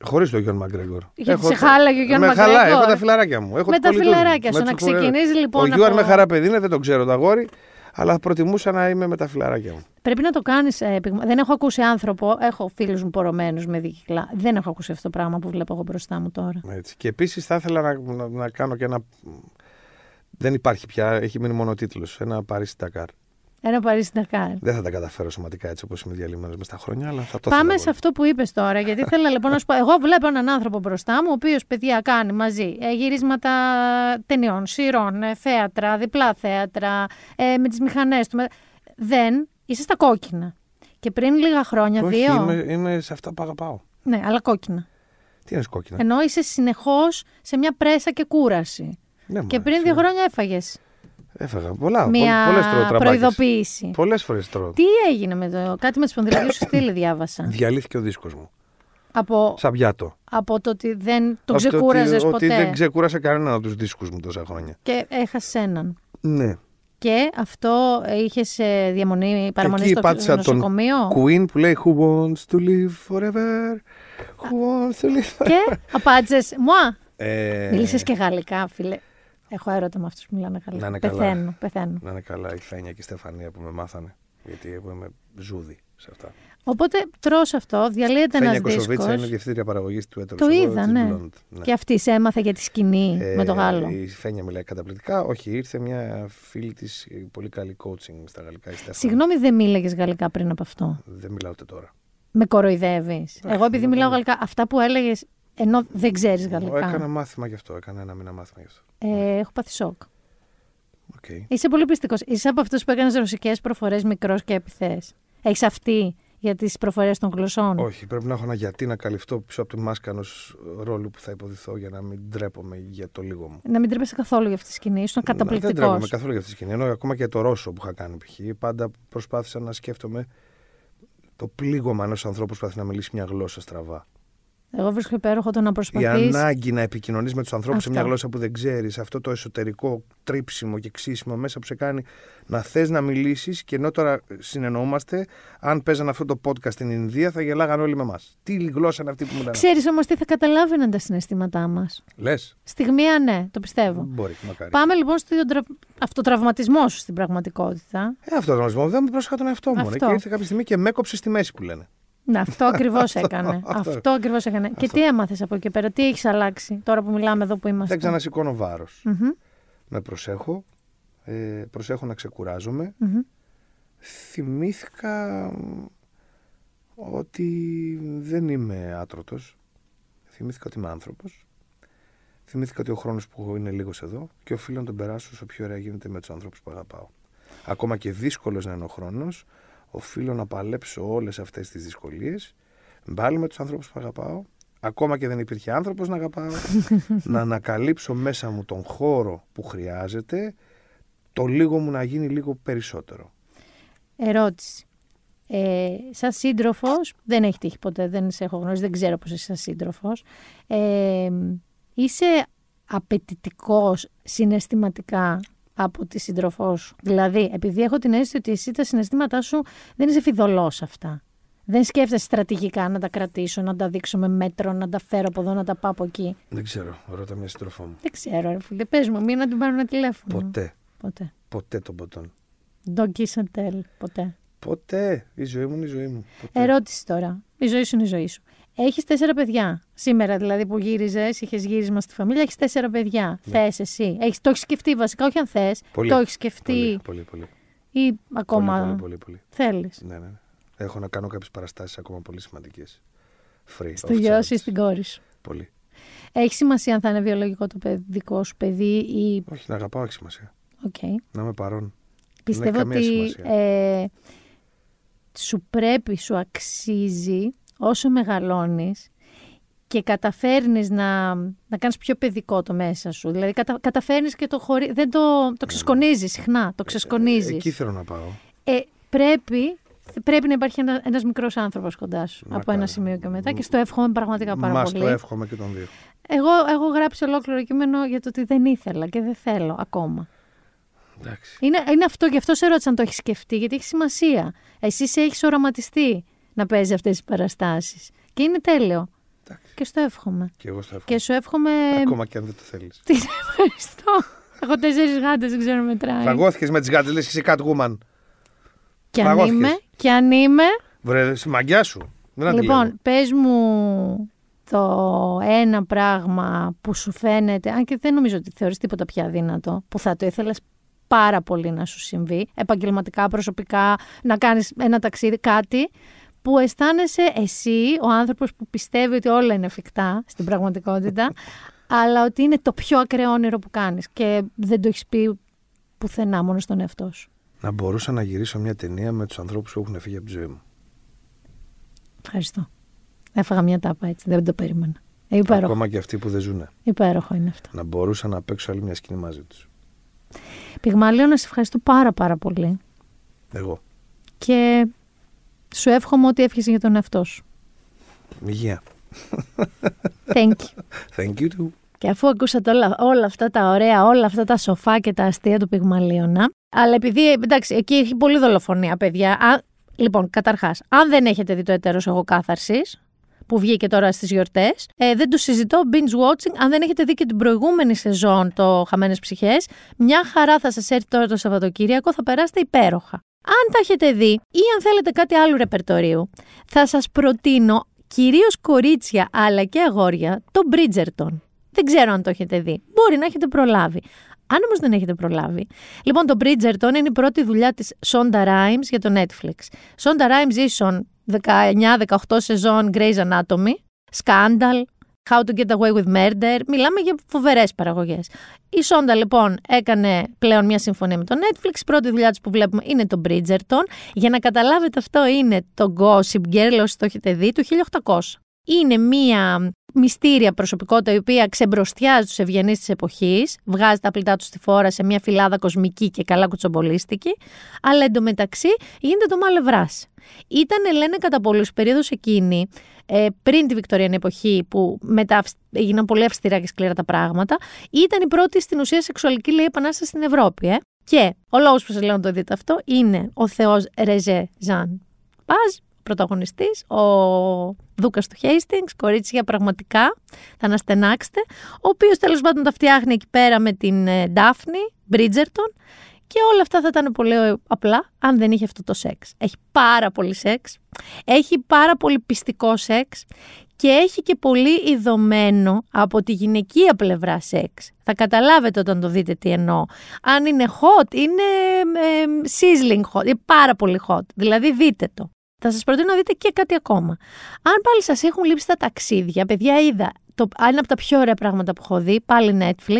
Χωρίς τον Γιον Μαγκρέγκορ. Γιατί σε χάλαγε ο Γιον Μαγκρέγκορ. Με χαλάει, έχω τα φιλαράκια μου. Έχω με τα φιλαράκια σου. Να ξεκινήσει λοιπόν. Ο Γιον με χαρά παιδί είναι, δεν τον ξέρω το αγόρι, αλλά προτιμούσα να είμαι με τα φιλαράκια μου. Πρέπει να το κάνεις. Δεν έχω ακούσει άνθρωπο. Έχω φίλους μου πορωμένους με δίκυκλα. Δεν έχω ακούσει αυτό το πράγμα που βλέπω εγώ μπροστά μου τώρα. Έτσι. Και επίσης θα ήθελα να κάνω και ένα. Δεν υπάρχει πια, έχει μείνει μόνο ο τίτλος. Ένα Παρίσι-Ντακάρ. Ένα Παρίσι-Ντακάρ. Δεν θα τα καταφέρω σωματικά έτσι όπως είμαι διαλυμένος μες στα χρόνια, αλλά θα το πάμε σε αυτό που είπες τώρα, γιατί θέλω λοιπόν να σου πω. Εγώ βλέπω έναν άνθρωπο μπροστά μου, ο οποίος παιδιά κάνει μαζί γυρίσματα ταινιών, σειρών, θέατρα, διπλά θέατρα, με τις μηχανές του. Δεν είσαι στα κόκκινα. Και πριν λίγα χρόνια. Όχι, δύο. Είμαι σε αυτά που αγαπάω. Ναι, αλλά κόκκινα. Τι είναι κόκκινα. Ενώ είσαι συνεχώς σε μια πρέσα και κούραση. Ναι, και πριν δύο χρόνια έφαγες. Έφαγα πολλά. Μια προειδοποίηση. Πολλές φορές τρώω. Τι έγινε με το. Κάτι με τη σπονδυλική σου στήλη διάβασα. Διαλύθηκε ο δίσκος μου. Από. Σαν πιάτο. Από το ότι δεν τον ξεκούραζες ποτέ. Ότι δεν ξεκούρασα κανέναν από τους δίσκους μου τόσα χρόνια. Και έχασες έναν. Ναι. Και αυτό είχες διαμονή παραμονή στο νοσοκομείο. Εκεί πάτησα τον Queen που λέει Who wants to live forever. Who wants to live forever. Και απάντησες Moi. Μίλησες και γαλλικά, φίλε. Έχω έρωτα με αυτούς που μιλάνε καλά. Πεθαίνω. Να είναι καλά η Φένια και η Στεφανία που με μάθανε. Γιατί εγώ είμαι ζούδι σε αυτά. Οπότε τρως αυτό, διαλύεται ένας δίσκος. Φένια Κοσοβίτσα είναι διευθύντρια παραγωγής του Έτρος. Το είδα, ναι. Και αυτή σε έμαθε για τη σκηνή με το Γάλλο. Η Φένια μιλάει καταπληκτικά. Όχι, ήρθε μια φίλη της πολύ καλή coaching στα γαλλικά. Συγγνώμη, δεν μίλαγες γαλλικά πριν από αυτό. Δεν μιλάω ούτε τώρα. Με κοροϊδεύεις. Εγώ επειδή μιλάω γαλλικά, αυτά που έλεγες. Ενώ δεν ξέρεις γαλλικά. Έκανα μάθημα γι' αυτό. Έκανα ένα μήνα μάθημα γι' αυτό. Έχω πάθει σοκ. Okay. Είσαι πολύ πιστικός. Είσαι από αυτούς που έκανες ρωσικές προφορές μικρός και επιθές. Έχεις αυτή για τις προφορές των γλωσσών. Όχι, πρέπει να έχω ένα γιατί να καλυφθώ πίσω από τη μάσκα ενός ρόλου που θα υποδηθώ για να μην ντρέπομαι για το λίγο μου. Να μην τρέπεσαι καθόλου για αυτή τη σκηνή. Ήσουν καταπληκτικός. Δεν ντρέπομαι καθόλου για αυτή τη σκηνή. Ενώ ακόμα και το Ρώσο που είχα κάνει π.χ. πάντα προσπάθησα να σκέφτομαι το πλήγωμα ενός ανθρώπου που προσπαθεί να μιλήσει μια γλώσσα στραβά. Εγώ βρίσκω υπέροχο το να προσπαθείς. Η ανάγκη να επικοινωνείς με τους ανθρώπους σε μια γλώσσα που δεν ξέρεις, αυτό το εσωτερικό τρίψιμο και ξύσιμο μέσα που σε κάνει να θες να μιλήσεις. Και ενώ τώρα συνεννοούμαστε, αν παίζανε αυτό το podcast στην Ινδία, θα γελάγαν όλοι με εμάς. Τι γλώσσα είναι αυτή που μιλάνε. Ξέρεις όμως τι θα καταλάβαιναν τα συναισθήματά μας. Λες. Στιγμία, ναι, το πιστεύω. Μπορεί, μακάρι. Πάμε λοιπόν στον αυτοτραυματισμό σου στην πραγματικότητα. Αυτοτραυματισμό δεν πρόσεχα τον εαυτό μου. Και ήρθε κάποια στιγμή και με έκοψε στη μέση που λένε. Να, αυτό ακριβώς έκανε. Και τι έμαθες από εκεί πέρα, τι έχεις αλλάξει τώρα που μιλάμε εδώ που είμαστε. Δεν ξανασηκώνω βάρος. Mm-hmm. Με προσέχω. Προσέχω να ξεκουράζομαι. Mm-hmm. Θυμήθηκα ότι δεν είμαι άτρωτος. Θυμήθηκα ότι είμαι άνθρωπος. Θυμήθηκα ότι ο χρόνος που είναι λίγος εδώ και οφείλω να τον περάσω όσο πιο ωραία γίνεται με τους ανθρώπους που αγαπάω. Ακόμα και δύσκολος να είναι ο χρόνος. Οφείλω να παλέψω όλες αυτές τις δυσκολίες, πάλι με τους ανθρώπους που αγαπάω, ακόμα και δεν υπήρχε άνθρωπος να αγαπάω, να ανακαλύψω μέσα μου τον χώρο που χρειάζεται, το λίγο μου να γίνει λίγο περισσότερο. Ερώτηση. Σαν σύντροφος, δεν έχει τύχει ποτέ, δεν σε έχω γνωρίσει, δεν ξέρω πώς είσαι σαν σύντροφος. Είσαι απαιτητικός συναισθηματικά από τη σύντροφό σου. Δηλαδή, επειδή έχω την αίσθηση ότι εσύ τα συναισθήματά σου δεν είσαι φιδωλός αυτά. Δεν σκέφτεσαι στρατηγικά να τα κρατήσω, να τα δείξω με μέτρο, να τα φέρω από εδώ, να τα πάω από εκεί. Δεν ξέρω. Ρώτα μια συντροφό μου. Δεν ξέρω, ρε φίλε. Πες μου, μην να την πάρουν ένα τηλέφωνο. Ποτέ. Ποτέ. Ποτέ τον ποτόν. Don't kiss and tell. Ποτέ. Ποτέ. Η ζωή μου είναι η ζωή μου. Ποτέ. Ερώτηση τώρα. Η ζωή σου είναι η ζωή σου. Έχεις 4 παιδιά. Σήμερα δηλαδή που γύριζες, είχες γύρισμα στη φαμίλια, έχεις 4 παιδιά. Ναι. Θες εσύ. Το έχεις σκεφτεί βασικά, όχι αν θες. Πολύ. Το έχεις σκεφτεί. Πολύ. Ή ακόμα. Πολύ. Θέλεις. Ναι. Έχω να κάνω κάποιες παραστάσεις ακόμα πολύ σημαντικές. Free. Στο γιο ή στην κόρη σου. Πολύ. Έχει σημασία αν θα είναι βιολογικό το δικό σου παιδί ή. Όχι, να αγαπάω, έχει σημασία. Okay. Να είμαι παρόν. Πιστεύω ότι σου πρέπει, σου αξίζει όσο μεγαλώνεις και καταφέρνεις να κάνεις πιο παιδικό το μέσα σου. Δηλαδή καταφέρνεις και το χωρί. Δεν το ξεσκονίζεις συχνά. Το ξεσκονίζεις. Εκεί θέλω να πάω. Πρέπει να υπάρχει ένας μικρός άνθρωπος κοντά σου από ένα σημείο και μετά και στο εύχομαι πραγματικά πάρα πολύ. Μας το εύχομαι και τον δύο. Εγώ έχω γράψει ολόκληρο κείμενο για το ότι δεν ήθελα και δεν θέλω ακόμα. Είναι αυτό, γι' αυτό σε ρώτησα αν το έχεις σκεφτεί, γιατί έχει σημασία. Εσύ σε έχεις οραματιστεί να παίζει αυτές τις παραστάσεις. Και είναι τέλειο. Εντάξει. Και στο εύχομαι. Και εγώ στο εύχομαι. Και σου εύχομαι. Ακόμα και αν δεν το θέλεις. Τι ευχαριστώ. Έχω 4 γάντες, δεν ξέρω μετράει. Φαγώθηκες με τις γάντες, λες εσύ Catwoman. Κι αν είμαι. Βρε, στη μαγιά σου. Λοιπόν, πες μου το ένα πράγμα που σου φαίνεται, αν και δεν νομίζω ότι θεωρείς τίποτα πια αδύνατο, που θα το ήθελες πάρα πολύ να σου συμβεί, επαγγελματικά, προσωπικά, να κάνεις ένα ταξίδι, κάτι που αισθάνεσαι εσύ, ο άνθρωπος που πιστεύει ότι όλα είναι εφικτά στην πραγματικότητα, αλλά ότι είναι το πιο ακραίο όνειρο που κάνεις και δεν το έχεις πει πουθενά, μόνο στον εαυτό σου. Να μπορούσα να γυρίσω μια ταινία με τους ανθρώπους που έχουν φύγει από τη ζωή μου. Ευχαριστώ. Έφαγα μια τάπα έτσι, δεν το περίμενα. Υπέροχο. Ακόμα και αυτοί που δεν ζουνε. Υπέροχο είναι αυτό. Να μπορούσα να παίξω άλλη μια σκηνή μαζί τους. Πυγμαλίωνα, να σε ευχαριστώ πάρα πολύ. Εγώ. Και σου εύχομαι ό,τι εύχεσαι για τον εαυτό σου. Υγεία. Thank you. Thank you too. Και αφού ακούσατε όλα αυτά τα ωραία, όλα αυτά τα σοφά και τα αστεία του Πυγμαλίωνα, αλλά επειδή, εντάξει, εκεί έχει πολύ δολοφονία, παιδιά. Λοιπόν, καταρχάς, αν δεν έχετε δει το Εταίρος Εγώ Κάθαρσης, που βγήκε τώρα στις γιορτές, δεν το συζητώ, binge watching, αν δεν έχετε δει και την προηγούμενη σεζόν το Χαμένες Ψυχές, μια χαρά θα σας έρθει τώρα το Σαββατοκύριακο, θα περάσετε υπέροχα. Αν τα έχετε δει ή αν θέλετε κάτι άλλου ρεπερτορίου, θα σας προτείνω, κυρίως κορίτσια αλλά και αγόρια, το Bridgerton. Δεν ξέρω αν το έχετε δει, μπορεί να έχετε προλάβει. Αν όμως δεν έχετε προλάβει. Λοιπόν, το Bridgerton είναι η πρώτη δουλειά της Shonda Rhimes για το Netflix. Shonda Rhimes ίσον 19-18 σεζόν Grey's Anatomy, Scandal, How to Get Away with Murder. Μιλάμε για φοβερές παραγωγές. Η Shonda λοιπόν έκανε πλέον μια συμφωνία με το Netflix. Η πρώτη δουλειά της που βλέπουμε είναι το Bridgerton. Για να καταλάβετε, αυτό είναι το Gossip Girl, όσοι το έχετε δει, του 1800. Είναι μια μυστήρια προσωπικότητα η οποία ξεμπροστιάζει τους ευγενείς της εποχής, βγάζει τα πλυτά του στη φόρα σε μια φυλάδα κοσμική και καλά κουτσομπολίστικη, αλλά εντωμεταξύ γίνεται το μαλευράς. Ήταν, λένε κατά πολλούς, περίοδος εκείνη, πριν τη Βικτωριανή εποχή που μετά έγιναν πολύ αυστηρά και σκληρά τα πράγματα, ήταν η πρώτη στην ουσία σεξουαλική, λέει, επανάσταση στην Ευρώπη. Και ο λόγος που σας λέω να το δείτε αυτό είναι ο θεός Ρεζέ Ζαν Παζ, πρωταγωνιστής, ο δούκας του Χέιστινγκς, κορίτσια πραγματικά, θα αναστενάξετε, ο οποίος τέλος πάντων τα φτιάχνει εκεί πέρα με την Ντάφνη Μπρίτζερτον, και όλα αυτά θα ήταν πολύ απλά αν δεν είχε αυτό το σεξ. Έχει πάρα πολύ σεξ, έχει πάρα πολύ πιστικό σεξ και έχει και πολύ ειδωμένο από τη γυναικεία πλευρά σεξ. Θα καταλάβετε όταν το δείτε τι εννοώ. Αν είναι hot, είναι sizzling hot, είναι πάρα πολύ hot, δηλαδή δείτε το. Θα σας προτείνω να δείτε και κάτι ακόμα. Αν πάλι σας έχουν λείψει τα ταξίδια, παιδιά, είδα ένα από τα πιο ωραία πράγματα που έχω δει, πάλι Netflix,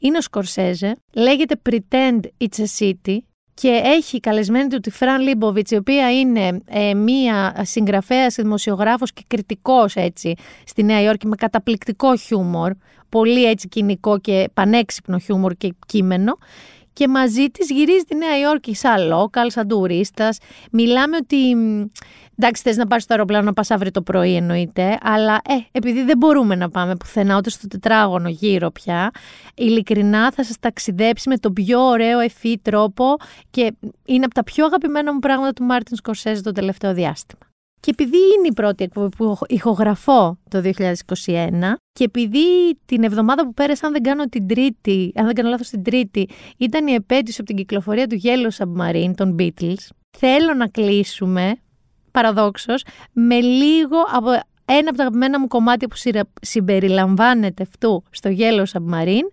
είναι ο Σκορσέζε, λέγεται Pretend It's a City και έχει καλεσμένη του τη Φραν Λίμποβιτς, η οποία είναι μία συγγραφέας, δημοσιογράφος και κριτικός έτσι στη Νέα Υόρκη, με καταπληκτικό χιούμορ, πολύ έτσι κοινικό και πανέξυπνο χιούμορ και κείμενο. Και μαζί της γυρίζει τη Νέα Υόρκη σαν local, σαν τουρίστας. Μιλάμε ότι, εντάξει, θες να πάρεις στο αεροπλάνο, να πας αύριο το πρωί εννοείται, αλλά επειδή δεν μπορούμε να πάμε πουθενά, ούτε στο τετράγωνο γύρω πια, ειλικρινά θα σας ταξιδέψει με τον πιο ωραίο ευφύ τρόπο και είναι από τα πιο αγαπημένα μου πράγματα του Μάρτιν Σκορσέζε το τελευταίο διάστημα. Και επειδή είναι η πρώτη εκπομπή που ηχογραφώ το 2021 και επειδή την εβδομάδα που πέρασε, αν δεν κάνω λάθος την Τρίτη, ήταν η επέτειος από την κυκλοφορία του Yellow Submarine των Beatles, θέλω να κλείσουμε, παραδόξως, με λίγο από ένα από τα αγαπημένα μου κομμάτια που συμπεριλαμβάνεται αυτού στο Yellow Submarine,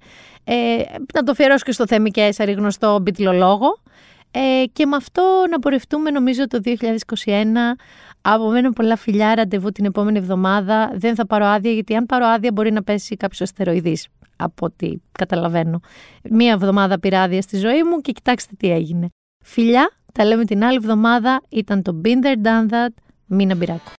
να το αφιερώσω και στο Θέμη Καίσαρη, γνωστό μπιτλολόγο, και με αυτό να πορευτούμε νομίζω το 2021. Από μένα πολλά φιλιά, ραντεβού την επόμενη εβδομάδα. Δεν θα πάρω άδεια, γιατί αν πάρω άδεια μπορεί να πέσει κάποιος αστεροειδής, από ό,τι καταλαβαίνω. Μία εβδομάδα πήρα άδεια στη ζωή μου και κοιτάξτε τι έγινε. Φιλιά, τα λέμε την άλλη εβδομάδα. Ήταν το Been There Done That, Μίνα Μπυράκου.